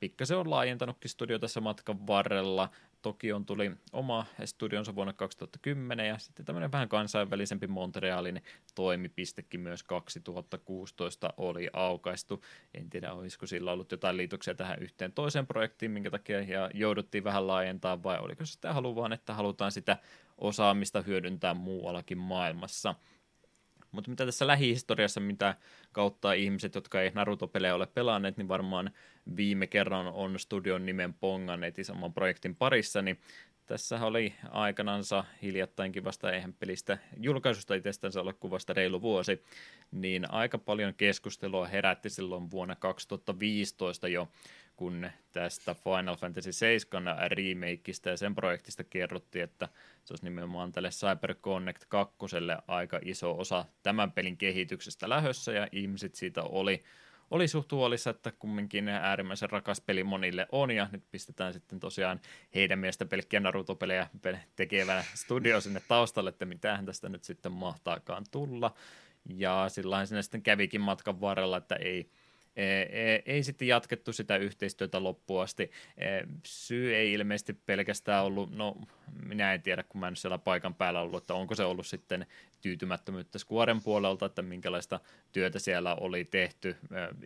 Pikkasen on laajentanutkin studio tässä matkan varrella. Tokion tuli oma studionsa vuonna 2010 ja sitten tämmöinen vähän kansainvälisempi Montrealin toimipistekin myös 2016 oli aukaistu. En tiedä, olisiko sillä ollut jotain liitoksia tähän yhteen toiseen projektiin, minkä takia jouduttiin vähän laajentaa, vai oliko se sitä halu vaan, että halutaan sitä osaamista hyödyntää muuallakin maailmassa. Mutta mitä tässä lähihistoriassa, mitä kautta ihmiset, jotka ei Naruto-pelejä ole pelanneet, niin varmaan viime kerran on studion nimen ponganneet saman projektin parissa, niin tässähän oli aikanansa hiljattainkin vasta, eihän pelistä julkaisusta itsestänsä ole kuin vasta reilu vuosi, niin aika paljon keskustelua herätti silloin vuonna 2015 jo, kun tästä Final Fantasy 7 remakeista ja sen projektista kerrottiin, että se olisi nimenomaan tälle CyberConnect 2 aika iso osa tämän pelin kehityksestä lähdössä, ja ihmiset siitä oli suht huolissa, että kumminkin äärimmäisen rakas peli monille on, ja nyt pistetään sitten tosiaan heidän mielestä pelkkiä Naruto-pelejä tekevä studio sinne taustalle, että mitähän tästä nyt sitten mahtaakaan tulla, ja sillain sinne sitten kävikin matkan varrella, että ei sitten jatkettu sitä yhteistyötä loppuun asti. Syy ei ilmeisesti pelkästään ollut, no minä en tiedä, kun mä en siellä paikan päällä ollut, että onko se ollut sitten tyytymättömyyttä Squaren puolelta, että minkälaista työtä siellä oli tehty.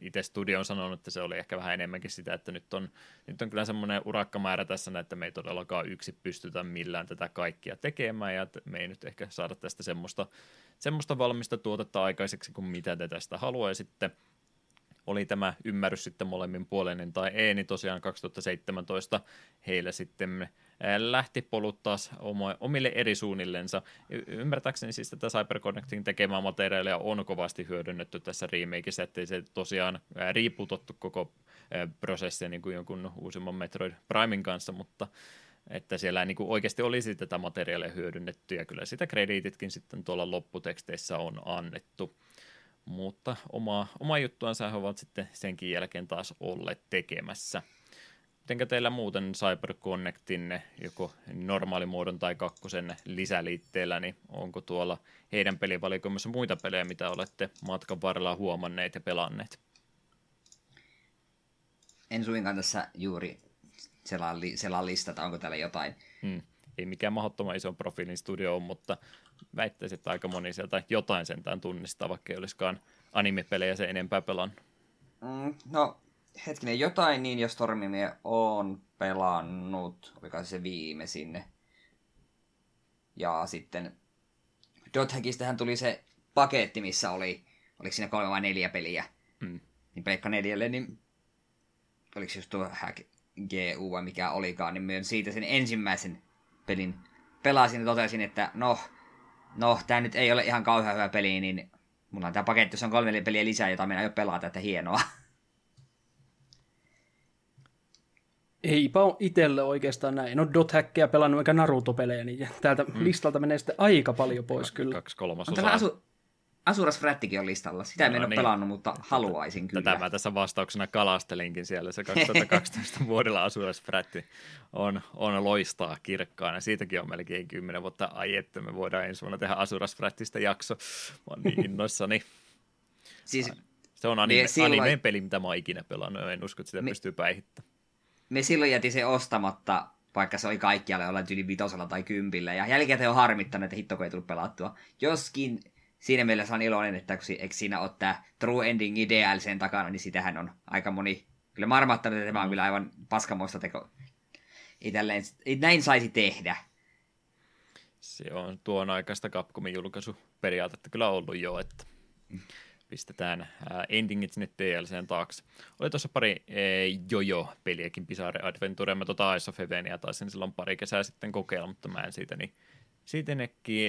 Itse studio on sanonut, että se oli ehkä vähän enemmänkin sitä, että nyt on kyllä semmoinen urakkamäärä tässä, että me ei todellakaan yksi pystytä millään tätä kaikkia tekemään, ja me ei nyt ehkä saada tästä semmoista valmista tuotetta aikaiseksi, kuin mitä te tästä haluaisitte. Oli tämä ymmärrys sitten molemmin puolinen tai ei, niin tosiaan 2017 heillä sitten lähti polut taas omille eri suunnillensa. Ymmärtääkseni siis tätä CyberConnectin tekemää materiaalia on kovasti hyödynnetty tässä remakeissa, ettei se tosiaan riiputottu koko prosessia niin kuin jonkun uusimman Metroid Primein kanssa, mutta että siellä niin kuin oikeasti olisi tätä materiaalia hyödynnetty, ja kyllä sitä krediititkin sitten tuolla lopputeksteissä on annettu. Mutta oma juttuansa he ovat sitten senkin jälkeen taas olleet tekemässä. Mitenkä teillä muuten CyberConnectin joko normaalimuodon tai kakkosen lisäliitteellä, niin onko tuolla heidän pelivalikoimassa muita pelejä, mitä olette matkan varrella huomanneet ja pelanneet? En suinkaan tässä juuri selaa listata, onko täällä jotain. Ei mikään mahdottoman ison profiilin studio on, mutta väittäisin, että aika moni sieltä jotain sentään tunnistaa, vaikka ei olisikaan anime-pelejä sen enempää pelannut. No, hetkinen, jotain niin, jos Stormimia on pelannut, oliko se viime sinne. Ja sitten Dot Hackistähän tuli se paketti, missä oliko siinä 3 vai 4 peliä. Niin Pleikka 4:lle, niin oliko se just tuo Hack GU vai mikä olikaan, niin myön siitä sen ensimmäisen pelin pelasin ja totesin, että no, tää nyt ei ole ihan kauhean hyvä peli, niin mulla on tää paketti, jossa on 3 peliä lisää, jota minä aion pelata, että hienoa. Eipä ole itselle oikeastaan näin. En ole Dot Hackia pelannut eikä Naruto-pelejä, niin täältä listalta menee sitten aika paljon pois kyllä. 2/3 Asuras Frättikin on listalla. Sitä en ole pelannut, mutta haluaisin kyllä. Tätä mä tässä vastauksena kalastelinkin siellä. Se 2012 vuodella Asuras Frätti on loistaa kirkkaana. Siitäkin on melkein 10 vuotta. Ai, että me voidaan ensi vuonna tehdä Asuras Frättistä jakso. Mä oon niin innoissani. Siis, se on animeen peli, mitä mä oon ikinä pelannut. En usko, että sitä pystyy päihittämään. Me silloin jätin se ostamatta, vaikka se oli kaikkialla jollain yli 5 tai 10. Ja jälkikäteen on harmittanut, että hitto kun ei tullut pelattua. Joskin siinä mielessä on iloinen, että eikö siinä ole tämä True Endingin DLCn takana, niin sitähän on aika moni kyllä marmattanut, että tämä on kyllä aivan paskamoista teko. Ei näin saisi tehdä. Se on tuon aikaista Capcomin julkaisu periaatetta kyllä ollut jo, että pistetään endingit sinne DLCn taakse. Oli tuossa pari Jojo-peliäkin, Bizarre Adventure, mä tuota Ice of Heavenia taisin silloin pari kesää sitten kokeilla, mutta mä en siitä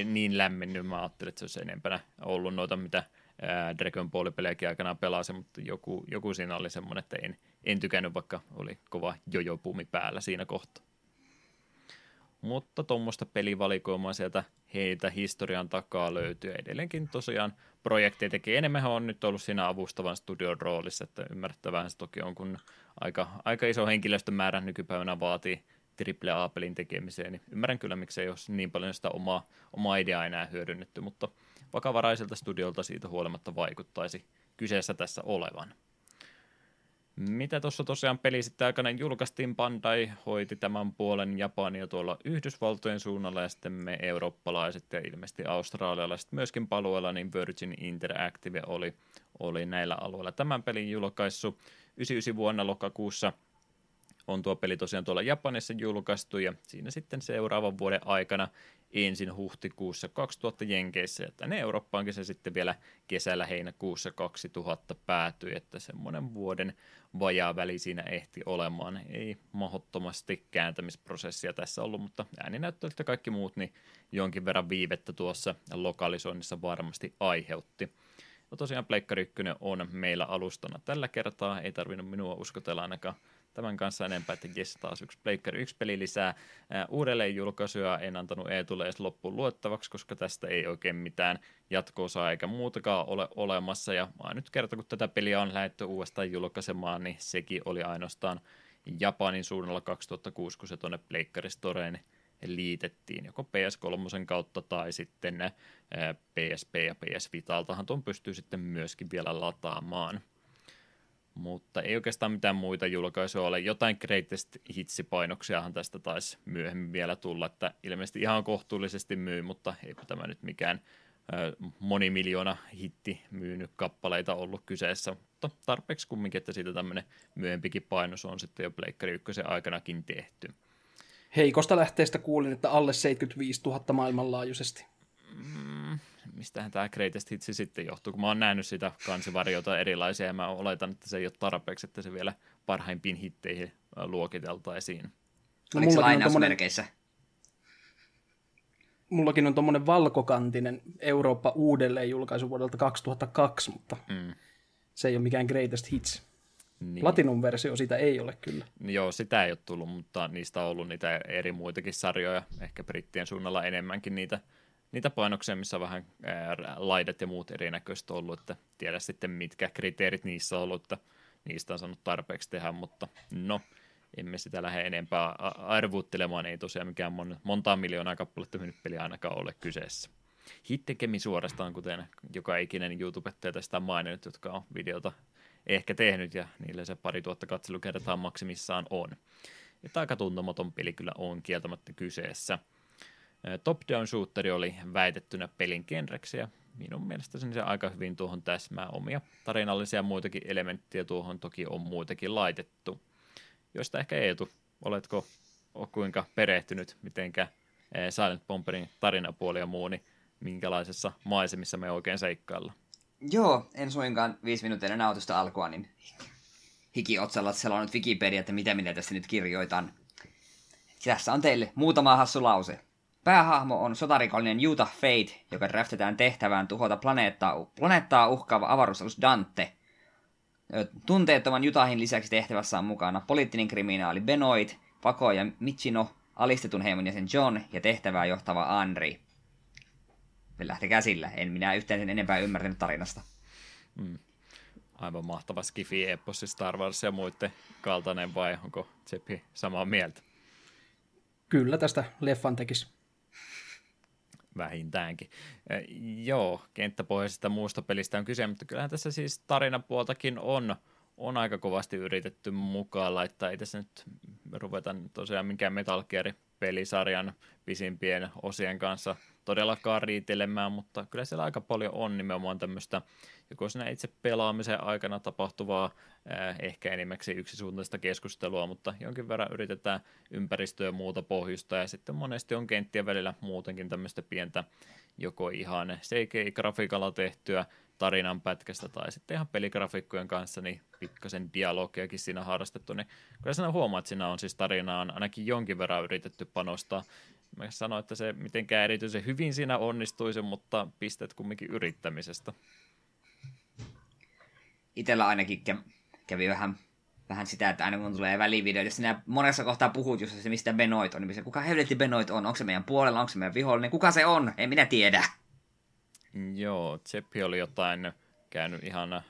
niin lämmennyt. Mä ajattelin, että se olisi enempänä ollut noita, mitä Dragon Ball-pelejäkin aikanaan pelasin, mutta joku siinä oli semmoinen, että en tykännyt, vaikka oli kova jojo-puumi päällä siinä kohtaa. Mutta tuommoista pelivalikoimaa sieltä heitä historian takaa löytyy. Edelleenkin tosiaan projekteja tekee. Enemmänhän on nyt ollut siinä avustavan studion roolissa, että ymmärrettävähän se toki on, kun aika iso henkilöstömäärä nykypäivänä vaatii AAA-pelin tekemiseen, niin ymmärrän kyllä, miksi ei ole niin paljon sitä omaa ideaa enää hyödynnetty, mutta vakavaraiselta studiolta siitä huolimatta vaikuttaisi kyseessä tässä olevan. Mitä tuossa tosiaan peli sitten aikanaan julkaistiin, Bandai hoiti tämän puolen, Japania tuolla Yhdysvaltojen suunnalla ja sitten me eurooppalaiset ja ilmeisesti australialaiset myöskin palueella, niin Virgin Interactive oli näillä alueilla tämän pelin julkaissut. 1999 vuonna lokakuussa on tuo peli tosiaan tuolla Japanissa julkaistu ja siinä sitten seuraavan vuoden aikana ensin huhtikuussa 2000 Jenkeissä ja tänne Eurooppaankin se sitten vielä kesällä heinäkuussa 2000 päätyi, että semmoinen vuoden vajaa väli siinä ehti olemaan. Ei mahdottomasti kääntämisprosessia tässä ollut, mutta ääninäyttelijät ja kaikki muut niin jonkin verran viivettä tuossa lokalisoinnissa varmasti aiheutti. No tosiaan Pleikkari 1 on meillä alustana tällä kertaa, ei tarvinnut minua uskotella ainakaan tämän kanssa enempää, että jes, taas yksi Pleikkari 1 peli lisää. Uudelleenjulkaisuja en antanut Eetulle edes loppuun luettavaksi, koska tästä ei oikein mitään jatko-osaa eikä muutakaan ole olemassa. Ja nyt kerta, kun tätä peliä on lähdetty uudestaan julkaisemaan, niin sekin oli ainoastaan Japanin suunnalla 2006, kun se tuonne Pleikkari Storeen liitettiin joko PS3 kautta tai sitten PSP ja PS Vitaltahan tuon pystyy sitten myöskin vielä lataamaan. Mutta ei oikeastaan mitään muita julkaisuja ole. Jotain Greatest Hits-painoksiahan tästä taisi myöhemmin vielä tulla, että ilmeisesti ihan kohtuullisesti myy, mutta eipä tämä nyt mikään monimiljoona hitti myynyt kappaleita ollut kyseessä, mutta tarpeeksi kumminkin, että siitä tämmöinen myöhempikin painos on sitten jo Pleikkari 1 aikanakin tehty. Heikosta lähteestä kuulin, että alle 75 000 maailmanlaajuisesti. Mistähän tämä Greatest Hitsi sitten johtuu, kun mä oon nähnyt sitä kansivarjoita erilaisia ja mä oletan, että se ei ole tarpeeksi, että se vielä parhaimpiin hitteihin luokiteltaisiin. No, oliko se lainausmerkeissä? Mullakin on tommonen valkokantinen Eurooppa uudelleen julkaisu vuodelta 2002, mutta se ei ole mikään Greatest Hits. Niin. Platinum-versio sitä ei ole kyllä. Joo, sitä ei ole tullut, mutta niistä on ollut niitä eri muitakin sarjoja, ehkä brittien suunnalla enemmänkin niitä painoksia, missä vähän laidat ja muut erinäköistä on ollut, että tiedä sitten mitkä kriteerit niissä on ollut, että niistä on saanut tarpeeksi tehdä, mutta no, emme sitä lähde enempää arvuuttelemaan, ei tosiaan mikään montaa miljoonaa kappaletta mennyt peliä ainakaan ole kyseessä. Hittekemi suorastaan, kuten joka ikinen YouTubettaja tästä on maininnut, jotka on videota ehkä tehnyt ja niillä se 2000 katselukertaa maksimissaan on. Ja aika tuntematon peli kyllä on kieltämättä kyseessä. Top-down shooteri oli väitettynä pelin genreksi ja minun mielestäni se aika hyvin tuohon täsmää, omia tarinallisia muitakin elementtejä tuohon toki on muitakin laitettu. Joista ehkä Eetu, oletko kuinka perehtynyt, mitenkä Silent Bomberin tarinapuoli ja muu, niin minkälaisessa maisemissa me oikein seikkaillaan? Joo, en suinkaan 5 minuuttia ennen autosta alkua, niin hikiotsalla selannut Wikipedia, että mitä minä tässä nyt kirjoitan. Tässä on teille muutama hassu lause. Päähahmo on sotarikollinen Utah Fate, joka draftetaan tehtävään tuhota planeettaa uhkaava avaruusalus Dante. Tunteettoman Utahin lisäksi tehtävässä on mukana poliittinen kriminaali Benoit, vakoja Michino, alistetun heimon jäsen John ja tehtävää johtava Andri. Me lähti käsillä. En minä yhtään sen enempää ymmärtänyt tarinasta. Aivan mahtava Skifi-epossi Star Wars ja muiden kaltainen, vai onko Cephi samaa mieltä? Kyllä tästä leffan tekisi. Vähintäänkin. Joo, kenttäpohjaisesta muusta pelistä on kyse, mutta kyllähän tässä siis tarinapuoltakin on aika kovasti yritetty mukaan laittaa. Ei tässä nyt ruveta tosiaan minkään Metal Gear-pelisarjan pisimpien osien kanssa todellakaan riitelemään, mutta kyllä siellä aika paljon on nimenomaan tämmöistä joko siinä itse pelaamisen aikana tapahtuvaa, ehkä enimmäksi yksisuuntaista keskustelua, mutta jonkin verran yritetään ympäristöä ja muuta pohjusta, ja sitten monesti on kenttien välillä muutenkin tämmöistä pientä joko ihan CGI-grafiikalla tehtyä tarinanpätkästä tai sitten ihan peligrafiikkojen kanssa niin pikkasen dialogiakin siinä harrastettu, niin kyllä sinä huomaat, että siinä on siis tarinaan ainakin jonkin verran yritetty panostaa. Mä sanoin, että se mitenkään erityisen hyvin siinä onnistuisi, mutta pisteet kumminkin yrittämisestä. Itellä ainakin kävi vähän sitä, että aina kun tulee välivideoita, jos sinä monessa kohtaa puhut just se, mistä Benoit on, niin kuka helvetti Benoit on, onko se meidän puolella, onko se meidän vihollinen, kuka se on, en minä tiedä. Joo, Cephi oli jotain käynyt ihan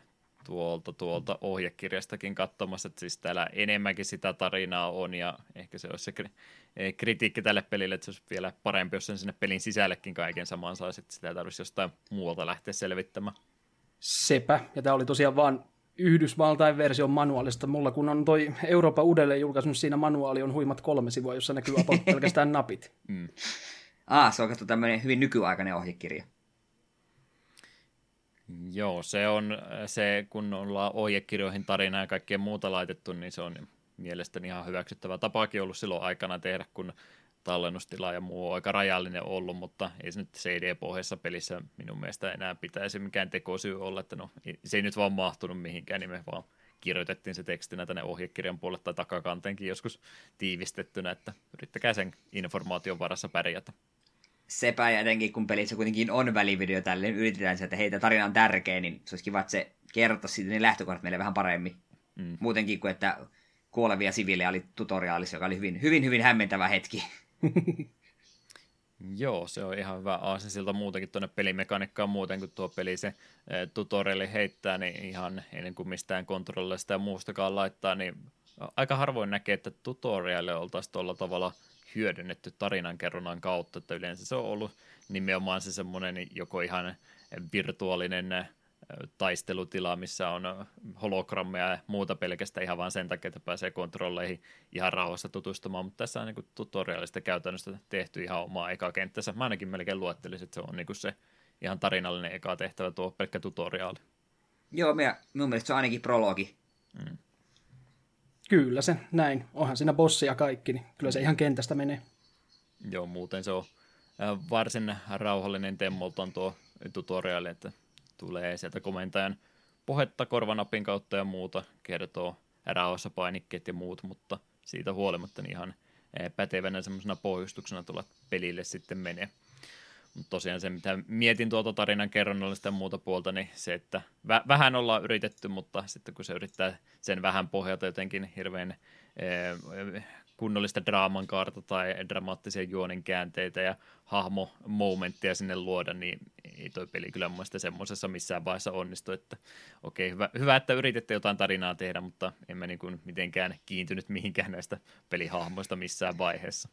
tuolta ohjekirjastakin katsomassa, että siis täällä enemmänkin sitä tarinaa on, ja ehkä se olisi se kritiikki tälle pelille, että se olisi vielä parempi, jos sen sinne pelin sisällekin kaiken samaan saisi, että sitä tarvitsisi jostain muualta lähteä selvittämään. Sepä, ja tämä oli tosiaan vaan Yhdysvaltain version manuaalista. Mulla kun on toi Euroopan uudelleen julkaisunut, siinä manuaali on huimat 3 sivua, jossa näkyy pelkästään napit. Mm. Se on oikeastaan tämmöinen hyvin nykyaikainen ohjekirja. Joo, se on se, kun ollaan ohjekirjoihin tarinaa ja kaikkea muuta laitettu, niin se on mielestäni ihan hyväksyttävä tapaakin ollut silloin aikana tehdä, kun tallennustila ja muu on aika rajallinen ollut, mutta ei se nyt CD-pohjassa pelissä minun mielestä enää pitäisi mikään tekosyy olla, että no se ei nyt vaan mahtunut mihinkään, niin me vaan kirjoitettiin se tekstinä tänne ohjekirjan puolelle tai takakanteenkin joskus tiivistettynä, että yrittäkää sen informaation varassa pärjätä. Sepä, ja etenkin kun pelissä kuitenkin on välivideo tälleen, yritetään se, että hei, tämä tarina on tärkeä, niin se olisi kiva, että se kertoisi siitä niin lähtökohdat meille vähän paremmin. Mm. Muutenkin kuin, että kuolevia siviilejä oli tutoriaalissa, joka oli hyvin hämmentävä hetki. Joo, se on ihan hyvä aasinsilta muutenkin tuonne pelimekaniikkaan muuten, kun tuo peli se tutoriali heittää, niin ihan ennen kuin mistään kontrollista ja muustakaan laittaa, niin aika harvoin näkee, että tutoriaali oltaisiin tuolla tavalla hyödynnetty tarinankerronnan kautta, että yleensä se on ollut nimenomaan se semmoinen joko ihan virtuaalinen taistelutila, missä on hologrammeja ja muuta pelkästään ihan vaan sen takia, että pääsee kontrolleihin ihan rauhassa tutustumaan, mutta tässä on niin kuin tutoriaalista käytännöstä tehty ihan omaa eka kenttänsä. Mä ainakin melkein luettelisin, että se on niin kuin se ihan tarinallinen eka tehtävä tuo pelkkä tutoriaali. Joo, minun mielestä se on ainakin prologi. Mm. Kyllä se, näin. Onhan siinä bossia kaikki, niin kyllä se ihan kentästä menee. Joo, muuten se on varsin rauhallinen temmoltaan tuo tutoriaali, että tulee sieltä komentajan puhetta korvanapin kautta ja muuta, kertoo rauhassa painikkeet ja muut, mutta siitä huolimatta niin ihan pätevänä semmoisena pohjustuksena tulla pelille sitten menee. Mutta tosiaan se, mitä mietin tuolta tarinan kerronnallista ja muuta puolta, niin se, että vähän ollaan yritetty, mutta sitten kun se yrittää sen vähän pohjalta jotenkin hirveän kunnollista draaman kaarta tai dramaattisia juonen käänteitä ja hahmo-momenttia sinne luoda, niin ei toi peli kyllä mun mielestä semmoisessa missään vaiheessa onnistu, että okei, hyvä, että yritette jotain tarinaa tehdä, mutta en mä niin kuin mitenkään kiintynyt mihinkään näistä pelihahmoista missään vaiheessa.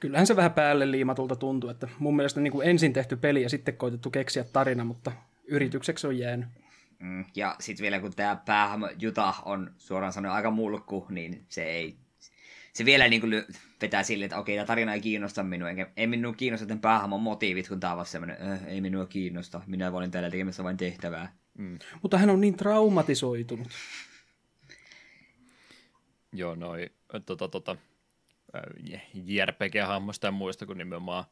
Kyllähän se vähän päälle liimatulta tuntuu, että mun mielestä niin kuin ensin tehty peli ja sitten koitettu keksiä tarina, mutta yritykseksi on jäänyt. Ja sitten vielä kun tämä päähahmo Juta on suoraan sanoen aika mulkku, niin se vielä niin kuin vetää silleen, että okei, tämä tarina ei kiinnosta minua, ei minua kiinnosta tämän päähahmon motiivit, kun tämä on vasta sellainen, ei minua kiinnosta, minä olen täällä tekemässä vain tehtävää. Mutta hän on niin traumatisoitunut. Joo, noin, JRPG-hahmosta ja muista, kun nimenomaan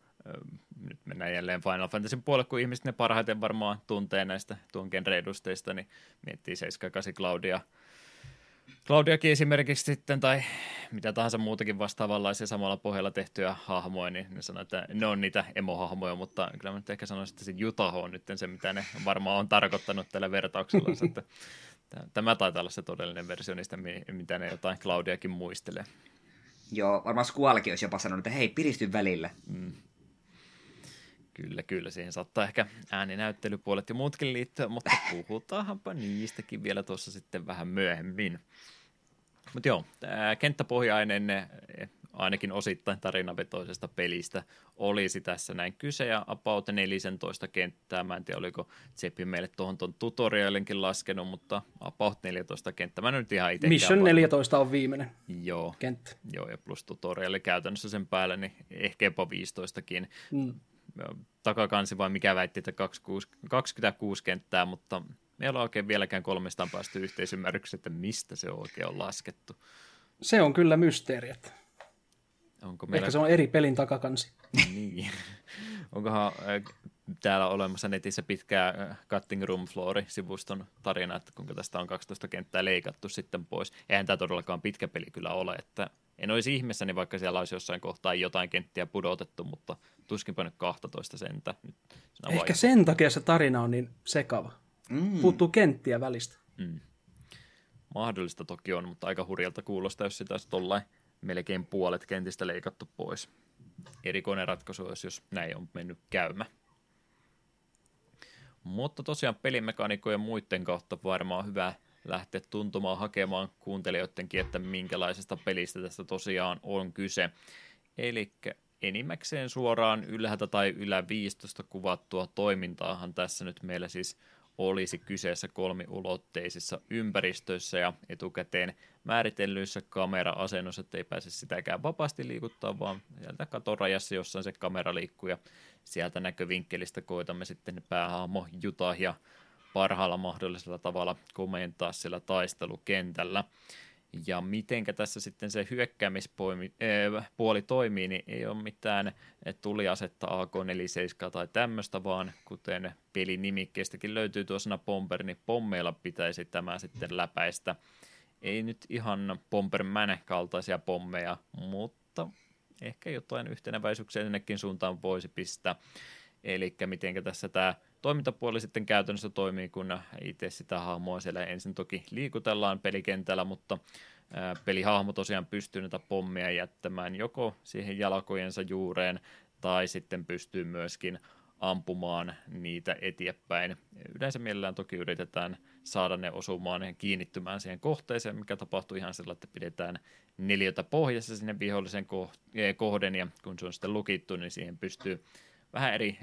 nyt mennään jälleen Final Fantasyn puolelle, kun ihmiset ne parhaiten varmaan tuntee näistä tuon genre-edusteista, niin miettii 7-8 Claudiakin esimerkiksi sitten, tai mitä tahansa muutakin vastaavanlaisia samalla pohjalla tehtyjä hahmoja, niin ne sanoo, että ne on niitä emohahmoja, mutta kyllä mä nyt ehkä sanoisin, että se Jutaho on nyt se, mitä ne varmaan on tarkoittanut tällä vertauksella, että tämä taitaa olla se todellinen versio niistä, mitä ne jotain Claudiakin muistelee. Joo, varmaan Squallkin olisi jopa sanonut, että hei, piristy välillä. Mm. Kyllä, siihen saattaa ehkä ääninäyttelypuolet ja muutkin liittyä, mutta puhutaanpa niistäkin vielä tuossa sitten vähän myöhemmin. Mutta joo, kenttäpohjainen ainakin osittain tarinavetoisesta pelistä olisi tässä näin kyse, ja about 14 kenttää, mä en tiedä oliko Tseppi meille tuon tutoriaalinkin laskenut, mutta about 14 kenttää, mä en nyt ihan itsekään. Mission 14 on viimeinen kenttä. Joo, ja plus tutoriaali käytännössä sen päällä, niin ehkä jopa 15kin. takakansi vai mikä väitti, että 26 kenttää, mutta ei ole oikein vieläkään 300 päästy yhteisymmärryksessä, että mistä se oikein on laskettu. Se on kyllä mysteeri. Onko meillä... Ehkä se on eri pelin takakansi. Niin. Onkohan täällä olemassa netissä pitkää Cutting Room Floor-sivuston tarina, että kuinka tästä on 12 kenttää leikattu sitten pois. Eihän tämä todellakaan pitkä peli kyllä ole, että en olisi ihmeessäni, vaikka siellä olisi jossain kohtaa jotain kenttiä pudotettu, mutta tuskinpa nyt 12 sentä. Nyt ehkä vaikka. Sen takia se tarina on niin sekava. Puuttuu kenttiä välistä. Mahdollista toki on, mutta aika hurjalta kuulostaa, jos sitä olisi tollain melkein puolet kentistä leikattu pois. Erikoinen ratkaisu olisi, jos näin on mennyt käymä. Mutta tosiaan pelimekaniikkojen muiden kautta varmaan hyvä lähteä tuntumaan, hakemaan kuuntelijoidenkin, että minkälaisesta pelistä tästä tosiaan on kyse. Eli enimmäkseen suoraan ylhäältä tai ylä 15 kuvattua toimintaahan tässä nyt meillä siis olisi kyseessä kolmiulotteisissa ympäristöissä ja etukäteen määritellyissä kamera-asennossa, ettei pääse sitäkään vapaasti liikuttaa, vaan sieltä katorajassa jossain se kamera liikkuu ja sieltä näkövinkkelistä koitamme sitten päähahmo Jutahia parhaalla mahdollisella tavalla komentaa sillä taistelukentällä. Ja mitenkä tässä sitten se hyökkäämispuoli toimii, niin ei ole mitään tuliasetta AK-47 tai tämmöistä, vaan kuten pelinimikkeestäkin löytyy tuo sana Bomber, niin pommeilla pitäisi tämä sitten läpäistä. Ei nyt ihan Bomberman-kaltaisia pommeja, mutta ehkä jotain yhtenäväisyyksiä sinnekin suuntaan voisi pistää. Eli mitenkä tässä tämä toimintapuoli sitten käytännössä toimii, kun itse sitä hahmoa siellä ensin toki liikutellaan pelikentällä, mutta pelihahmo tosiaan pystyy näitä pommeja jättämään joko siihen jalkojensa juureen tai sitten pystyy myöskin ampumaan niitä eteenpäin. Yleensä mielellään toki yritetään saada ne osumaan ja kiinnittymään siihen kohteeseen, mikä tapahtuu ihan sillä, että pidetään neliötä pohjassa sinne vihollisen kohden ja kun se on sitten lukittu, niin siihen pystyy vähän eri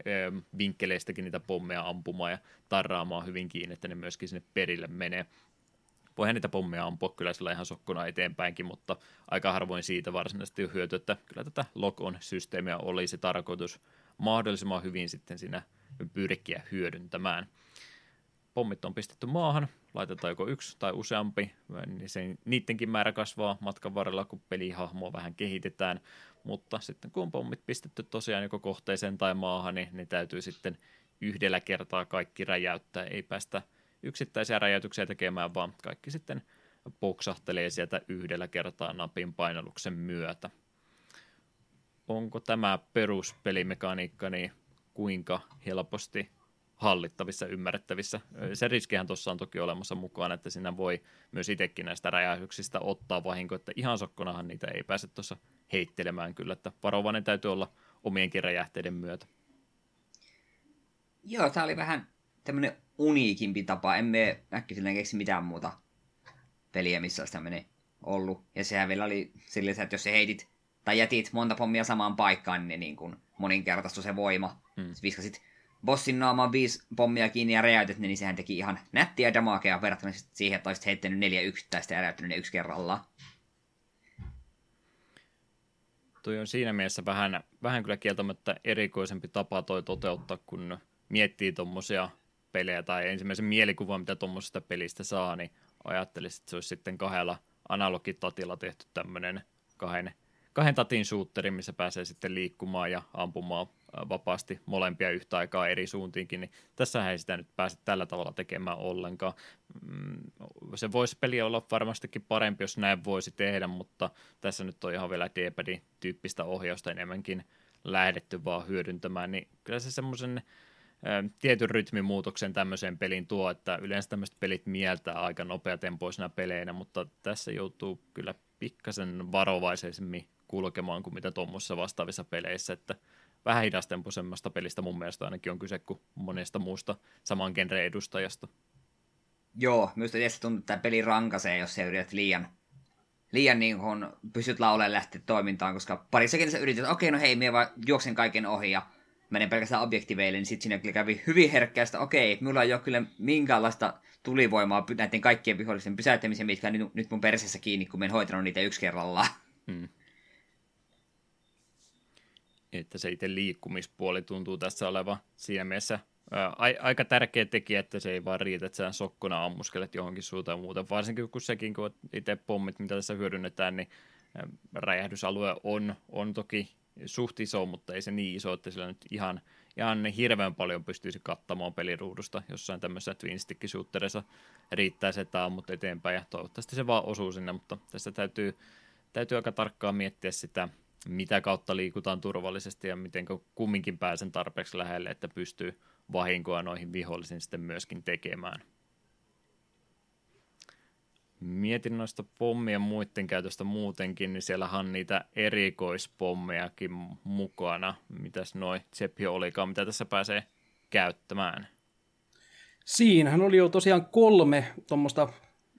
vinkkeleistäkin niitä pommeja ampumaan ja tarraamaan hyvin kiinni, että ne myöskin sinne perille menee. Voihan niitä pommeja ampua kyllä sillä ihan sokkona eteenpäinkin, mutta aika harvoin siitä varsinaisesti on hyöty, että kyllä tätä lock-on-systeemiä olisi tarkoitus mahdollisimman hyvin sitten siinä pyrkiä hyödyntämään. Pommit on pistetty maahan, laitetaan joko yksi tai useampi, niin niidenkin määrä kasvaa matkan varrella, kun pelihahmoa vähän kehitetään, mutta sitten kun on pommit pistetty tosiaan joko kohteeseen tai maahan, niin ne täytyy sitten yhdellä kertaa kaikki räjäyttää, ei päästä yksittäisiä räjäytyksiä tekemään, vaan kaikki sitten poksahtelee sieltä yhdellä kertaa napin painalluksen myötä. Onko tämä peruspelimekaniikka niin kuinka helposti hallittavissa, ymmärrettävissä? Se riskihän tuossa on toki olemassa mukaan, että siinä voi myös itsekin näistä räjäyksistä ottaa vahinko, että ihan sokkonahan niitä ei pääse tuossa heittelemään kyllä, että varovainen täytyy olla omienkin räjähteiden myötä. Joo, tämä oli vähän tämmöinen uniikimpi tapa. Emme äkkisilleen keksi mitään muuta peliä, missä olisi tämmöinen ollut. Ja sehän vielä oli silleen, että jos sä heitit tai jätit monta pommia samaan paikkaan, niin, niin kuin moninkertaistui se voima. Viskasit bossin naamaan 5 pommia kiinni ja räjäytet ne, niin sehän teki ihan nättiä damagea verrattuna siihen, että olisit heittänyt 4 yksittäistä ja räjäyttänyt ne yksi kerrallaan. Toi on siinä mielessä vähän kyllä kieltämättä erikoisempi tapa toi toteuttaa, kun miettii tuommoisia pelejä tai ensimmäisen mielikuvan, mitä tuommoisesta pelistä saa, niin ajattelisin, että se olisi sitten 2 analogitatilla tehty tämmöinen 2 tatin shooteri, missä pääsee sitten liikkumaan ja ampumaan vapaasti molempia yhtä aikaa eri suuntiinkin, niin tässähän ei sitä nyt pääse tällä tavalla tekemään ollenkaan. Se voisi peliä olla varmastikin parempi, jos näin voisi tehdä, mutta tässä nyt on ihan vielä D-padin tyyppistä ohjausta enemmänkin lähdetty vaan hyödyntämään, niin kyllä se semmoisen tietyn rytmimuutoksen tämmöiseen peliin tuo, että yleensä tämmöiset pelit mieltää aika nopeatempoisina peleinä, mutta tässä joutuu kyllä pikkasen varovaisemmin kulkemaan kuin mitä tuommoisissa vastaavissa peleissä, että vähän hidastempoisemmasta pelistä mun mielestä ainakin on kyse kuin monesta muusta saman genren edustajasta. Joo, myös tietysti tuntuu, että tämä peli rankaisee, jos sä yrität liian niin kun pystyt lauleen lähteä toimintaan, koska parissakin sä yrität, että okei, no hei, minä vaan juoksen kaiken ohi ja menen pelkästään objektiveille, niin sitten siinä kävi hyvin herkkäistä, okei, minulla ei ole kyllä minkäänlaista tulivoimaa näiden kaikkien vihollisten pysäyttämiseen, mitkä on nyt mun perseessä kiinni, kun minä en hoitanut niitä yksi kerrallaan. että se itse liikkumispuoli tuntuu tässä olevan siinä mielessä aika tärkeä tekijä, että se ei vaan riitä, että sä sokkona ammuskelet johonkin suuntaan muuta. Varsinkin kun sekin, kun itse pommit, mitä tässä hyödynnetään, niin räjähdysalue on toki suht iso, mutta ei se niin iso, että sillä nyt ihan hirveän paljon pystyisi kattamaan peliruudusta. Jossain tämmöisessä twin stick-shooterissa riittää se, että ammut eteenpäin ja toivottavasti se vaan osuu sinne, mutta tässä täytyy aika tarkkaan miettiä sitä, mitä kautta liikutaan turvallisesti ja miten kumminkin pääsen tarpeeksi lähelle, että pystyy vahinkoa noihin vihollisiin sitten myöskin tekemään. Mietin noista pommien muiden käytöstä muutenkin, niin siellähän on niitä erikoispommejakin mukana. Mitäs noi Cephi olikaan, mitä tässä pääsee käyttämään? Siinähän oli jo tosiaan 3 tuommoista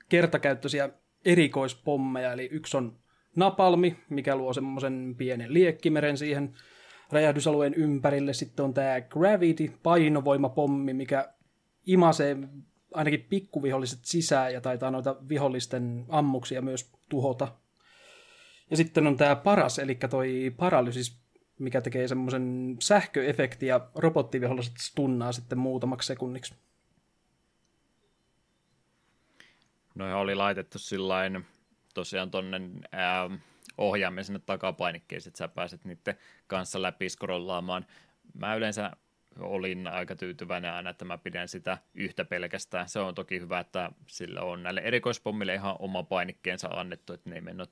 kertakäyttöisiä erikoispommeja, eli yksi on napalmi, mikä luo semmoisen pienen liekkimeren siihen räjähdysalueen ympärille. Sitten on tämä gravity, painovoimapommi, mikä imasee ainakin pikkuviholliset sisään ja taitaa noita vihollisten ammuksia myös tuhota. Ja sitten on tämä paras, eli toi paralysis, mikä tekee semmoisen sähköefekti ja robottiviholliset stunnaa sitten muutamaksi sekunniksi. Noihän oli laitettu sillain tosiaan tuonne ohjaamme sinne takapainikkeeseen, että sä pääset niiden kanssa läpi scrollaamaan. Mä yleensä olin aika tyytyväinen aina, että mä pidän sitä yhtä pelkästään. Se on toki hyvä, että sillä on näille erikoispommille ihan oma painikkeensa annettu, että ne ei mennyt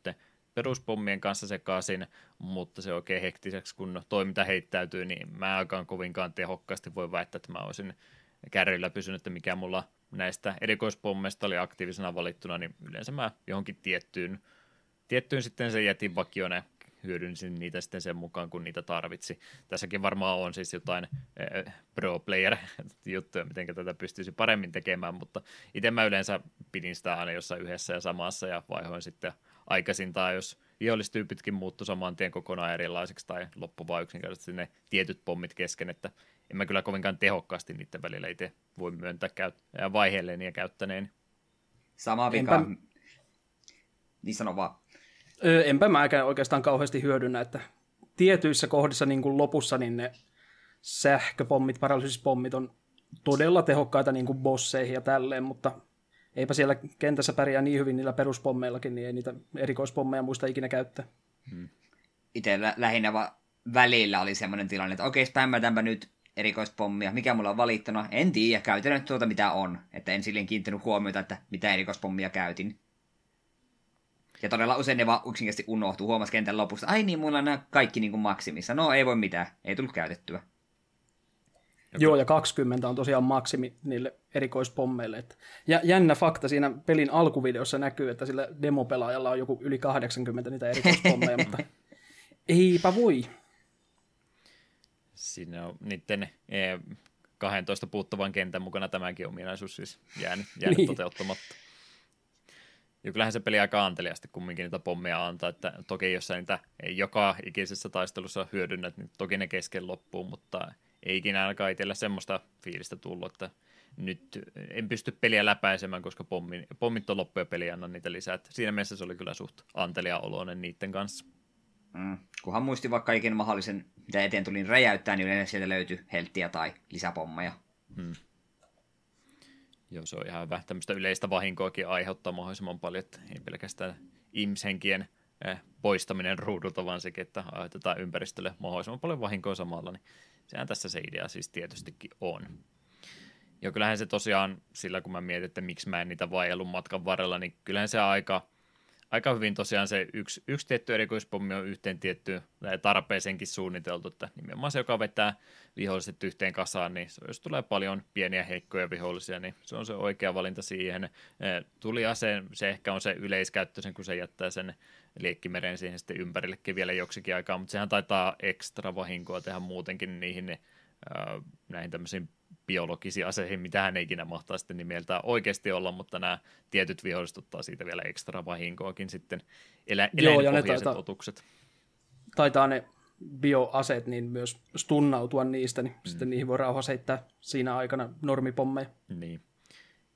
peruspommien kanssa sekaisin, mutta se oikein hektiseksi, kun toiminta heittäytyy, niin mä aikaan kovinkaan tehokkaasti voi väittää, että mä olisin kärryillä pysynyt, että mikä mulla näistä erikoispommeista oli aktiivisena valittuna, niin yleensä mä johonkin tiettyyn sitten sen jätin vakioon ja hyödynsin niitä sitten sen mukaan, kun niitä tarvitsi. Tässäkin varmaan on siis jotain pro-player-juttuja, miten tätä pystyisi paremmin tekemään, mutta itse mä yleensä pidin sitä aina jossain yhdessä ja samassa ja vaihoin sitten aikaisintaan, jos vihollistyypitkin muuttui saman tien kokonaan erilaisiksi tai loppu vaan yksinkertaisesti ne tietyt pommit kesken, että en mä kyllä kovinkaan tehokkaasti niiden välillä itse voi myöntää vaiheelleen ja käyttäneen. Sama vika. Niin sano vaan. Enpä mäkään oikeastaan kauheasti hyödynnä, että tietyissä kohdissa niin kuin lopussa niin ne sähköpommit, paralysispommit on todella tehokkaita niin kuin bosseihin ja tälleen, mutta eipä siellä kentässä pärjää niin hyvin niillä peruspommeillakin, niin ei niitä erikoispommeja muista ikinä käyttää. Itse lähinnä välillä oli semmoinen tilanne, että okei, spämmätänpä nyt erikoispommia, mikä mulla on valittuna, en tiedä, käytän nyt tuota mitä on, että en silleen kiinnittänyt huomiota, että mitä erikoispommia käytin. Ja todella usein ne vaan yksinkertaisesti unohtuu. Huomasi kentän lopussa, ai niin, mulla on nämä kaikki niin kuin maksimissa. No ei voi mitään, ei tullut käytettyä. Joo, ja 20 on tosiaan maksimi niille erikoispommeille. Että. Ja jännä fakta, siinä pelin alkuvideossa näkyy, että sillä demopelaajalla on joku yli 80 niitä erikoispommeja, mutta eipä voi. Siinä on niiden 12 puuttuvan kentän mukana tämäkin ominaisuus siis jäänyt niin toteuttamatta. Ja kyllähän se peli aika anteliasti kumminkin niitä pommeja antaa, että toki jos sä niitä joka ikisessä taistelussa hyödynnät, niin toki ne kesken loppuu, mutta ei ikinä ainakaan itsellä semmoista fiilistä tullut, että nyt en pysty peliä läpäisemään, koska pommit on loppu ja peli anna niitä lisää. Että siinä mielessä se oli kyllä suht antelia oloinen niiden kanssa. Kunhan muisti vaikka kaiken mahdollisen, mitä eteen tulin räjäyttää, niin yleensä sieltä löytyi helttiä tai lisäpommeja. Joo, se on ihan vähän tämmöistä yleistä vahinkoakin aiheuttaa mahdollisimman paljon, että ei pelkästään ihmishenkien poistaminen ruudulta, vaan sekin, että aiheutetaan ympäristölle mahdollisimman paljon vahinkoa samalla, niin sehän tässä se idea siis tietystikin on. Ja kyllähän se tosiaan, sillä kun mä mietin, että miksi mä en niitä vaihellut matkan varrella, niin kyllähän se aika hyvin tosiaan se yksi tietty erikoispommi on yhteen tiettyyn tarpeeseenkin suunniteltu, että nimenomaan se, joka vetää viholliset yhteen kasaan, niin jos tulee paljon pieniä heikkoja vihollisia, niin se on se oikea valinta siihen. Tuliaseen se ehkä on se yleiskäyttöisen, kun se jättää sen liekkimeren siihen sitten ympärillekin vielä joksikin aikaa, mutta sehän taitaa ekstra vahinkoa tehdä muutenkin niihin näihin tämmöisiin biologisiin aseihin, mitä hän ikinä mahtaa sitten nimeltään oikeasti olla, mutta nämä tietyt vihollistuttaa siitä vielä ekstra vahinkoakin sitten eläinpohjaiset otukset. Taitaa ne bioaseet niin myös stunnautua niistä, niin sitten niihin voi rauhassa heittää siinä aikana normipommeja. Niin.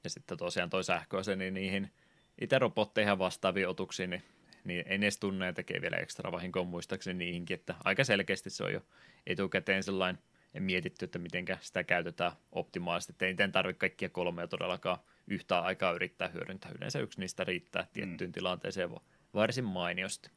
Ja sitten tosiaan toi sähköase, niin niihin itse robotteihin vastaaviin otuksiin, niin niin ei ne tunne tekee vielä ekstra vahinkoa muistaakseni niihinkin, että aika selkeästi se on jo etukäteen sellainen mietitty, että miten sitä käytetään optimaalisesti, että ei niiden tarvitse kaikkia kolmea todellakaan yhtä aikaa yrittää hyödyntää, yleensä yksi niistä riittää tiettyyn tilanteeseen varsin mainiosti.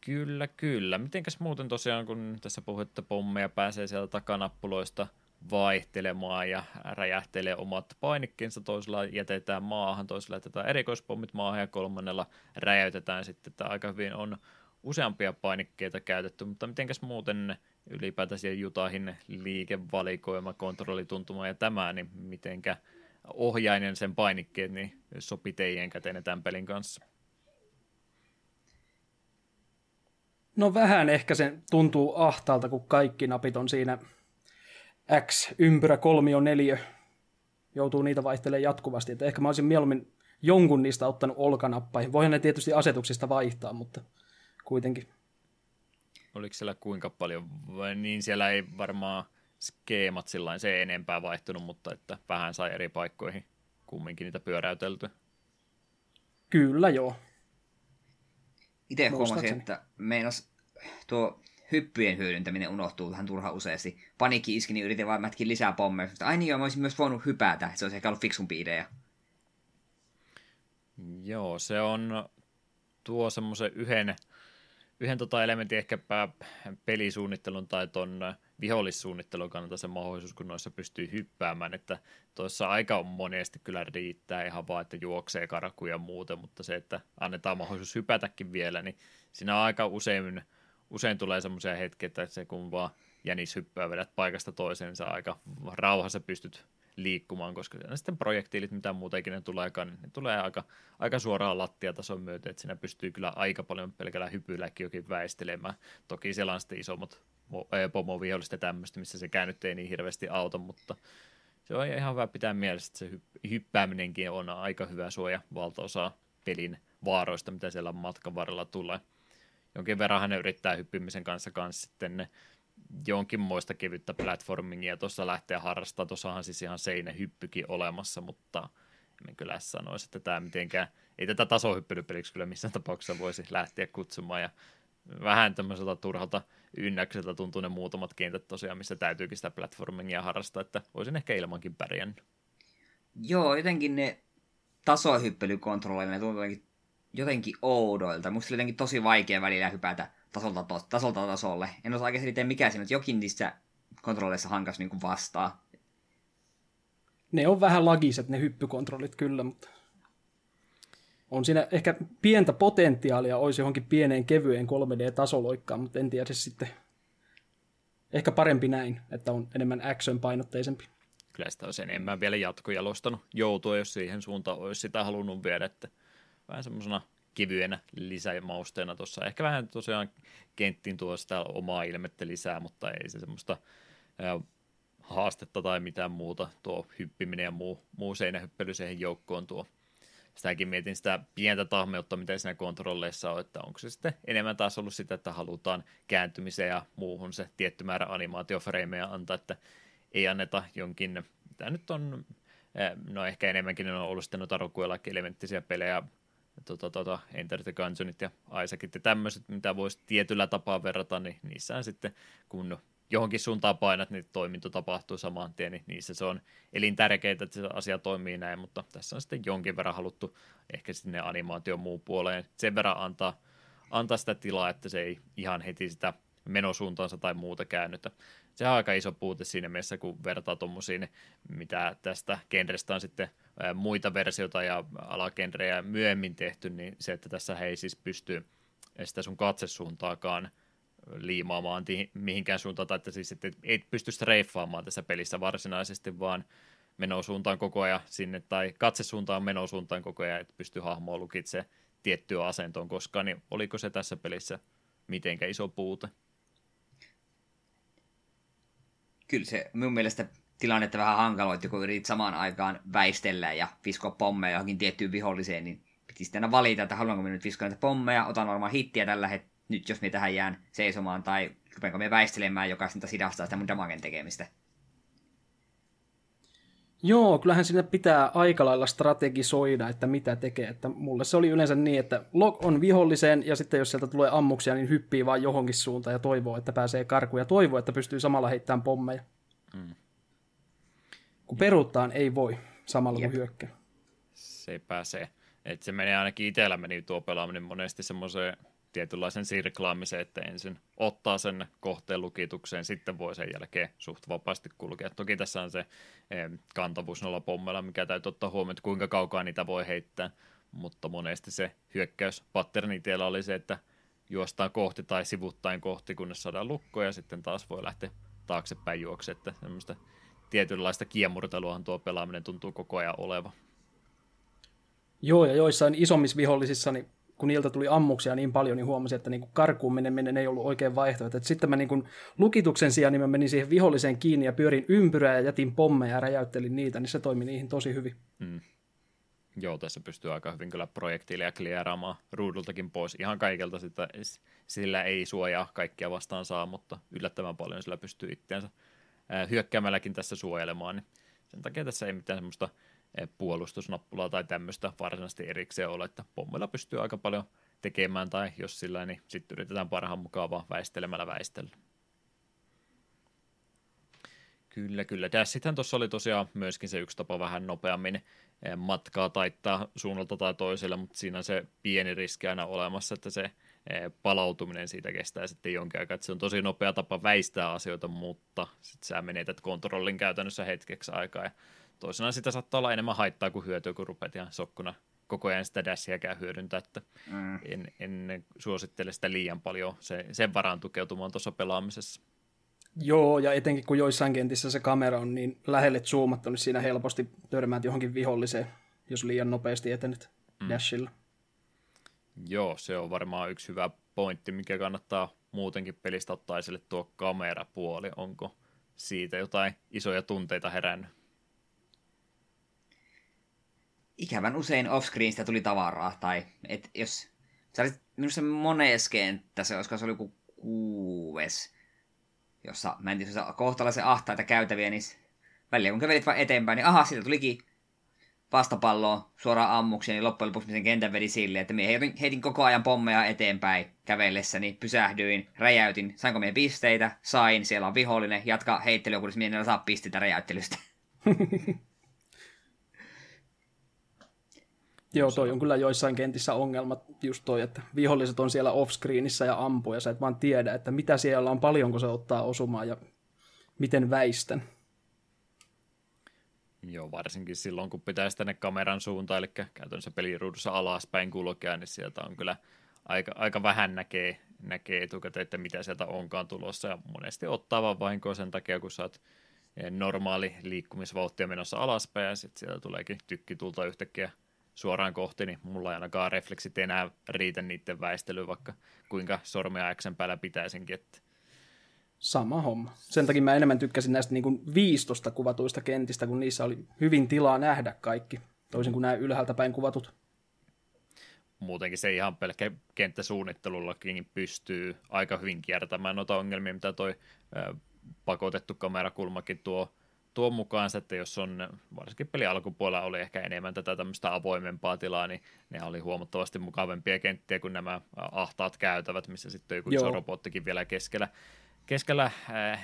Kyllä, kyllä. Mitenkäs muuten tosiaan, kun tässä puhutaan, että pommeja pääsee sieltä takanappuloista vaihtelemaan ja räjähtelee omat painikkeensa, toisella jätetään maahan, toisella jätetään erikoispommit maahan ja kolmannella räjäytetään sitten, että aika hyvin on useampia painikkeita käytetty, mutta mitenkäs muuten ylipäätään siellä Jutahin liikevalikoima, kontrollituntuma ja tämä, niin mitenkä ohjainen sen painikkeet niin sopi teidän käteen tämän pelin kanssa? No vähän ehkä se tuntuu ahtaalta, kun kaikki napit on siinä X, ympyrä, kolmio, neliö. Joutuu niitä vaihtelemaan jatkuvasti. Että ehkä mä olisin mieluummin jonkun niistä ottanut olkanappaihin. Voihan ne tietysti asetuksista vaihtaa, mutta kuitenkin. Oliko siellä kuinka paljon? Niin siellä ei varmaan skeemat sillain se enempää vaihtunut, mutta että vähän sai eri paikkoihin kumminkin niitä pyöräyteltyä. Kyllä joo. Itse huomasin, että meinas tuo hyppyjen hyödyntäminen unohtuu vähän turhaan useasti. Panikki iski, niin yritin vaan mätkin lisää pommeja. Ai niin joo, mä olisin myös voinut hypätä. Se olisi ehkä ollut fiksumpi idea. Joo, se on tuo semmoisen yhden elementin ehkäpä pelisuunnittelun tai ton vihollissuunnittelun kannalta se mahdollisuus, kun noissa pystyy hyppäämään, että tuossa aika on monesti kyllä riittää ihan vaan, että juoksee karkuja ja muuta, mutta se, että annetaan mahdollisuus hypätäkin vielä, niin siinä aika usein tulee semmoisia hetkiä, että se kun vaan jänis hyppää, vedät paikasta toiseen, niin sä aika rauhassa pystyt liikkumaan, koska sitten projektiilit, mitä muutenkin ne tuleekaan, niin ne tulee aika suoraan lattiatason myötä, että siinä pystyy kyllä aika paljon pelkällä hypylläkin jokin väistelemään. Toki siellä on sitten isommat pomovihollista ja tämmöistä, missä se nyt ei niin hirveästi auta, mutta se on ihan hyvä pitää mielessä, että se hyppääminenkin on aika hyvä suoja valtaosa pelin vaaroista, mitä siellä matkan varrella tulee. Jonkin verran ne yrittää hyppimisen kanssa sitten ne jonkinmoista kevyttä platformingia tuossa lähtee harrastamaan. Tuossahan siis ihan seinähyppykin olemassa, mutta en kyllä sanoisi, että tämä mitenkään, ei tätä tasohyppelypeliksi kyllä missään tapauksessa voisi lähteä kutsumaan. Ja vähän tämmöiseltä turhalta ynnäkseltä tuntuu ne muutamat kentät tosiaan, missä täytyykin sitä platformingia harrastaa, että voisin ehkä ilmankin pärjännyt. Joo, jotenkin ne tasohyppelykontrolleja, ne tuntuu jotenkin oudoilta. Musta oli jotenkin tosi vaikea välillä hypätä tasolta tasolle. En osaa oikein selittää mikä siinä, mutta jokin niissä kontrolleissa hankas niin kuin vastaa. Ne on vähän lagiset ne hyppykontrollit kyllä, mutta on siinä ehkä pientä potentiaalia olisi johonkin pieneen kevyen 3D-tasoloikkaan, mutta en tiedä sitten. Ehkä parempi näin, että on enemmän action-painotteisempi. Kyllä sitä olisi enemmän vielä jatkojalostanut joutua, jos siihen suuntaan olisi sitä halunnut viedä, että vähän semmoisena kevyenä lisämausteena tuossa. Ehkä vähän tosiaan kenttiin tuo sitä omaa ilmettä lisää, mutta ei se semmoista haastetta tai mitään muuta. Tuo hyppiminen ja muu seinähyppely siihen joukkoon tuo. Sitäkin mietin sitä pientä tahmeutta, mitä siinä kontrolleissa on, että onko se sitten enemmän taas ollut sitä, että halutaan kääntymiseen ja muuhun se tietty määrä animaatiofreimejä antaa, että ei anneta jonkin, tämä nyt on, no ehkä enemmänkin on ollut sitten noita rokuelakielementtisiä pelejä, Enter the Gungeonit ja Isaacit ja tämmöiset, mitä voisi tietyllä tapaa verrata, niin niissään sitten, kun johonkin suuntaan painat, niin toiminto tapahtuu saman tien, niin niissä se on elintärkeää, että se asia toimii näin, mutta tässä on sitten jonkin verran haluttu ehkä sinne animaation muun puoleen sen verran antaa sitä tilaa, että se ei ihan heti sitä menosuuntaansa tai muuta käännytä. Se on aika iso puute siinä mielessä, kun vertaa tuommoisiin, mitä tästä genrestä on sitten muita versioita ja alagenrejä myöhemmin tehty, niin se, että tässä he ei siis pysty sitä sun katsesuuntaakaan liimaamaan mihinkään suuntaan, tai että siis et pysty streiffaamaan tässä pelissä varsinaisesti, vaan menosuuntaan koko ajan sinne, tai katsesuuntaan menosuuntaan koko ajan, et pysty hahmoa lukitsemaan tiettyä asentoon koskaan, niin oliko se tässä pelissä mitenkä iso puute? Kyllä se minun mielestä tilannetta vähän hankaloitti, kun yritit samaan aikaan väistellä ja viskoa pommeja johonkin tiettyyn viholliseen, niin piti sitten aina valita, että haluanko minä nyt viskoa näitä pommeja, otan varmaan hittiä tällä hetkellä, nyt jos minä tähän jään seisomaan, tai rupeanko minä väistelemään, joka sitä sidastaa sitä mun damagen tekemistä. Joo, kyllähän siinä pitää aika lailla strategisoida, että mitä tekee. Että mulle se oli yleensä niin, että lock on viholliseen ja sitten jos sieltä tulee ammuksia, niin hyppii vaan johonkin suuntaan ja toivoo, että pääsee karkuun ja toivoo, että pystyy samalla heittämään pommeja. Mm. Kun peruuttaan ei voi samalla kuin hyökkää. Se pääsee. Että se menee ainakin itsellä meni tuo pelaaminen monesti semmoiseen tietynlaisen sirklaamiseen, että ensin ottaa sen kohteen lukitukseen, sitten voi sen jälkeen suht vapaasti kulkea. Toki tässä on se kantavuus nolla pommeilla, mikä täytyy ottaa huomioon, että kuinka kaukaa niitä voi heittää, mutta monesti se hyökkäyspatterni itsellä oli se, että juostaan kohti tai sivuttain kohti, kunnes saadaan lukkoa ja sitten taas voi lähteä taaksepäin juokse, että semmoista tietynlaista kiemurteluahan tuo pelaaminen tuntuu koko ajan oleva. Joo, ja joissain isommissa vihollisissa, niin kun niiltä tuli ammuksia niin paljon, niin huomasin, että niin karkuun meneminen ei ollut oikein vaihtoehto. Sitten mä niin lukituksen sijaan niin mä menin siihen viholliseen kiinni ja pyörin ympyrää ja jätin pommeja ja räjäyttelin niitä, niin se toimi niihin tosi hyvin. Mm. Joo, tässä pystyy aika hyvin kyllä projektiilia klieraamaan ruudultakin pois. Ihan kaikelta sitä, sillä ei suojaa kaikkia vastaan saa, mutta yllättävän paljon sillä pystyy itseänsä hyökkäämälläkin tässä suojelemaan. Niin sen takia tässä ei mitään semmoista puolustusnappulaa tai tämmöistä varsinaisesti erikseen ole, että pommeilla pystyy aika paljon tekemään, tai jos sillä niin sitten yritetään parhaan mukaan vaan väistelemällä väistellä. Kyllä, kyllä. Dashithän tuossa oli tosiaan myöskin se yksi tapa vähän nopeammin matkaa taittaa suunnalta tai toiselle, mutta siinä on se pieni riski aina olemassa, että se palautuminen siitä kestää sitten jonkin aikaa. Se on tosi nopea tapa väistää asioita, mutta sitten sä menetät kontrollin käytännössä hetkeksi aikaa, ja toisinaan sitä saattaa olla enemmän haittaa kuin hyötyä, kun rupeat ihan sokkuna koko ajan sitä dashjäkään hyödyntää. En suosittele sitä liian paljon sen varaan tukeutumaan tuossa pelaamisessa. Joo, ja etenkin kun joissain kentissä se kamera on niin lähelle zoomattu, niin siinä helposti törmäät johonkin viholliseen, jos liian nopeasti etenet dashilla. Joo, se on varmaan yksi hyvä pointti, mikä kannattaa muutenkin pelistä ottaa esille tuo kamerapuoli. Onko siitä jotain isoja tunteita herännyt? Ikävän usein offscreenistä tuli tavaraa, tai et jos sä olit minusta mones kenttässä, koska se oli joku 6, jossa mä en tiedä, kohtalaisen ahtaita käytäviä, niin välillä kun kävelit vaan eteenpäin, niin aha, siitä tulikin vastapalloa suoraan ammukseen, niin loppujen lopuksi sen kentän vedi silleen, että minä heitin koko ajan pommeja eteenpäin kävellessäni, pysähdyin, räjäytin, sainko minä pisteitä, sain, siellä on vihollinen, jatka heittelyä, kun minä en enää saa pisteitä räjäyttelystä. Joo, toi on kyllä joissain kentissä ongelmat just toi, että viholliset on siellä offscreenissä ja ampuu, ja sä et vaan tiedä, että mitä siellä on, paljonko se ottaa osumaan ja miten väistän. Joo, varsinkin silloin, kun pitäisi tänne kameran suuntaan, eli käytännössä peliruudussa alaspäin kulkea, niin sieltä on kyllä aika vähän näkee etukäteen, että mitä sieltä onkaan tulossa, ja monesti ottaa vaan vahinkoa sen takia, kun sä oot normaali liikkumisvauhtia menossa alaspäin, ja sitten sieltä tuleekin tykkitulta yhtäkkiä suoraan kohti, niin mulla ei ainakaan refleksit enää riitä niiden väistelyyn, vaikka kuinka sormea X:n päällä pitäisinkin. Että sama homma. Sen takia mä enemmän tykkäsin näistä niin kuin 15 kuvatuista kentistä, kun niissä oli hyvin tilaa nähdä kaikki, toisin kuin nämä ylhäältä päin kuvatut. Muutenkin se ihan pelkkä kenttäsuunnittelullakin pystyy aika hyvin kiertämään noita ongelmia, mitä toi pakotettu kamerakulmakin tuo mukaansa, että jos on, varsinkin pelin alkupuolella oli ehkä enemmän tätä tämmöistä avoimempaa tilaa, niin ne oli huomattavasti mukavampia kenttiä kuin nämä ahtaat käytävät, missä sitten joku iso robottikin vielä keskellä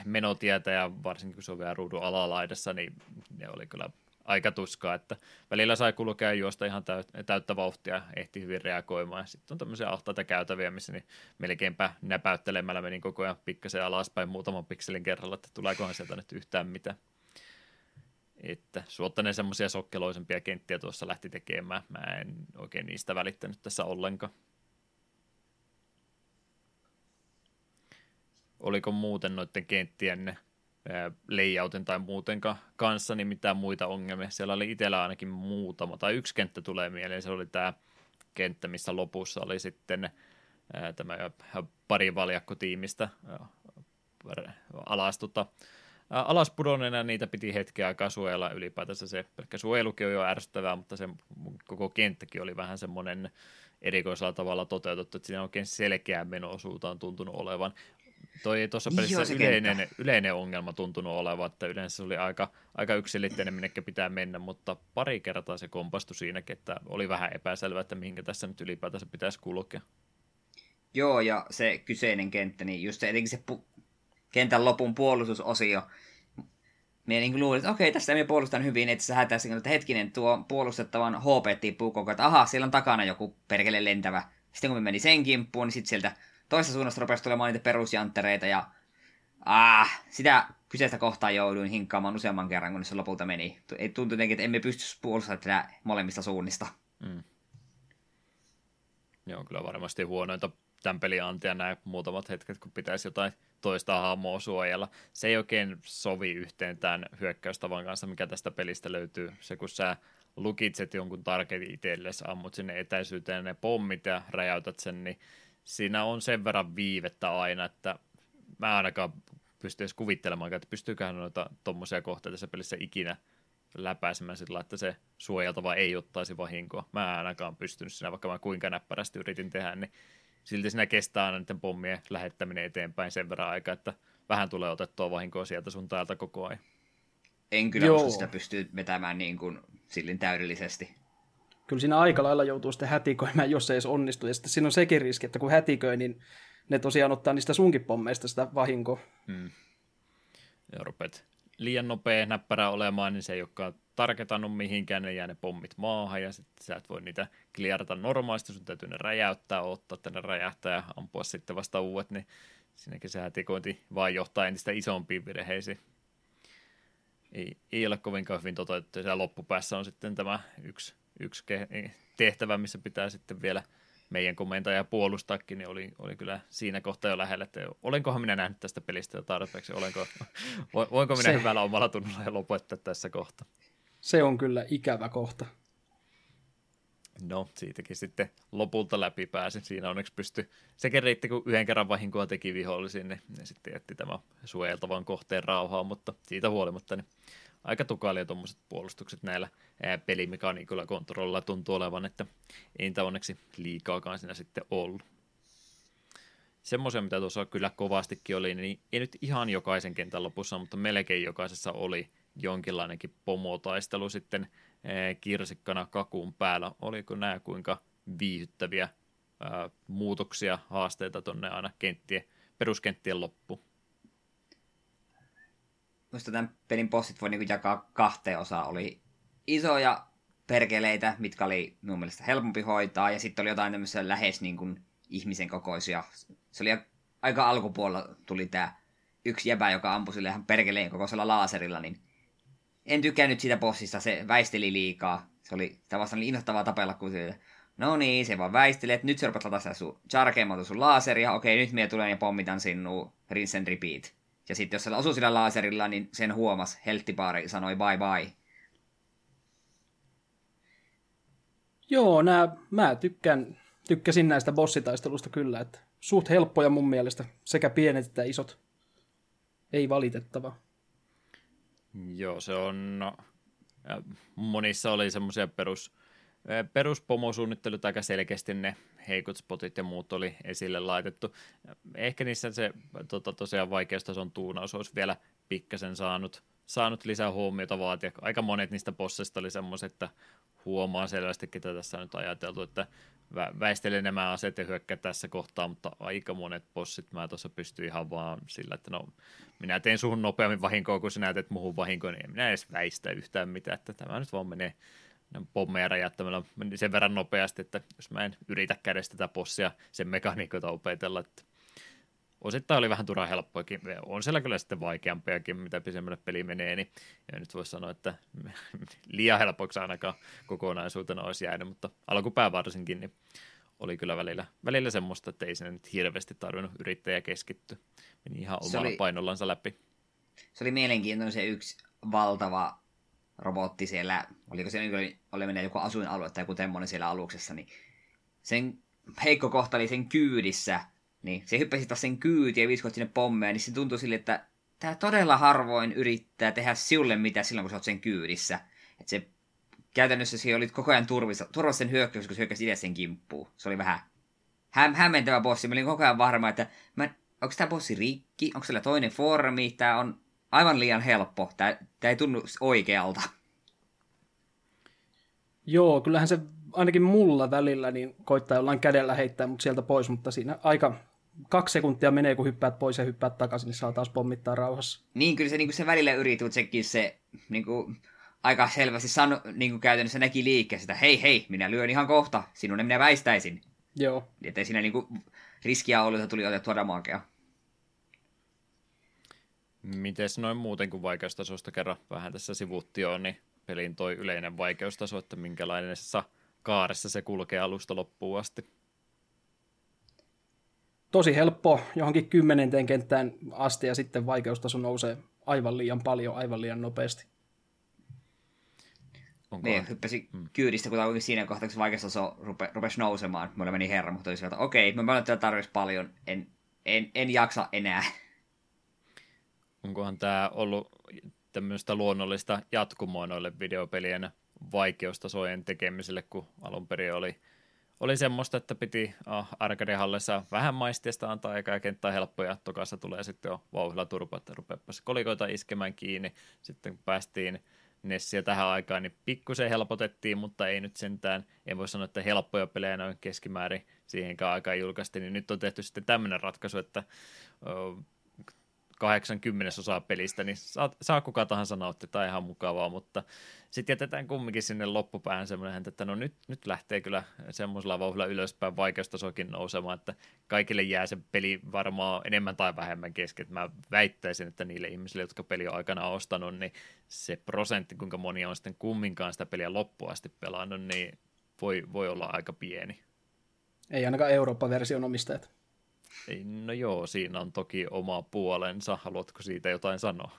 menotietä, ja varsinkin kun se on vielä ruudun alalaidassa, niin ne oli kyllä aika tuskaa, että välillä sai kulkea ja juosta ihan täyttä vauhtia, ehti hyvin reagoimaan. Sitten on tämmöisiä ahtaita käytäviä, missä niin melkeinpä näpäyttelemällä menin koko ajan pikkasen alaspäin muutaman pikselin kerralla, että tuleekohan sieltä nyt yhtään mitään. Että suotta ne semmoisia sokkeloisempia kenttiä tuossa lähti tekemään. Mä en oikein niistä välittänyt tässä ollenkaan. Oliko muuten noiden kenttien layoutin tai muutenkaan kanssa niin mitään muita ongelmia? Siellä oli itsellä ainakin muutama, tai yksi kenttä tulee mieleen. Se oli tämä kenttä, missä lopussa oli sitten tämä pari valjakkotiimistä alas pudonneena niitä piti hetken aikaa suojella ylipäätänsä. Se pelkkä suojelukin on jo ärsyttävää, mutta se koko kenttäkin oli vähän semmoinen erikoisella tavalla toteutettu, että siinä oikein selkeää menosuuta on tuntunut olevan. Toi tuossa pelissä yleinen ongelma tuntunut olevan, että yleensä se oli aika yksiselitteinen, minnekä pitää mennä, mutta pari kertaa se kompastui siinäkin, että oli vähän epäselvää, että mihinkä tässä nyt ylipäätänsä pitäisi kulkea. Joo, ja se kyseinen kenttä, niin just se, etenkin se kentän lopun puolustusosio, minä niin luulin, että okei, tästä me puolustan hyvin, että sä hätäisiin, että hetkinen, tuo puolustettavan HP tippuu koko, että ahaa, siellä on takana joku perkele lentävä. Sitten kun me meni sen kimppuun, niin sitten sieltä toista suunnasta rupesi tulemaan niitä perusjanttereita, ja sitä kyseistä kohtaa jouduin hinkkaamaan useamman kerran, kun se lopulta meni. Tuntui jotenkin, että emme pysty puolustamaan tätä molemmista suunnista. Mm. Joo, kyllä varmasti huonointa tämän pelin antia nämä muutamat hetket, kun pitäisi jotain toista hahmoa suojella. Se ei oikein sovi yhteen tämän hyökkäystavan kanssa, mikä tästä pelistä löytyy. Se, kun sä lukitset jonkun targetin itsellesi, ammut sinne etäisyyteen ne pommit ja räjäytät sen, niin siinä on sen verran viivettä aina, että mä ainakaan pystyn edes kuvittelemaan, että pystyyköhän noita tommosia kohteita tässä pelissä ikinä läpäisemään sillä, että se suojeltava ei ottaisi vahinkoa. Mä ainakaan pystynyt siinä, vaikka mä kuinka näppärästi yritin tehdä, niin silti siinä kestää aina niiden pommien lähettäminen eteenpäin sen verran aikaa, että vähän tulee otettua vahinkoa sieltä sun täältä koko ajan. En kyllä osaa sitä pystyy vetämään niin kuin sillin täydellisesti. Kyllä siinä aika lailla joutuu sitten hätiköimään, jos ei edes onnistu. Ja sitten siinä on sekin riski, että kun hätiköi, niin ne tosiaan ottaa niistä sunkin pommeista sitä vahinkoa. Hmm. Ja rupeat liian nopea näppärä olemaan, niin se ei olekaan tarketanut mihinkään, ne jää ne pommit maahan, ja sitten sä et voi niitä kliarata normaalisti, sun täytyy ne räjäyttää, odottaa, että ne räjähtää ja ampua sitten vasta uudet, niin siinäkin se hätikointi vaan johtaa entistä isompiin virheisiin. Ei ole kovinkaan hyvin toteutettu, ja loppupäässä on sitten tämä yksi tehtävä, missä pitää sitten vielä meidän komentaja puolustaakin, niin oli kyllä siinä kohtaa jo lähellä, että olenkohan minä nähnyt tästä pelistä jo tarpeeksi, voinko minä hyvällä omalla tunnolla ja lopettaa tässä kohtaa. Se on kyllä ikävä kohta. No, siitäkin sitten lopulta läpi pääsin. Siinä onneksi pystyi, sekin riitti, kun yhden kerran vahinkoa teki vihollisiin, niin ne sitten jätti tämän suojeltavan kohteen rauhaan, mutta siitä huolimatta niin aika tukailia tuommoiset puolustukset näillä pelimekaniikoilla kontrollilla tuntuu olevan, että ei niitä onneksi liikaakaan siinä sitten ollut. Semmoisia, mitä tuossa kyllä kovastikin oli, niin ei nyt ihan jokaisen kentän lopussa, mutta melkein jokaisessa oli jonkinlainenkin pomotaistelu sitten kirsikkana kakun päällä. Oliko nämä kuinka viihyttäviä muutoksia, haasteita tuonne aina peruskenttien loppuun? Minusta tämän pelin bossit voi niinku jakaa kahteen osaan. Oli isoja perkeleitä, mitkä oli minun mielestä helpompi hoitaa, ja sitten oli jotain tämmöisiä lähes niin kuin ihmisen kokoisia. Se oli aika alkupuolella tuli tämä yksi jäbä, joka ampui sille ihan perkeleen kokoisella laaserilla, niin en tykännyt siitä bossista, se väisteli liikaa. Se oli vastaan innoittavaa tapella, kun se, no niin, se vaan väistelee, että nyt sä rupeat lataa sun Jarkemmalta sun laaseria, okei, nyt minä tulen ja pommitan sinua, rinse and repeat. Ja sitten jos se osui sillä laaserilla, niin sen huomasi, helttipaari sanoi bye bye. Joo, mä tykkäsin näistä bossitaistelusta kyllä, että suht helppoja mun mielestä, sekä pienet että isot. Ei valitettava. Joo, se on, monissa oli semmoisia peruspomosuunnittelut, aika selkeästi ne heikot spotit ja muut oli esille laitettu. Ehkä niissä se tosiaan vaikeustason tuunaus olisi vielä pikkasen saanut lisää huomiota vaatia. Aika monet niistä bossista oli semmoiset, että huomaa selvästi, ketä tässä on nyt ajateltu, että väistele nämä aseet ja hyökkää tässä kohtaa, mutta aika monet bossit mä tuossa pystyin ihan vaan sillä, että no, minä teen suhun nopeammin vahinkoa, kun sinä teet muuhun vahinkoa, niin en minä edes väistä yhtään mitään, että tämä nyt vaan menee pommeja räjättämällä sen verran nopeasti, että jos mä en yritä kädessä tätä bossia sen mekaniikoita opetella, että osittain oli vähän turhaan helppoakin, on siellä kyllä sitten vaikeampiakin, mitä pisemmälle peli menee, niin en nyt voi sanoa, että liian helpoksi ainakaan kokonaisuutena olisi jäänyt, mutta alkupää varsinkin niin oli kyllä välillä semmoista, että ei sinne nyt hirveästi tarvinnut yrittäjä keskittyä, meni ihan omalla painollansa läpi. Se oli mielenkiintoinen se yksi valtava robotti siellä, oliko se joku asuinalue tai joku tämmöinen siellä aluksessa, niin sen heikko kohta oli sen kyydissä, niin se hyppäsi taas sen kyytiin ja viskoit sinne pommeja, niin se tuntui sille, että tämä todella harvoin yrittää tehdä sinulle mitään silloin, kun sä oot sen kyydissä. Että se käytännössä se oli koko ajan turvassa sen hyökkäys, kun se hyökkäsi itse sen kimppuun. Se oli vähän hämmentävä bossi. Mä olin koko ajan varma, että mä onko tämä bossi rikki, onko siellä toinen formi, tämä on aivan liian helppo, tämä ei tunnu oikealta. Joo, kyllähän se ainakin mulla välillä niin koittaa jollain kädellä heittää mut sieltä pois, mutta siinä aika 2 sekuntia menee, kun hyppäät pois ja hyppäät takaisin, niin saa taas pommittaa rauhassa. Niin, kyllä se, niin se välillä yritit sekin se niin kuin, aika selvästi niin käytännössä näki liikkeessä, että hei, minä lyön ihan kohta, sinun en minä väistäisin. Joo. Että siinä niin kuin, riskiä ollut, että tuli otettua damaakea. Mites noin muuten kuin vaikeustasosta kerran vähän tässä sivuuttioon, niin pelin toi yleinen vaikeustaso, että minkälaisessa kaaressa se kulkee alusta loppuun asti? Tosi helppo johonkin 10. kenttään asti ja sitten vaikeustaso nousee aivan liian paljon, aivan liian nopeasti. Niin, hyppäsin kyydistä, kun siinä kohtaa, kun vaikeustaso rupesi nousemaan. Mulla meni herra, mutta oli sieltä, okei, mä olen tätä tarvitsen paljon, en jaksa enää. Onkohan tämä ollut tämmöistä luonnollista jatkumoa noille videopelien vaikeustasojen tekemiselle, kun alun perin oli semmoista, että piti arcade-hallissa vähän maistiasta antaa ekaa kenttää helppoja, tokassa tulee sitten jo vauhdilla turpa, että rupeapas kolikoita iskemään kiinni, sitten kun päästiin Nessiä tähän aikaan, niin pikkusen helpotettiin, mutta ei nyt sentään, en voi sanoa, että helppoja pelejä noin keskimäärin siihenkään aikaan julkaistiin, niin nyt on tehty sitten tämmöinen ratkaisu, että 80% pelistä, niin saa kuka tahansa nauttia, tai ihan mukavaa, mutta sitten jätetään kumminkin sinne loppupäähän semmoinen, että no nyt lähtee kyllä semmoisella vauhdilla ylöspäin vaikeustasokin nousemaan, että kaikille jää se peli varmaan enemmän tai vähemmän kesken. Mä väittäisin, että niille ihmisille, jotka peli on aikana ostanut, niin se prosentti, kuinka moni on sitten kumminkaan sitä peliä loppuun asti pelannut, niin voi olla aika pieni. Ei ainakaan Eurooppa-version omistajat. No joo, siinä on toki oma puolensa. Haluatko siitä jotain sanoa?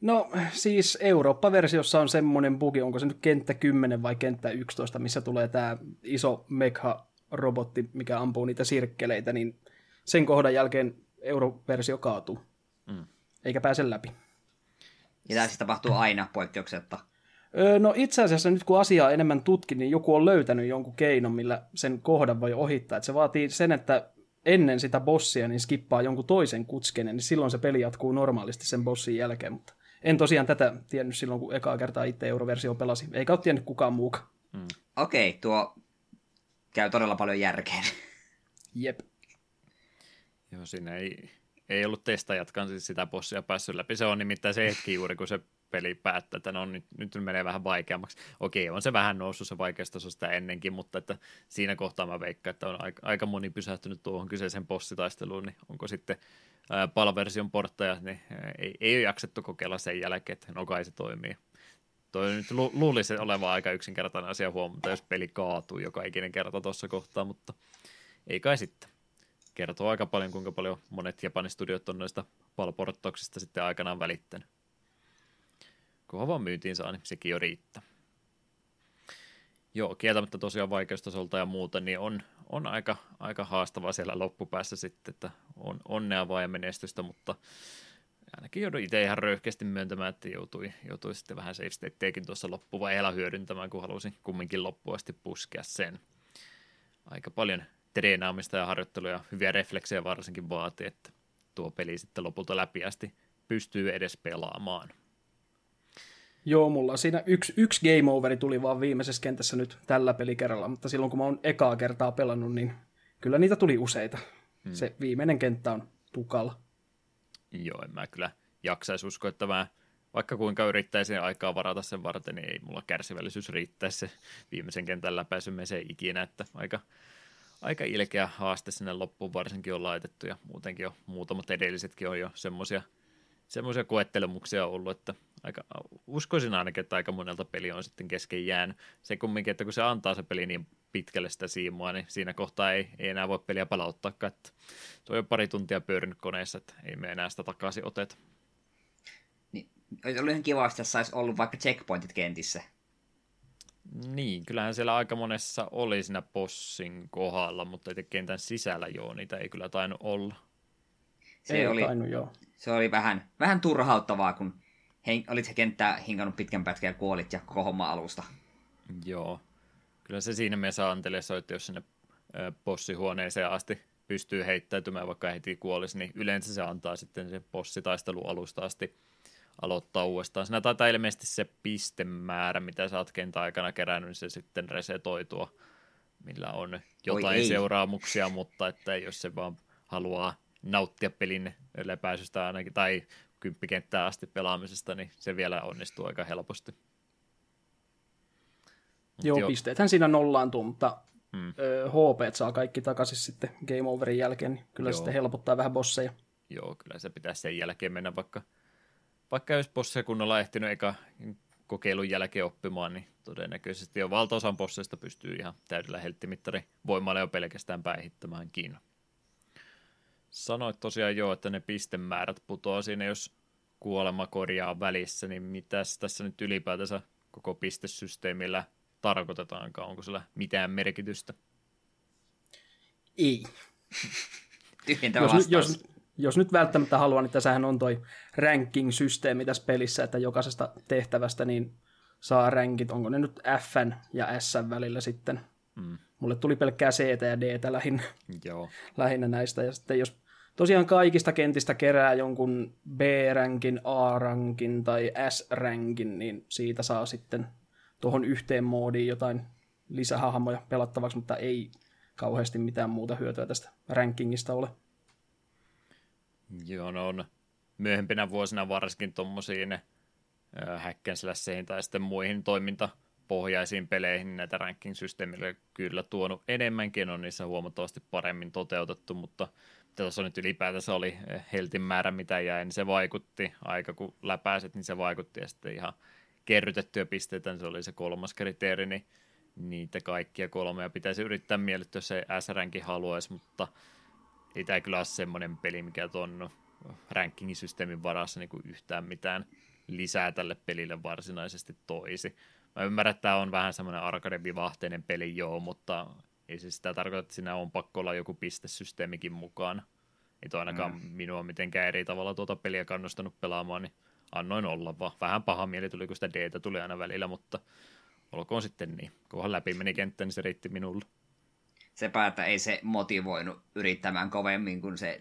No siis Eurooppa-versiossa on semmoinen bugi, onko se nyt kenttä 10 vai kenttä 11, missä tulee tämä iso mekha-robotti, mikä ampuu niitä sirkkeleitä, niin sen kohdan jälkeen Euro-versio kaatuu, eikä pääse läpi. Ja tämä siis tapahtuu aina poikkeuksetta? No itse asiassa nyt kun asiaa enemmän tutkin, niin joku on löytänyt jonkun keinon, millä sen kohdan voi ohittaa. Et se vaatii sen, että ennen sitä bossia, niin skippaa jonkun toisen kutskenen, niin silloin se peli jatkuu normaalisti sen bossin jälkeen, mutta en tosiaan tätä tiennyt silloin, kun ekaa kertaa itse Euroversio pelasi, eikä ole tiennyt kukaan muukaan. Okei, tuo käy todella paljon järkeen. Jep. Joo, siinä ei ollut testaajatkaan siis sitä bossia päässyt läpi, se on nimittäin se hetki juuri, kun se peli päättää, että no nyt menee vähän vaikeammaksi. Okei, on se vähän noussut se vaikeustasosta ennenkin, mutta että siinä kohtaa mä veikkaan, että on aika moni pysähtynyt tuohon kyseiseen bossitaisteluun, niin onko sitten PAL-version portteja, niin ei ole jaksettu kokeilla sen jälkeen, että no kai se toimii. Toi nyt luulisi olevan aika yksinkertainen asia huomata, jos peli kaatuu joka ikinen kerta tuossa kohtaa, mutta ei kai sitten. Kertoo aika paljon, kuinka paljon monet japanistudiot on noista PAL-porttauksista sitten aikanaan välittänyt. Kunhan vaan myytiin saa, niin sekin jo riittää. Joo, kieltämättä tosiaan vaikeustasolta ja muuta, niin on aika haastavaa siellä loppupäässä sitten, että on onnea vaan ja menestystä, mutta ainakin joudun itse ihan röyhkeästi myöntämään, että joutui sitten vähän save stateakin tuossa loppuvaiheella hyödyntämään, kun halusin kumminkin loppuun asti puskea sen. Aika paljon treenaamista ja harjoittelua ja hyviä refleksejä varsinkin vaatii, että tuo peli sitten lopulta läpi asti pystyy edes pelaamaan. Joo, mulla siinä yksi game overi tuli vaan viimeisessä kentässä nyt tällä pelikerralla, mutta silloin kun mä oon ekaa kertaa pelannut, niin kyllä niitä tuli useita. Se viimeinen kenttä on tukala. Joo, en mä kyllä jaksaisi uskoa, että mä vaikka kuinka yrittäisin aikaa varata sen varten, niin ei mulla kärsivällisyys riittäisi se viimeisen kentän läpäisymiseen ikinä, että aika ilkeä haaste sinne loppuun varsinkin on laitettu ja muutenkin jo muutamat edellisetkin on jo semmoisia koettelemuksia on ollut, että uskoisin ainakin, että aika monelta peli on sitten kesken jäänyt. Se kumminkin, että kun se antaa se peli niin pitkälle sitä siimua, niin siinä kohtaa ei enää voi peliä palauttaakaan. Se on jo 2 tuntia pyörinyt koneessa, että ei me enää sitä takaisin oteta. Niin, olisi ollut ihan kiva, että tässä olisi ollut vaikka checkpointit kentissä. Niin, kyllähän siellä aika monessa oli siinä bossin kohdalla, mutta kentän sisällä joo, niitä ei kyllä tainnut olla. Se oli vähän turhauttavaa, kun olit se kenttää hinkannut pitkän pätkän ja kuolit ja koko homma alusta. Joo, kyllä se siinä mielessä antelesoitti, jos sinne bossihuoneeseen asti pystyy heittäytymään, vaikka heti kuolisi, niin yleensä se antaa sitten sen bossitaistelun alusta asti aloittaa uudestaan. Siinä taitaa ilmeisesti se pistemäärä, mitä sä oot kentän aikana kerännyt, niin se sitten resetoitua, millä on jotain seuraamuksia, mutta että jos se vaan haluaa nauttia pelin läpäisystä ainakin, tai 10 kenttää asti pelaamisesta, niin se vielä onnistuu aika helposti. Joo, pisteethän siinä nollaantuu, mutta HP saa kaikki takaisin sitten game overin jälkeen, niin kyllä sitten helpottaa vähän bosseja. Joo, kyllä se pitäisi sen jälkeen mennä, vaikka jos bosseja kunnolla ehtinyt eikä kokeilun jälkeen oppimaan, niin todennäköisesti jo valtaosan bosseista pystyy ihan täydellä helttimittarin voimalla jo pelkästään päihittämään kiinni. Sanoit tosiaan että ne pistemäärät putoaa siinä, jos kuolema korjaa välissä, niin mitäs tässä nyt ylipäätänsä koko pistesysteemillä tarkoitetaankaan? Onko sillä mitään merkitystä? Ei. Tyhjentä vastaus. Jos nyt välttämättä haluaa, niin tässähän on toi ranking-systeemi tässä pelissä, että jokaisesta tehtävästä niin saa rankit, onko ne nyt F:n ja S:n välillä sitten. Mulle tuli pelkkää C:tä ja D:tä lähinnä näistä. Ja sitten jos tosiaan kaikista kentistä kerää jonkun B-rankin, A-rankin tai S-rankin, niin siitä saa sitten tuohon yhteen moodiin jotain lisähahmoja pelattavaksi, mutta ei kauheasti mitään muuta hyötyä tästä rankingista ole. Joo, no on myöhempinä vuosina varsinkin tuommoisiin hack and slasheihin tai sitten muihin toimintapohjaisiin peleihin näitä ranking-systeemillä kyllä tuonut enemmänkin, on niissä huomattavasti paremmin toteutettu, mutta tässä nyt ylipäätänsä oli heltin määrä mitä jäi, niin se vaikutti aika kun läpäiset, niin se vaikutti ja sitten ihan kerrytettyjä pisteitä, niin se oli se 3. kriteeri, niin niitä kaikkia 3 pitäisi yrittää miellyttää, jos ei S-rankin haluaisi, mutta ei tämä kyllä ole semmoinen peli, mikä tuon ranking-systeemin varassa niin kuin yhtään mitään lisää tälle pelille varsinaisesti toisi. Mä ymmärrän, että tämä on vähän semmoinen arcade-vivahteinen peli, mutta ei se sitä tarkoita, että siinä on pakko olla joku pistesysteemikin mukaan. Ei toi ainakaan minua mitenkään eri tavalla tuota peliä kannustanut pelaamaan, niin annoin olla vaan. Vähän paha mieli tuli, kun sitä D:tä tuli aina välillä, mutta olkoon sitten niin. Kunhan läpi meni kenttä, niin se riitti minulle. Sepä, että ei se motivoinut yrittämään kovemmin kuin se.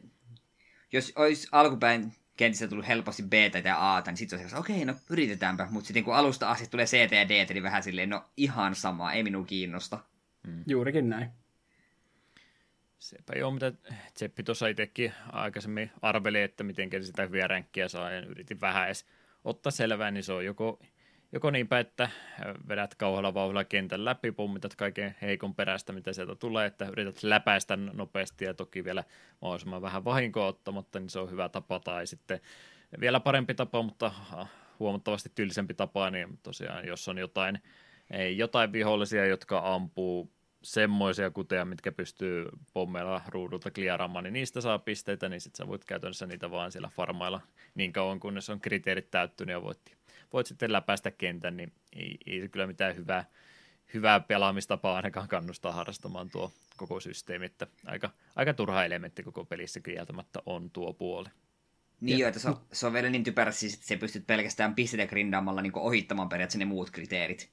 Jos olisi alkupäin kentissä tullut helposti B:tä ja A:tä, niin sitten olisi okei, no yritetäänpä. Mutta sitten kun alusta asti tulee C:tä ja D:tä, niin vähän silleen, no ihan sama, ei minua kiinnosta. Juurikin näin. Sepä joo, mitä Tseppi tuossa itsekin aikaisemmin arveli, että miten sitä hyviä ränkkiä saa, ja yritin vähän edes ottaa selvää, niin se on joko niinpä, että vedät kauhealla vauhdilla kentän läpi, pommitat kaiken heikon perästä, mitä sieltä tulee, että yrität läpäistä nopeasti ja toki vielä mahdollisimman vähän vahinkoa ottamatta, niin se on hyvä tapa, tai sitten vielä parempi tapa, mutta huomattavasti tylsempi tapa, niin tosiaan jos on jotain vihollisia, jotka ampuu semmoisia kuteja, mitkä pystyy pommeilla ruudulta kliaraamaan, niin niistä saa pisteitä, niin sitten sä voit käytännössä niitä vaan siellä farmailla niin kauan, kunnes on kriteerit täyttynyt ja voit sitten läpäistä kentän, niin ei kyllä mitään hyvää pelaamistapaa ainakaan kannustaa harrastamaan tuo koko systeemi, että aika turha elementti koko pelissä kieltämättä on tuo puoli. Niin joo, että se on vielä niin typerä, siis että sä pystyt pelkästään pisteitä grindaamalla niin ohittamaan periaatteessa ne muut kriteerit.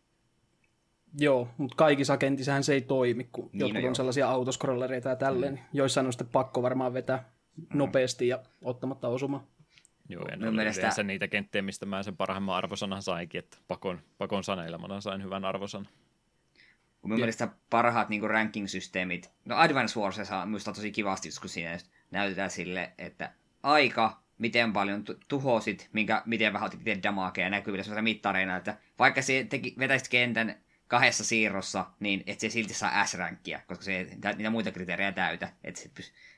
Joo, mutta kaikissa kentissähän se ei toimi, kun niin jotkut on sellaisia autoscrollereita ja tälleen. Joissain on sitten pakko varmaan vetää nopeasti ja ottamatta osumaan. Joo, en ole yleensä niitä kenttiä, mistä mä sen parhaimman arvosanan sainkin, että pakon saneilemana sain hyvän arvosanan. Mun mielestä parhaat niin ranking-systeemit, no Advance Wars saa musta tosi kivasti, kun siinä näytetään sille, että aika, miten paljon tuhosit, miten vähän otit itse damagea, näkyy sellaisena mittareina, että vaikka se vetäisit kentän 2 siirrossa, niin et se silti saa S-rankkia, koska se ei niitä muita kriteerejä täytä.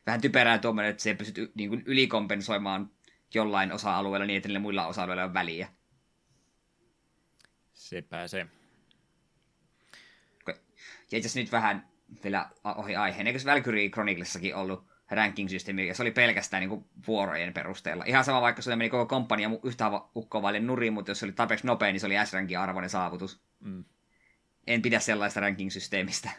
Vähän typerää tuommoinen, että se pystyy niin ylikompensoimaan jollain osa-alueella niin, että niillä muilla osa-alueilla on väliä. Se pääsee. Ja itse asiassa nyt vähän vielä ohi aiheen. Eikö se Valkyrie Chroniclessakin ollut ranking-systeemi, ja se oli pelkästään niin kuin vuorojen perusteella. Ihan sama, vaikka se meni koko komppania yhtä ukkoa vaille nurin, mutta jos se oli tarpeeksi nopea, niin se oli S-rankin arvoinen saavutus. En pidä sellaista ranking-systeemistä.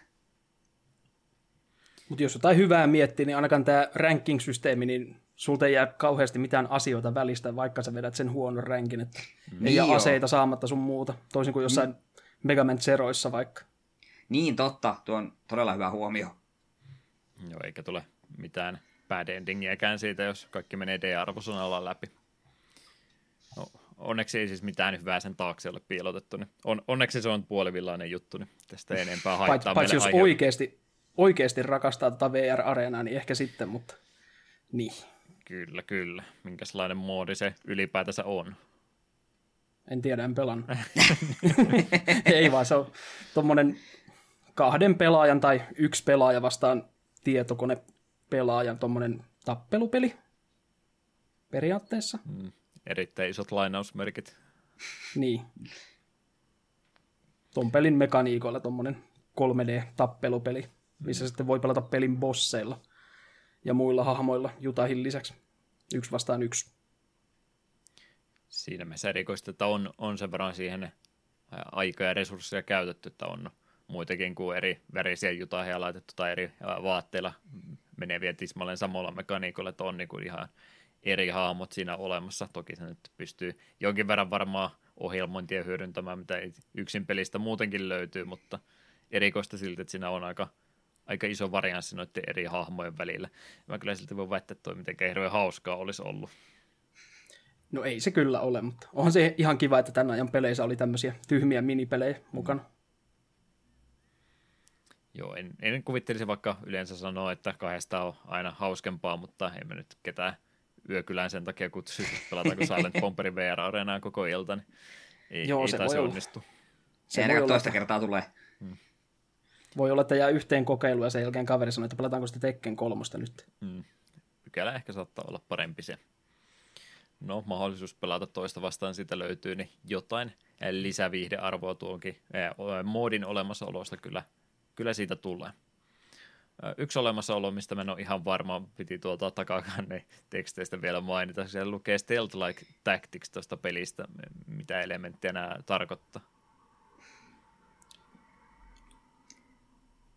Mutta jos jotain hyvää miettii, niin ainakaan tämä ranking-systeemi, niin sulta ei jää kauheasti mitään asioita välistä, vaikka sä vedät sen huonon rankin, että ei jää aseita saamatta sun muuta, toisin kuin jossain Megaman Zeroissa vaikka. Niin totta, tuo on todella hyvä huomio. Joo, eikä tule mitään bad endingiäkään siitä, jos kaikki menee D-arvosanalla läpi. No, onneksi ei siis mitään hyvää sen taakse ole piilotettu. Niin onneksi se on puolivillainen juttu, niin tästä ei enempää haittaa. Paitsi jos oikeasti rakastaa tota VR-areenaa, niin ehkä sitten, mutta niin. Kyllä, kyllä. Minkälainen moodi se ylipäätänsä on? En tiedä, en pelannut. Ei vaan, se on tuommoinen 2 pelaajan tai 1 pelaaja vastaan tietokonepelaajan tuommoinen tappelupeli periaatteessa. Mm, erittäin isot lainausmerkit. Niin. Tuon pelin mekaniikoilla tuommoinen 3D-tappelupeli, missä sitten voi pelata pelin bosseilla ja muilla hahmoilla Jutahin lisäksi 1 vastaan 1. Siinä mielessä erikoista, että on sen verran siihen aikaa ja resursseja käytetty, että on muitakin kuin eri värisiä Jutahia laitettu tai eri vaatteilla meneviä tismalleen samalla mekaniikolla, että on niin kuin ihan eri hahmot siinä olemassa. Toki se nyt pystyy jonkin verran varmaan ohjelmointia hyödyntämään, mitä yksin pelistä muutenkin löytyy, mutta erikoista silti, että siinä on aika iso varianssi noiden eri hahmojen välillä. Mä kyllä silti voin väittää, että toi mitenkään hirveän hauskaa olisi ollut. No ei se kyllä ole, mutta onhan se ihan kiva, että tämän ajan peleissä oli tämmöisiä tyhmiä minipelejä mukana. Joo, en kuvittelisi, vaikka yleensä sanoo, että 2 on aina hauskempaa, mutta emme nyt ketään yökylään sen takia kutsu, pelataanko Silent Bomberin VR-areenaan koko ilta. Niin joo, se voi onnistu. Se ei ole toista kertaa tulee. Voi olla, että jää yhteen kokeiluun ja sen jälkeen kaveri sanoo, että pelataanko sitä Tekken 3 nyt. Pykälä ehkä saattaa olla parempi se. No, mahdollisuus pelata toista vastaan siitä löytyy, niin jotain lisäviihdearvoa tuonkin moodin olemassaolosta kyllä siitä tulee. Yksi olemassaolo, mistä mä en ole ihan varma, piti tuolta takakannen teksteistä vielä mainita. Siellä lukee Stealth-like Tactics tuosta pelistä, mitä elementtiä nämä tarkoittaa.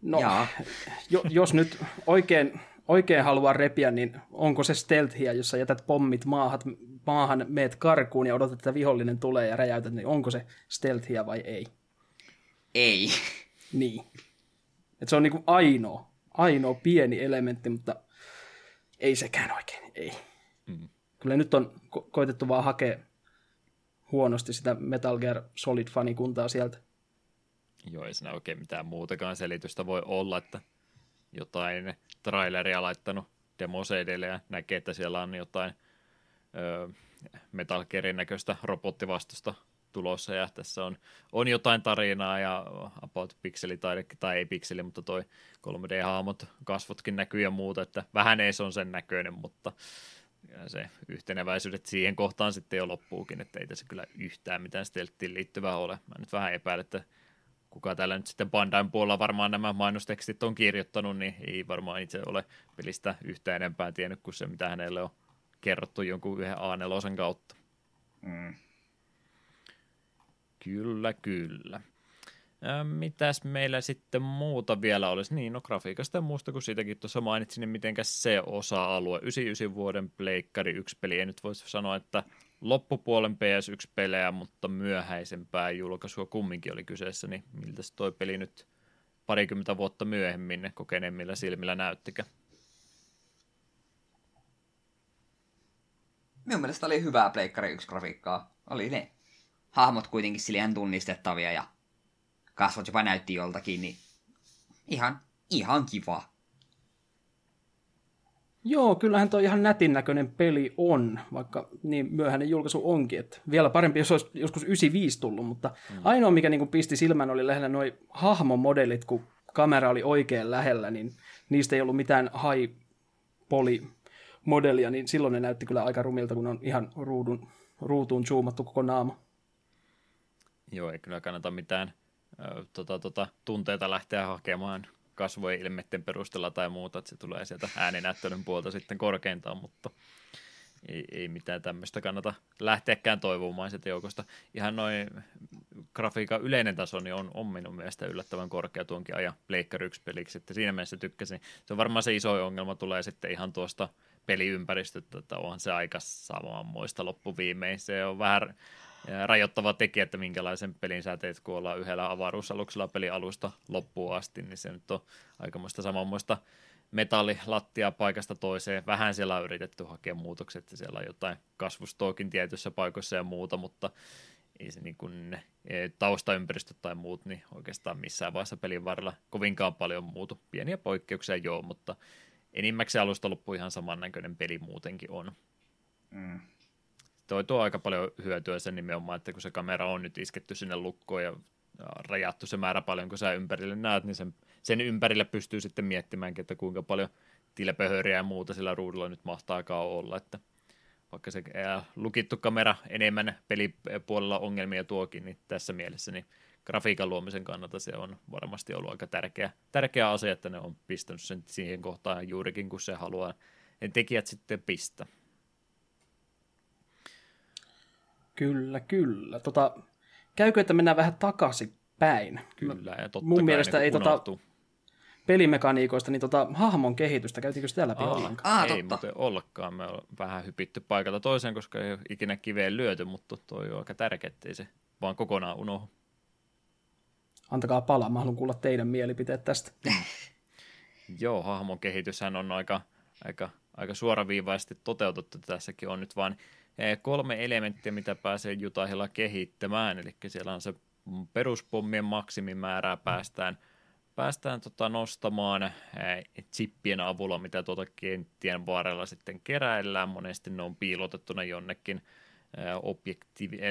No, jos nyt oikein haluaa repiä, niin onko se stealthia, jos sä jätät pommit maahan, meet karkuun ja odotat, että vihollinen tulee ja räjäytät, niin onko se stealthia vai ei? Ei. Niin. Et se on niinku ainoa pieni elementti, mutta ei sekään oikein, ei. Mm. Kyllä nyt on koitettu vaan hakea huonosti sitä Metal Gear Solid-fanikuntaa sieltä. Joo, ei siinä oikein mitään muutakaan selitystä voi olla, että jotain traileria laittanut demo-cd:lle ja näkee, että siellä on jotain Metal Gearin näköistä robottivastusta tulossa ja tässä on jotain tarinaa ja about pikselitaide, tai ei pikseli, mutta toi 3D-haamot, kasvotkin näkyy ja muuta, että vähän ei se on sen näköinen, mutta se yhteneväisyydet siihen kohtaan sitten jo loppuukin, että ei tässä kyllä yhtään mitään stelttiin liittyvää ole. Mä nyt vähän epäilen, että kuka täällä nyt sitten Bandain puolella varmaan nämä mainostekstit on kirjoittanut, niin ei varmaan itse ole pelistä yhtään enempää tiennyt kuin se, mitä hänelle on kerrottu jonkun yhden A4-osan kautta. Mm. Kyllä, kyllä. Mitäs meillä sitten muuta vielä olisi? Niin, no grafiikasta ja muusta, kun siitäkin tuossa mainitsin, niin mitenkäs se osa-alue. 99 vuoden pleikkari 1 peli. En nyt voisi sanoa, että loppupuolen PS1-pelejä, mutta myöhäisempää julkaisua kumminkin oli kyseessä, niin miltä se toi peli nyt 20 vuotta myöhemmin kokeneemmilla silmillä näyttikö? Minun mielestä oli hyvää pleikkari 1-grafiikkaa. Oli ne hahmot kuitenkin silleen tunnistettavia ja kasvot jopa näytti joltakin, niin ihan kiva. Joo, kyllähän toi ihan nätin näköinen peli on, vaikka niin myöhäinen julkaisu onkin. Että vielä parempi, jos olisi joskus 95 tullut, mutta ainoa, mikä niin kuin pisti silmään, oli lähinnä noi hahmomodelit, kun kamera oli oikein lähellä, niin niistä ei ollut mitään high-poly-modelia, niin silloin ne näytti kyllä aika rumilta, kun on ihan ruutuun zoomattu koko naama. Joo, ei kyllä kannata mitään tunteita lähteä hakemaan kasvojen ilmeiden perusteella tai muuta, että se tulee sieltä ääninäyttelyn puolta sitten korkeintaan, mutta ei mitään tämmöistä kannata lähteäkään toivomaan sieltä joukosta. Ihan noin grafiikan yleinen taso niin on minun mielestä yllättävän korkea tuonkin ajan pleikkari 1 peliksi, että siinä mielessä tykkäsin. Se on varmaan se iso ongelma tulee sitten ihan tuosta peliympäristöstä, että onhan se aika samanmoista loppuviimein. Se on vähän rajoittava tekijä, että minkälaisen pelin sä teet, kun ollaan yhdellä avaruusaluksella peli alusta loppuun asti, niin se nyt on aikamoista samanmoista metallilattia paikasta toiseen. Vähän siellä on yritetty hakea muutokset, että siellä on jotain kasvustoakin tietyissä paikoissa ja muuta, mutta ei se niin kuin taustaympäristöt tai muut, niin oikeastaan missään vaiheessa pelin varrella kovinkaan paljon muutu. Pieniä poikkeuksia joo, mutta enimmäkseen alusta loppuun ihan samannäköinen peli muutenkin on. Mm. Tuo aika paljon hyötyä sen nimenomaan, että kun se kamera on nyt isketty sinne lukkoon ja rajattu se määrä paljon, kun sä ympärille näet, niin sen ympärillä pystyy sitten miettimäänkin, että kuinka paljon tilpehöriä ja muuta sillä ruudulla nyt mahtaakaan olla, että vaikka se lukittu kamera enemmän pelipuolella ongelmia tuokin, niin tässä mielessä niin grafiikan luomisen kannalta se on varmasti ollut aika tärkeä asia, että ne on pistänyt sen siihen kohtaan juurikin, kun se haluaa ne tekijät sitten pistää. Kyllä. Käykö, että mennään vähän takaisinpäin? Kyllä, ja totta mun mielestä niin ei pelimekaniikoista, niin hahmon kehitystä, käytiinkö sitä läpi ollenkaan? Ei muuten ollakaan, me ollaan vähän hypitty paikalta toiseen, koska ei ole ikinä kiveen lyöty, mutta toi on aika tärkeä, ettei se vaan kokonaan unohdu. Antakaa palaa, mä haluan kuulla teidän mielipiteet tästä. Joo, hahmon kehityshän on aika suoraviivaisesti toteutettu, tässäkin on nyt vaan 3 elementtiä, mitä pääsee Jutahilla kehittämään, eli siellä on se peruspommien maksimimäärää päästään nostamaan chippien avulla, mitä kenttien varrella sitten keräillään. Monesti ne on piilotettuna jonnekin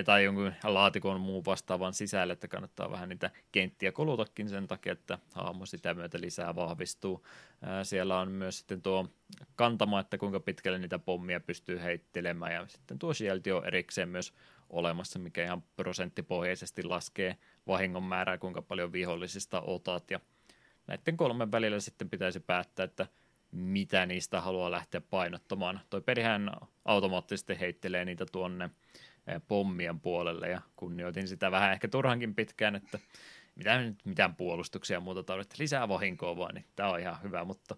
tai jonkun laatikon muun vastaavan sisälle, että kannattaa vähän niitä kenttiä kolutakin sen takia, että hahmo sitä myötä lisää vahvistuu. Siellä on myös sitten tuo kantama, että kuinka pitkälle niitä pommia pystyy heittelemään, ja sitten tuo sielti on erikseen myös olemassa, mikä ihan prosenttipohjaisesti laskee vahingon määrää, kuinka paljon vihollisista otat, ja näiden 3 välillä sitten pitäisi päättää, että mitä niistä haluaa lähteä painottamaan. Toi pelihän automaattisesti heittelee niitä tuonne pommien puolelle, ja kunnioitin sitä vähän ehkä turhankin pitkään, että mitään puolustuksia ja muuta tarvitse, lisää vahinkoa vaan, niin tämä on ihan hyvä, mutta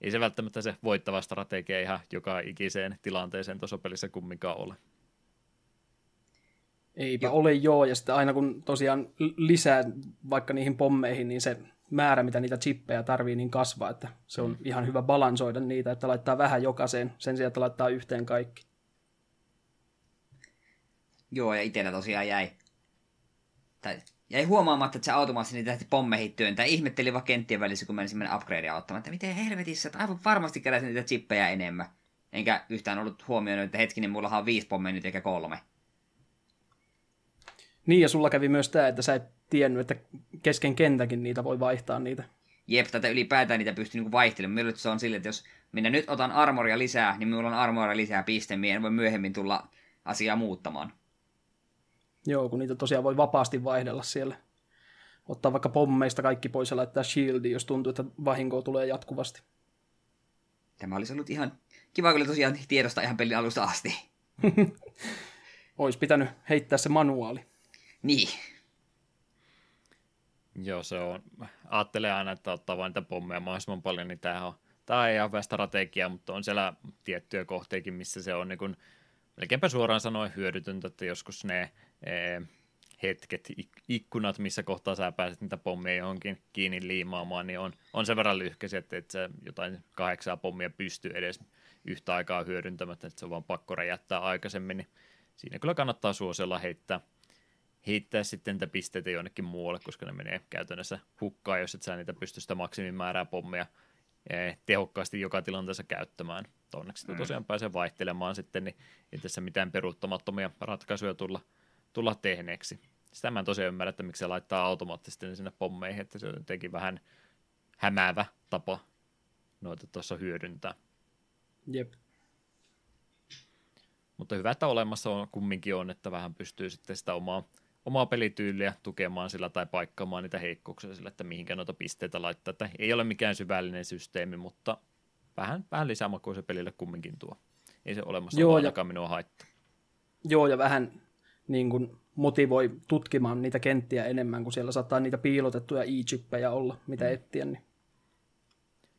ei se välttämättä se voittava strategia ihan joka ikiseen tilanteeseen tuossa pelissä kumminkaan ole. Eipä ole joo, ja sitten aina kun tosiaan lisää vaikka niihin pommeihin, niin se määrä, mitä niitä chippejä tarvii, niin kasvaa, että se on ihan hyvä balansoida niitä, että laittaa vähän jokaiseen, sen sijaan, että laittaa yhteen kaikki. Joo, ja itsellä tosiaan jäi huomaamatta, että se automaatti niitä lähti pommeihin työntää. Ihmettelin vaan kenttien välissä, kun mä ensin menen upgradea ottamaan, että miten helvetissä, että aivan varmasti keräsin niitä chippejä enemmän. Enkä yhtään ollut huomioinut, että hetkinen, mullahan on 5 pommeja nyt eikä 3. Niin, ja sulla kävi myös tämä, että sä et tiennyt, että kesken kentäkin niitä voi vaihtaa niitä. Jep, tätä ylipäätään niitä pystyy niinku vaihtelemaan. Mielestäni se on silleen, että jos minä nyt otan armoria lisää, niin minulla on armoria lisää pistemiä, en voi myöhemmin tulla asiaa muuttamaan. Joo, kun niitä tosiaan voi vapaasti vaihdella siellä. Ottaa vaikka pommeista kaikki pois ja laittaa shieldi, jos tuntuu, että vahinkoa tulee jatkuvasti. Tämä olisi ollut ihan kiva kyllä tosiaan tiedosta ihan pelin alusta asti. Olisi pitänyt heittää se manuaali. Niin. Joo, se on. Ajattelee aina, että ottaa vain niitä pommeja mahdollisimman paljon, niin tämä ei ole hyvä strategia, mutta on siellä tiettyjä kohteikin, missä se on niin kuin, melkeinpä suoraan sanoen hyödytöntä, että joskus ne hetket, ikkunat, missä kohtaa sä pääset niitä pommeja johonkin kiinni liimaamaan, niin on sen verran lyhkäisiä, että et sä jotain 8 pommia pystyy edes yhtä aikaa hyödyntämättä, että se on vaan pakko räjättää aikaisemmin, niin siinä kyllä kannattaa suosiolla heittää sitten niitä pisteitä jonnekin muualle, koska ne menee käytännössä hukkaan, jos et sä niitä pysty sitä maksimimäärää pommeja tehokkaasti joka tilanteessa käyttämään. Onneksi tosiaan pääsee vaihtelemaan sitten, niin ei tässä mitään peruuttamattomia ratkaisuja tulla tehneeksi. Sitä mä en tosiaan ymmärrä, että miksi se laittaa automaattisesti sinne pommeihin, että se on jotenkin vähän hämäävä tapa noita tuossa hyödyntää. Jep. Mutta hyvä, että olemassa on, kumminkin on, että vähän pystyy sitten sitä omaa pelityyliä tukemaan sillä tai paikkaamaan niitä heikkouksia sillä, että mihinkä noita pisteitä laittaa. Että ei ole mikään syvällinen systeemi, mutta vähän lisämakuja se pelille kumminkin tuo. Ei se olemassa ole ainakaan minua haittaa. Joo, ja vähän niin kuin motivoi tutkimaan niitä kenttiä enemmän, kun siellä saattaa niitä piilotettuja e-chippejä olla, mitä etsiä. Niin.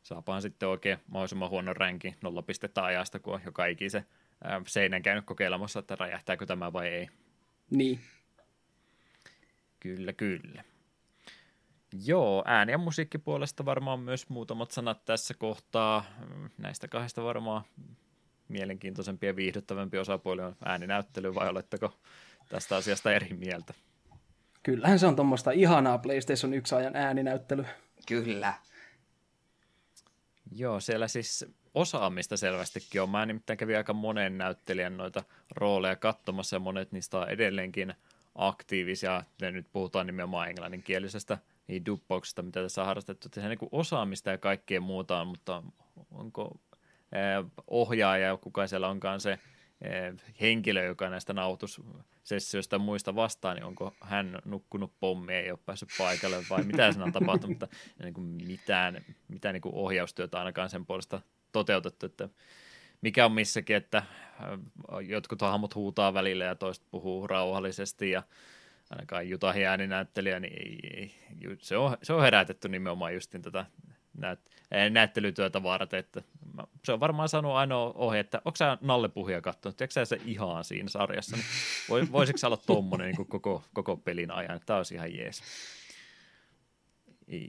Saapaan sitten oikein mahdollisimman huonon ränkin 0 pistettä ajasta, kun on joka ikisen seinän käynyt kokeilemassa, että räjähtääkö tämä vai ei. Niin. Kyllä. Joo, ääni- ja musiikkipuolesta varmaan myös muutamat sanat tässä kohtaa. Näistä kahdesta varmaan mielenkiintoisempi ja viihdyttävämpi osapuoli on ääninäyttely, vai oletteko tästä asiasta eri mieltä? Kyllähän se on tuommoista ihanaa PlayStation 1-ajan ääninäyttelyä. Kyllä. Joo, siellä siis osaamista selvästikin on. Mä nimittäin kävin aika monen näyttelijän noita rooleja katsomassa, ja monet niistä on edelleenkin aktiivisia, ja nyt puhutaan nimenomaan englanninkielisestä niin duppauksesta, mitä tässä on harrastettu. Se on niin kuin osaamista ja kaikkea muuta, mutta onko ohjaaja, kuka siellä onkaan se henkilö, joka näistä nauhoitussessioista ja muista vastaa, niin onko hän nukkunut pommiin, ei ole päässyt paikalle vai mitä siinä on tapahtunut, mutta niin kuin mitään niin kuin ohjaustyötä ainakaan sen puolesta toteutettu, että mikä on missäkin, että jotkut hahmot huutaa välillä ja toiset puhuu rauhallisesti ja ainakaan Jutahin ääninäyttelijä, niin ei, se on herätetty nimenomaan justiin tätä näyttelytyötä varten, että se on varmaan sanonut ainoa ohje, että onko sä Nalle Puhia katsonut, tiedätkö sä se ihan siinä sarjassa, niin voisitko sä olla tommonen niin kuin koko pelin ajan, että tää olisi ihan jees.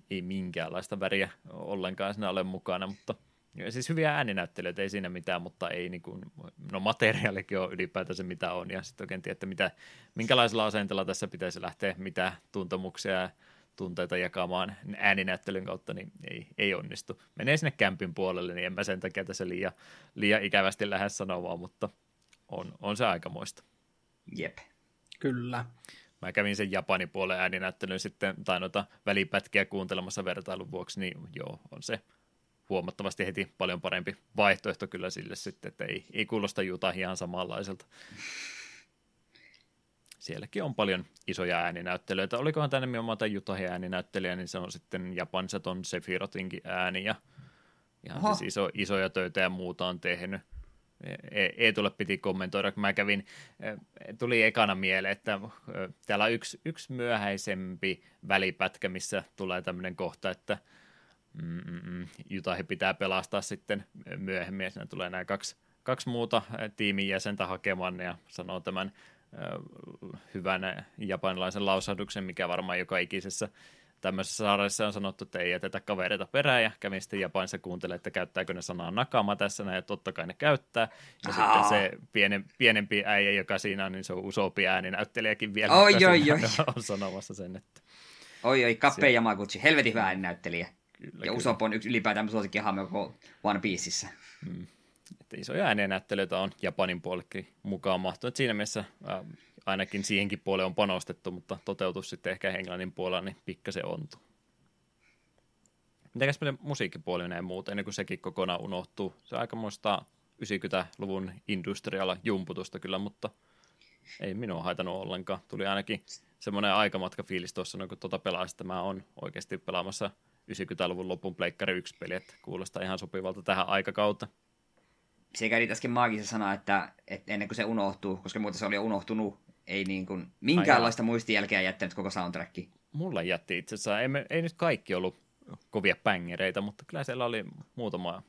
Ei minkäänlaista väriä ollenkaan siinä ole mukana, mutta siis hyviä ääninäyttelijöitä, ei siinä mitään, mutta ei niin kuin, no materiaalikin on ylipäätään se mitä on, ja sitten oikein tiedä, että minkälaisella asenteella tässä pitäisi lähteä, mitä tuntemuksia ja tunteita jakamaan ääninäyttelyn kautta, niin ei onnistu. Menee sinne kämpin puolelle, niin en mä sen takia tässä liian ikävästi lähde sanomaan, mutta on se aikamoista. Jep. Kyllä. Mä kävin sen Japanin puolen ääninäyttelyn sitten, tai noita välipätkiä kuuntelemassa vertailun vuoksi, niin joo, on se huomattavasti heti paljon parempi vaihtoehto kyllä sille sitten, että ei kuulosta Juta ihan samanlaiselta. Sielläkin on paljon isoja ääninäyttelijöitä. Olikohan tänne nimenomaan tämä Jutahin ääninäyttelijä, niin se on sitten Japanissa ton Sephirotinkin ääni ja ihan siis isoja töitä ja muuta on tehnyt. Eetulle piti kommentoida, kun mä kävin, tuli ekana mieleen, että täällä on yksi myöhäisempi välipätkä, missä tulee tämmöinen kohta, että Jutahi pitää pelastaa sitten myöhemmin ja siinä tulee nämä kaksi muuta tiimin jäsentä hakemaan ja sanoo tämän hyvän japanilaisen lausahduksen, mikä varmaan joka ikisessä tämmöisessä sarjassa on sanottu, että ei jätetä kavereita perään, ja kävin sitten Japanissa kuuntelemaan, että käyttääkö ne sanaa nakama tässä, ja totta kai ne käyttää, ja sitten se pienempi äijä, joka siinä on, niin se on usompi ääninäyttelijäkin vielä, on sanomassa sen, että... Kappe Yamaguchi, helvetin hyvä ääninäyttelijä, ja Usopp on yksi ylipäätään suosikkihahmo koko One Pieceissä. Että isoja äänenäyttelyitä on Japanin puolellekin mukaan mahtunut. Siinä mielessä ainakin siihenkin puoleen on panostettu, mutta toteutus sitten ehkä Englannin puolella, niin pikkasen ontuu. Mitäkäs meidän musiikkipuoli näin muuta, ennen kuin sekin kokonaan unohtuu? Se on aikamoista 90-luvun industriala jumputusta kyllä, mutta ei minua haitanut ollenkaan. Tuli ainakin semmoinen aikamatkafiilis tuossa, kun tuota pelaista mä oon oikeasti pelaamassa 90-luvun lopun pleikkari 1 peli, että kuulostaa ihan sopivalta tähän aikakautta. Se kävi äsken maagisen sana, että ennen kuin se unohtuu, koska muuten se oli jo unohtunut, ei niin kuin minkäänlaista muistijälkeä jättänyt koko soundtracki. Mulla jätti itse asiassa, ei nyt kaikki ollut kovia bängereitä, mutta kyllä siellä oli muutama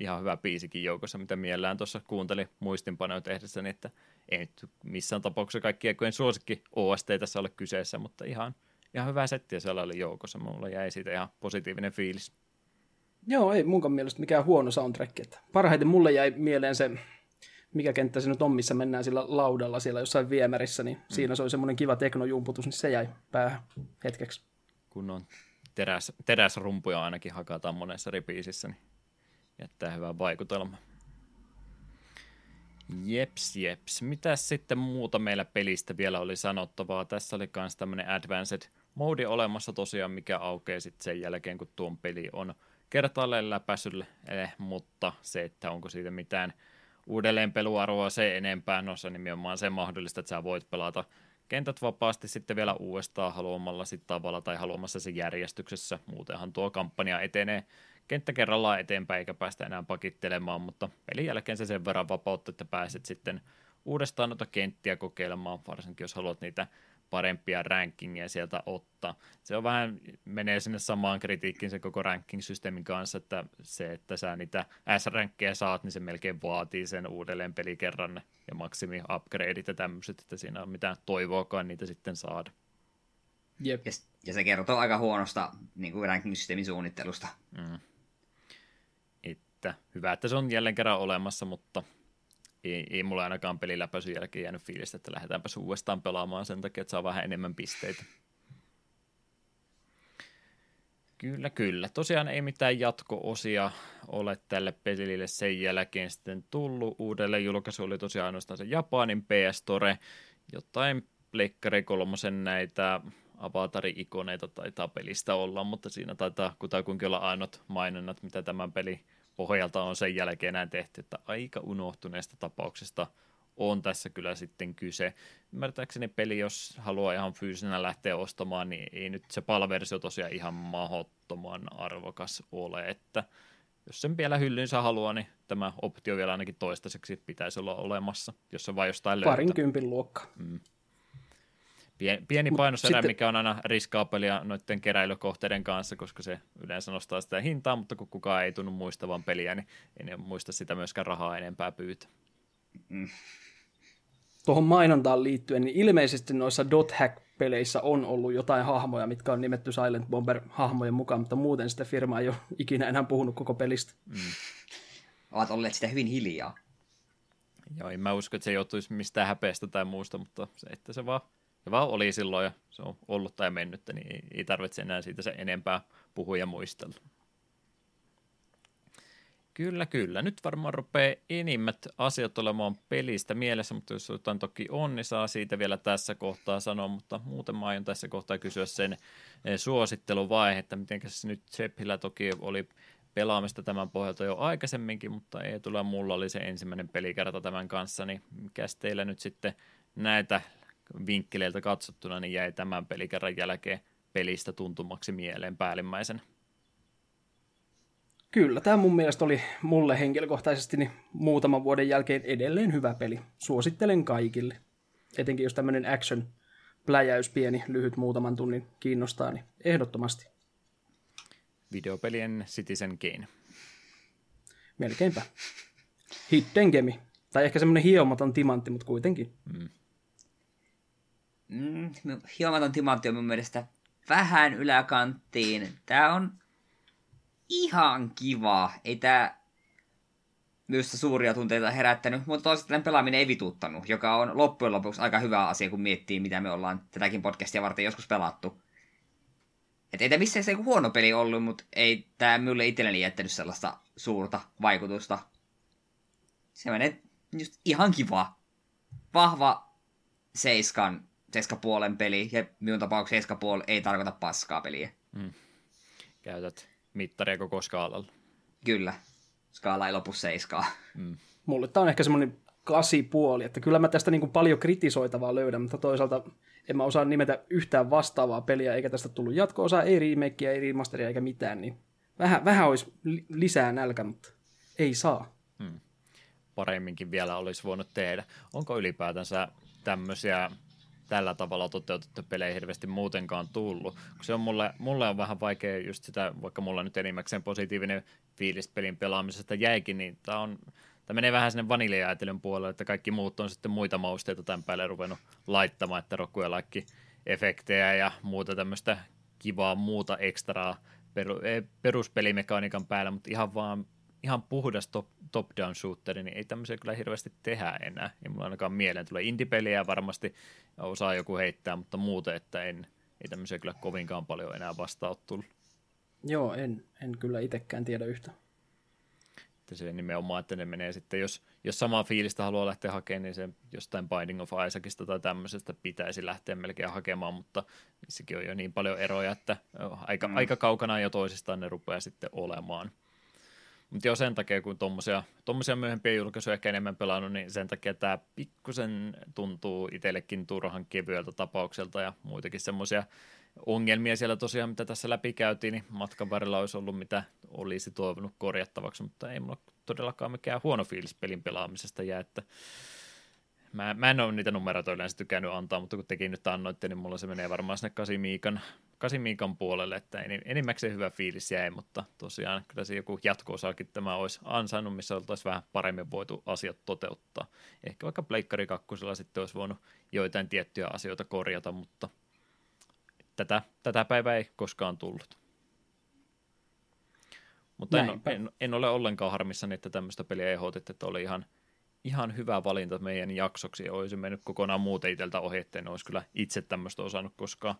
ihan hyvä biisikin joukossa, mitä mielellään tuossa kuuntelin muistinpanoja tehdessäni, että ei nyt missään tapauksessa kaikkia, kun en suosikki OST tässä ole kyseessä, mutta ihan hyvää settiä siellä oli joukossa, mulla jäi siitä ihan positiivinen fiilis. Joo, ei munkaan mielestä mikään huono soundtrack. Että parhaiten mulle jäi mieleen se, mikä kenttä se nyt on, missä mennään sillä laudalla siellä jossain viemärissä, niin siinä se oli semmoinen kiva teknojumputus, niin se jäi päähän hetkeksi. Kun on teräsrumpuja ainakin hakataan monessa eri biisissä, niin jättää hyvää vaikutelmaa. Jeps. Mitäs sitten muuta meillä pelistä vielä oli sanottavaa? Tässä oli myös tämmöinen Advanced Mode olemassa tosiaan, mikä aukeaa sitten sen jälkeen, kun tuon peli on kertaalleen läpäisylle, mutta se, että onko siitä mitään uudelleenpeluarvoa se enempää, no se nimenomaan se mahdollista, että sä voit pelata kentät vapaasti sitten vielä uudestaan haluamalla sit tavalla tai haluamassa järjestyksessä. Muutenhan tuo kampanja etenee kenttä kerrallaan eteenpäin eikä päästä enää pakittelemaan, mutta pelin jälkeen se sen verran vapautta, että pääset sitten uudestaan noita kenttiä kokeilemaan, varsinkin jos haluat niitä parempia rankingia sieltä ottaa. Se on vähän, menee sinne samaan kritiikkiin se koko ranking-systeemin kanssa, että sä niitä S-rankkejä saat, niin se melkein vaatii sen uudelleen pelikerran ja maksimi-upgradeit ja tämmöiset, että siinä on mitään toivoakaan niitä sitten saada. Jep. Ja se kertoo aika huonosta niin kuin ranking-systeemin suunnittelusta. Mm. Että hyvä, että se on jälleen kerran olemassa, mutta ei mulla ainakaan peliläpäisyn jälkeen jäänyt fiilistä, että lähdetäänpä uudestaan pelaamaan sen takia, että saa vähän enemmän pisteitä. Kyllä, kyllä. Tosiaan ei mitään jatko-osia ole tälle pelille sen jälkeen sitten tullut. Uudelleen julkaisu oli tosiaan ainoastaan se Japanin PS Store, jotain Pleikkari 3 näitä avatari-ikoneita taitaa pelistä olla, mutta siinä taitaa kutakuinkin olla ainut mainonnat, mitä tämän pelin pohjalta on sen jälkeen enää tehty, että aika unohtuneesta tapauksesta on tässä kyllä sitten kyse. Ymmärtääkseni peli, jos haluaa ihan fyysisenä lähteä ostamaan, niin ei nyt se PAL-versio tosiaan ihan mahdottoman arvokas ole, että jos sen vielä hyllynsä haluaa, niin tämä optio vielä ainakin toistaiseksi pitäisi olla olemassa, jos se vain jostain löytää. Parin kympin luokka. Mm. Pieni painoserä, sitten, mikä on aina riskaapelia noiden keräilykohteiden kanssa, koska se yleensä nostaa sitä hintaa, mutta kun kukaan ei tunnu muistavan peliä, niin ei muista sitä myöskään rahaa enempää pyytää. Mm. Tuohon mainontaan liittyen, niin ilmeisesti noissa Dot Hack-peleissä on ollut jotain hahmoja, mitkä on nimetty Silent Bomber-hahmojen mukaan, mutta muuten sitä firmaa ei ole ikinä enää puhunut koko pelistä. Mm. Ovat olleet sitä hyvin hiljaa. Joo, en mä usko, että se joutuisi mistään häpeästä tai muusta, mutta se, että se vaan... Se vaan oli silloin, ja se on ollut tai mennyt, niin ei tarvitse enää siitä sen enempää puhua ja muistella. Kyllä, kyllä. Nyt varmaan rupeaa enimmät asiat olemaan pelistä mielessä, mutta jos jotain toki on, niin saa siitä vielä tässä kohtaa sanoa, mutta muuten mä aion tässä kohtaa kysyä sen suositteluvaihe, että mitenkäs nyt Seppillä toki oli pelaamista tämän pohjalta jo aikaisemminkin, mutta ei tule mulla oli se ensimmäinen pelikerta tämän kanssa, niin mikäs teillä nyt sitten näitä vinkkeleiltä katsottuna, niin jäi tämän pelikerran jälkeen pelistä tuntumaksi mieleen päällimmäisenä. Kyllä, tämä mun mielestä oli mulle henkilökohtaisesti niin muutaman vuoden jälkeen edelleen hyvä peli. Suosittelen kaikille. Etenkin jos tämmöinen action-pläjäys pieni, lyhyt muutaman tunnin kiinnostaa, niin ehdottomasti. Videopelien Citizen Kane. Melkeinpä. Hidden gemi. Tai ehkä semmoinen hiomaton timantti, mutta kuitenkin. Mm. Hiomaton timantti on mun mielestä vähän yläkanttiin. Tää on ihan kiva. Ei tää myös suuria tunteita herättänyt, mutta toisaalta pelaaminen ei vituttanut, joka on loppujen lopuksi aika hyvä asia, kun miettii, mitä me ollaan tätäkin podcastia varten joskus pelattu. Et ei tää missään se huono peli ollut, mutta ei tää minulle itselleni jättänyt sellaista suurta vaikutusta. Semmoinen just ihan kiva. Vahva 7,5 peli, ja minun tapauksessa 7,5 ei tarkoita paskaa peliä. Mm. Käytät mittaria koko skaalalla. Kyllä, skaala ei lopu 7. Mm. Mulle tämä on ehkä semmoinen 8,5, että kyllä mä tästä niin kuin paljon kritisoitavaa löydän, mutta toisaalta en mä osaa nimetä yhtään vastaavaa peliä, eikä tästä tullut jatko-osaa, ei remakeä, ei remasteria, eikä mitään, niin vähän olisi lisää nälkä, mutta ei saa. Mm. Paremminkin vielä olisi voinut tehdä. Onko ylipäätänsä tämmöisiä tällä tavalla toteutettu pelejä ei hirveästi muutenkaan tullut, kun se on mulle on vähän vaikea just sitä, vaikka mulla nyt enimmäkseen positiivinen fiilis pelin pelaamisesta jäikin, niin tämä menee vähän sinne vaniljajäätelyn puolelle, että kaikki muut on sitten muita mausteita tämän päälle ruvennut laittamaan, että rokuja laikki efektejä ja muuta tämmöistä kivaa muuta ekstraa peruspelimekaniikan päällä, mutta ihan vaan ihan puhdas top-down shooteri, niin ei tämmöisiä kyllä hirveästi tehdä enää. Ei mulla ainakaan mieleen. Tulee indie-peliä varmasti osaa joku heittää, mutta muuten, että ei tämmöisiä kyllä kovinkaan paljon enää vastaan tullut. Joo, en kyllä itsekään tiedä yhtä. Että se nimenomaan, että ne menee sitten, jos samaa fiilistä haluaa lähteä hakemaan, niin se jostain Binding of Isaacista tai tämmöisestä pitäisi lähteä melkein hakemaan, mutta sekin on jo niin paljon eroja, että aika kaukana jo toisistaan ne rupeaa sitten olemaan. Mutta jo sen takia, kun tuommoisia myöhempiä julkaisuja ehkä enemmän pelannut, niin sen takia tämä pikkusen tuntuu itsellekin turhan kevyeltä tapaukselta ja muitakin semmoisia ongelmia siellä tosiaan, mitä tässä läpi käytiin, niin matkan varrella olisi ollut, mitä olisi toivonut korjattavaksi, mutta ei mulla todellakaan mikään huono fiilis pelin pelaamisesta jää, että mä en ole niitä numeroita yleensä tykännyt antaa, mutta kun tekin nyt annoitte, niin mulla se menee varmaan sinne 8 miikan puolelle, että enimmäkseen hyvä fiilis jäi, mutta tosiaan kyllä se joku jatko-osaakin tämä olisi ansainnut, missä oltaisiin vähän paremmin voitu asiat toteuttaa. Ehkä vaikka Pleikkari 2 sitten olisi voinut joitain tiettyjä asioita korjata, mutta tätä päivää ei koskaan tullut. Mutta en ole ollenkaan harmissani, että tämmöistä peliä ehdotit, että oli ihan hyvä valinta meidän jaksoksi. Olisi mennyt kokonaan muuten itseltä ohi, että en olisi kyllä itse tämmöistä osannut koskaan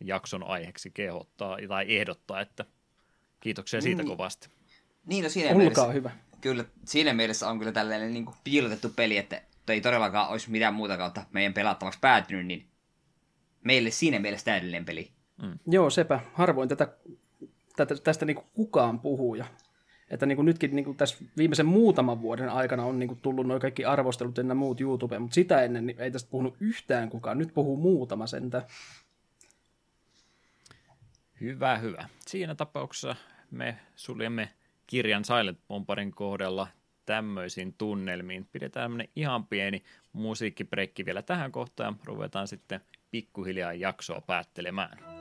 jakson aiheeksi kehottaa tai ehdottaa, että kiitoksia siitä kovasti. Niin, no siinä mielessä, hyvä. Kyllä, siinä mielessä on kyllä tällainen niin kuin piilotettu peli, että ei todellakaan olisi mitään muuta kautta meidän pelattavaksi päätynyt, niin meille siinä mielessä täydellinen peli. Mm. Joo, sepä. Harvoin tästä niin kuin kukaan puhuu. Ja, että niin kuin nytkin niin kuin tässä viimeisen muutaman vuoden aikana on niin kuin tullut nuo kaikki arvostelut ja nämä muut YouTubeen, mutta sitä ennen niin ei tästä puhunut yhtään kukaan. Nyt puhuu muutama sentään. Hyvä. Siinä tapauksessa me suljemme kirjan Silent Bomberin kohdalla tämmöisiin tunnelmiin. Pidetään tämmöinen ihan pieni musiikkibreikki vielä tähän kohtaan. Ruvetaan sitten pikkuhiljaa jaksoa päättelemään.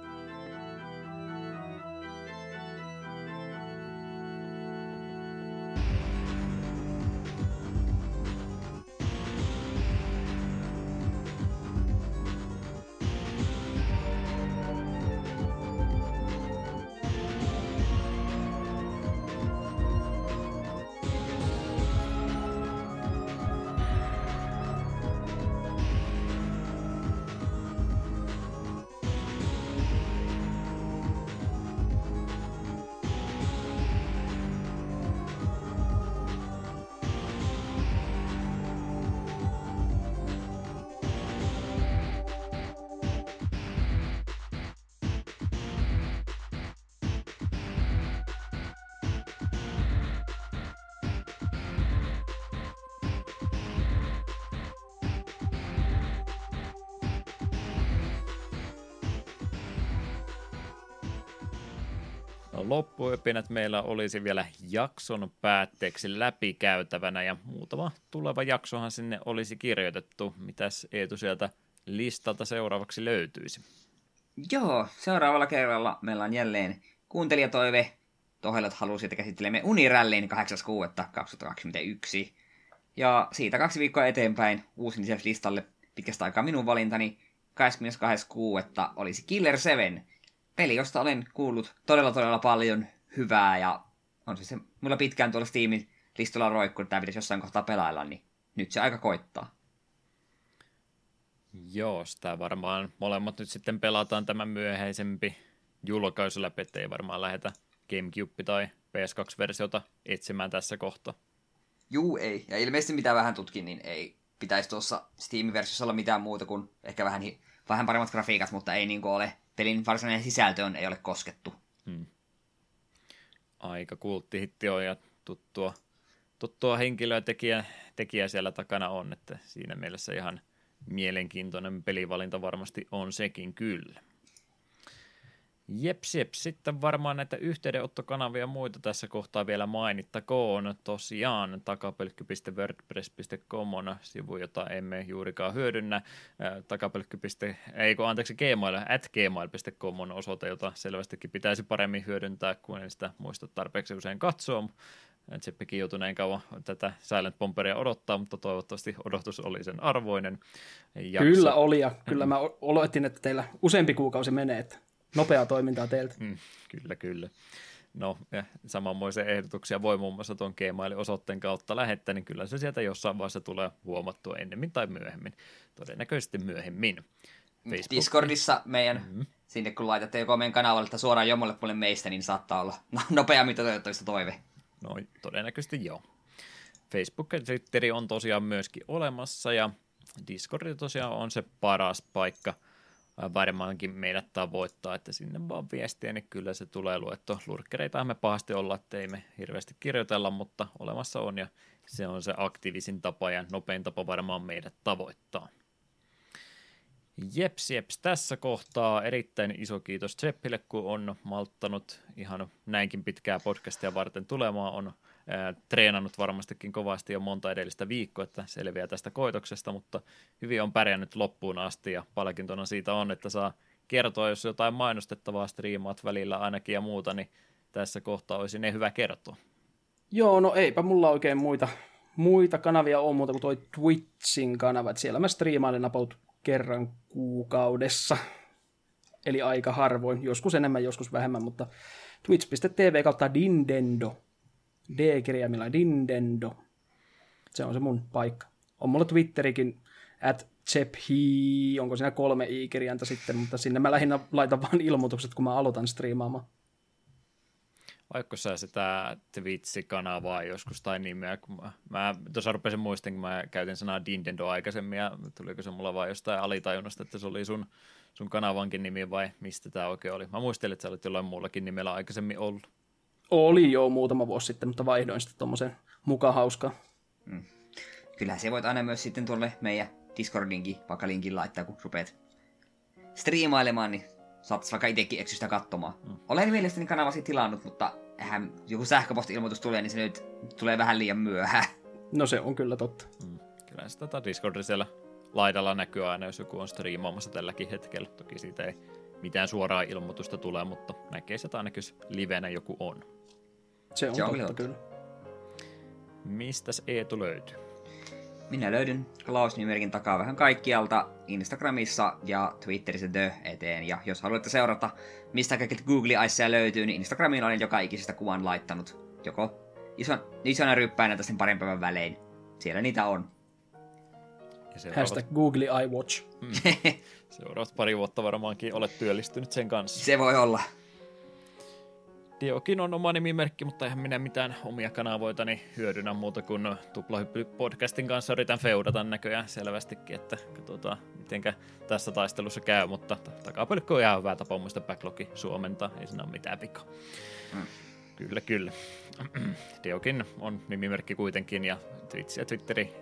Loppuöpinät meillä olisi vielä jakson päätteeksi läpikäytävänä ja muutama tuleva jaksohan sinne olisi kirjoitettu. Mitäs Eetu sieltä listalta seuraavaksi löytyisi? Joo, seuraavalla kerralla meillä on jälleen kuuntelijatoive. Tohelat halusi, että käsittelemme Unirällin 8.6.2021. Ja siitä 2 viikkoa eteenpäin uusin lisäksi listalle pitkästä aikaa minun valintani 22.6. olisi Killer 7. Peli, josta olen kuullut todella paljon hyvää, ja on siis se mulla pitkään tuolla Steamin listalla roikkuu, että tämä pitäisi jossain kohtaa pelailla, niin nyt se aika koittaa. Joo, sitä varmaan molemmat nyt sitten pelataan tämä myöhäisempi julkaisu läpi, ettei varmaan lähdetä Gamecube- tai PS2-versiota etsimään tässä kohtaa. Juu, ei. Ja ilmeisesti mitä vähän tutkin, niin ei pitäisi tuossa Steam-versiossa olla mitään muuta kuin ehkä vähän paremmat grafiikat, mutta ei niin kuin ole. Pelin varsinainen sisältöön ei ole koskettu. Aika kulttihitti on ja tuttua henkilöä tekijä siellä takana on, että siinä mielessä ihan mielenkiintoinen pelivalinta varmasti on sekin kyllä. Jep, sitten varmaan näitä yhteydenottokanavia ja muita tässä kohtaa vielä mainittakoon. Tosiaan takapölkky.wordpress.com on sivu, jota emme juurikaan hyödynnä. Gmail.com on osoite, jota selvästikin pitäisi paremmin hyödyntää, kun en sitä muista tarpeeksi usein katsoa. Tseppikin joutui näin kauan tätä Silent Bomberia odottaa, mutta toivottavasti odotus oli sen arvoinen. Jakso. Kyllä oli, ja kyllä mä oletin, että teillä useampi kuukausi menee, nopeaa toimintaa teiltä. Kyllä. No, samanmoisia ehdotuksia voi muun muassa tuon Gmail-osoitteen kautta lähettää, niin kyllä se sieltä jossain vaiheessa tulee huomattua ennemmin tai myöhemmin. Todennäköisesti myöhemmin. Facebook. Discordissa meidän, sinne kun laitatte joko meidän kanavalle suoraan jommalle puolelle meistä, niin saattaa olla nopeammin toteuttavista toive. No, todennäköisesti joo. Facebook ja Twitter on tosiaan myöskin olemassa, ja Discord tosiaan on se paras paikka varmaankin meidät tavoittaa, että sinne vaan viestiä, niin kyllä se tulee luettua. Lurkkereitahan me pahasti ollaan, että ei me hirveästi kirjoitella, mutta olemassa on, ja se on se aktiivisin tapa ja nopein tapa varmaan meidät tavoittaa. Jeps, tässä kohtaa erittäin iso kiitos Tseppille, kun on malttanut ihan näinkin pitkää podcastia varten tulemaan, on treenannut varmastikin kovasti jo monta edellistä viikkoa, että selviää tästä koitoksesta, mutta hyvin on pärjännyt loppuun asti, ja palkintona siitä on, että saa kertoa, jos jotain mainostettavaa striimaat välillä ainakin ja muuta, niin tässä kohtaa olisi ne hyvä kertoa. Joo, no eipä mulla oikein muita kanavia ole muuta kuin toi Twitchin kanava, että siellä mä striimailen about kerran kuukaudessa. eli aika harvoin, joskus enemmän, joskus vähemmän, mutta twitch.tv/Nintendo, D-kirjaimilla Nintendo, se on se mun paikka. On mulla Twitterikin, @Cephi, onko siinä 3 i-kirjainta sitten, mutta sinne mä lähinnä laitan vaan ilmoitukset, kun mä aloitan striimaamaan. Vaikka sä sitä Twitch-kanavaa joskus tai nimeä, kun mä tuossa rupesin muistin, kun mä käytin sanaa Nintendo aikaisemmin, ja tuliko se mulla vaan jostain alitajunnasta, että se oli sun kanavankin nimi vai mistä tämä oikein oli? Mä muistelin, että sä olet jollain muullakin nimellä aikaisemmin ollut. Oli jo muutama vuosi sitten, mutta vaihdoin sitten tuommoisen mukaan hauskaan. Mm. Kyllähän se voit aina myös sitten tuolle meidän Discordinkin vaikka linkin laittaa, kun rupeat striimailemaan, niin saattais vaikka itsekin eksystä katsomaan. Mm. Olen mielestäni kanavasi tilannut, mutta joku sähköposti-ilmoitus tulee, niin se nyt tulee vähän liian myöhään. No se on kyllä totta. Mm. Kyllä se tätä Discordia siellä laidalla näkyy aina, jos joku on striimaamassa tälläkin hetkellä. Toki siitä ei mitään suoraa ilmoitusta tulee, mutta näkee sitä ainakin, jos livenä joku on. Se on totta, kyllä. Mistäs Eetu löytyy? Minä löydyn Klaus-nimimerkin takaa vähän kaikkialta Instagramissa ja Twitterissä eteen. Ja jos haluatte seurata, mistä kaikilta Google-aisseja löytyy, niin Instagramiin olen joka ikisestä kuvan laittanut. Joko isona ryppäinä tästä parin päivän välein. Siellä niitä on. Hashtag Google iWatch. Mm. Seuraavat pari vuotta varmaankin olet työllistynyt sen kanssa. Se voi olla. Diokin on oma nimimerkki, mutta eihän minä mitään omia kanavoitani hyödynä muuta kuin Tuplahyppy-podcastin kanssa yritän feudata näköjään selvästikin, että katsotaan mitenkä tässä taistelussa käy, mutta Takapölkky on ihan hyvä tapa muista backlogi suomentaa, ei siinä ole mitään pikaa. Mm. Kyllä. Diokin on nimimerkki kuitenkin ja Twitch ja Twitteri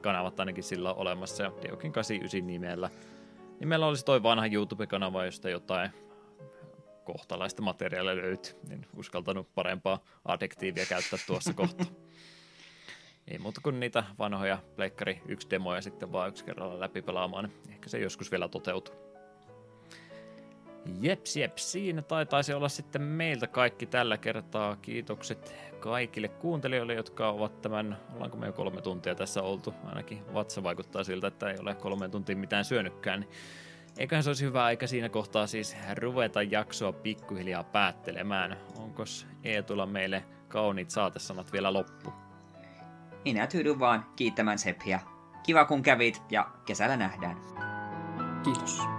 kanavat ainakin sillä on olemassa ja Diokin 89 nimellä. Nimellä olisi toi vanha YouTube-kanava, josta jotain kohtalaista materiaalia löytyy, niin uskaltanut parempaa adjektiivia käyttää tuossa kohtaa. Ei muuta kuin niitä vanhoja pleikkari 1 demoja sitten vaan yksi kerralla läpi pelaamaan, niin ehkä se joskus vielä toteutuu. Jeps, siinä taitaisi olla sitten meiltä kaikki tällä kertaa. Kiitokset kaikille kuuntelijoille, jotka ovat ollaanko me jo 3 tuntia tässä oltu, ainakin vatsa vaikuttaa siltä, että ei ole 3 tuntia mitään syönytkään, niin eiköhän se olisi hyvä aika siinä kohtaa siis ruveta jaksoa pikkuhiljaa päättelemään. Onkos Eetulla meille kauniit saatesanat vielä loppu? Minä tyydyn vaan kiittämään Sephiä. Kiva kun kävit ja kesällä nähdään. Kiitos.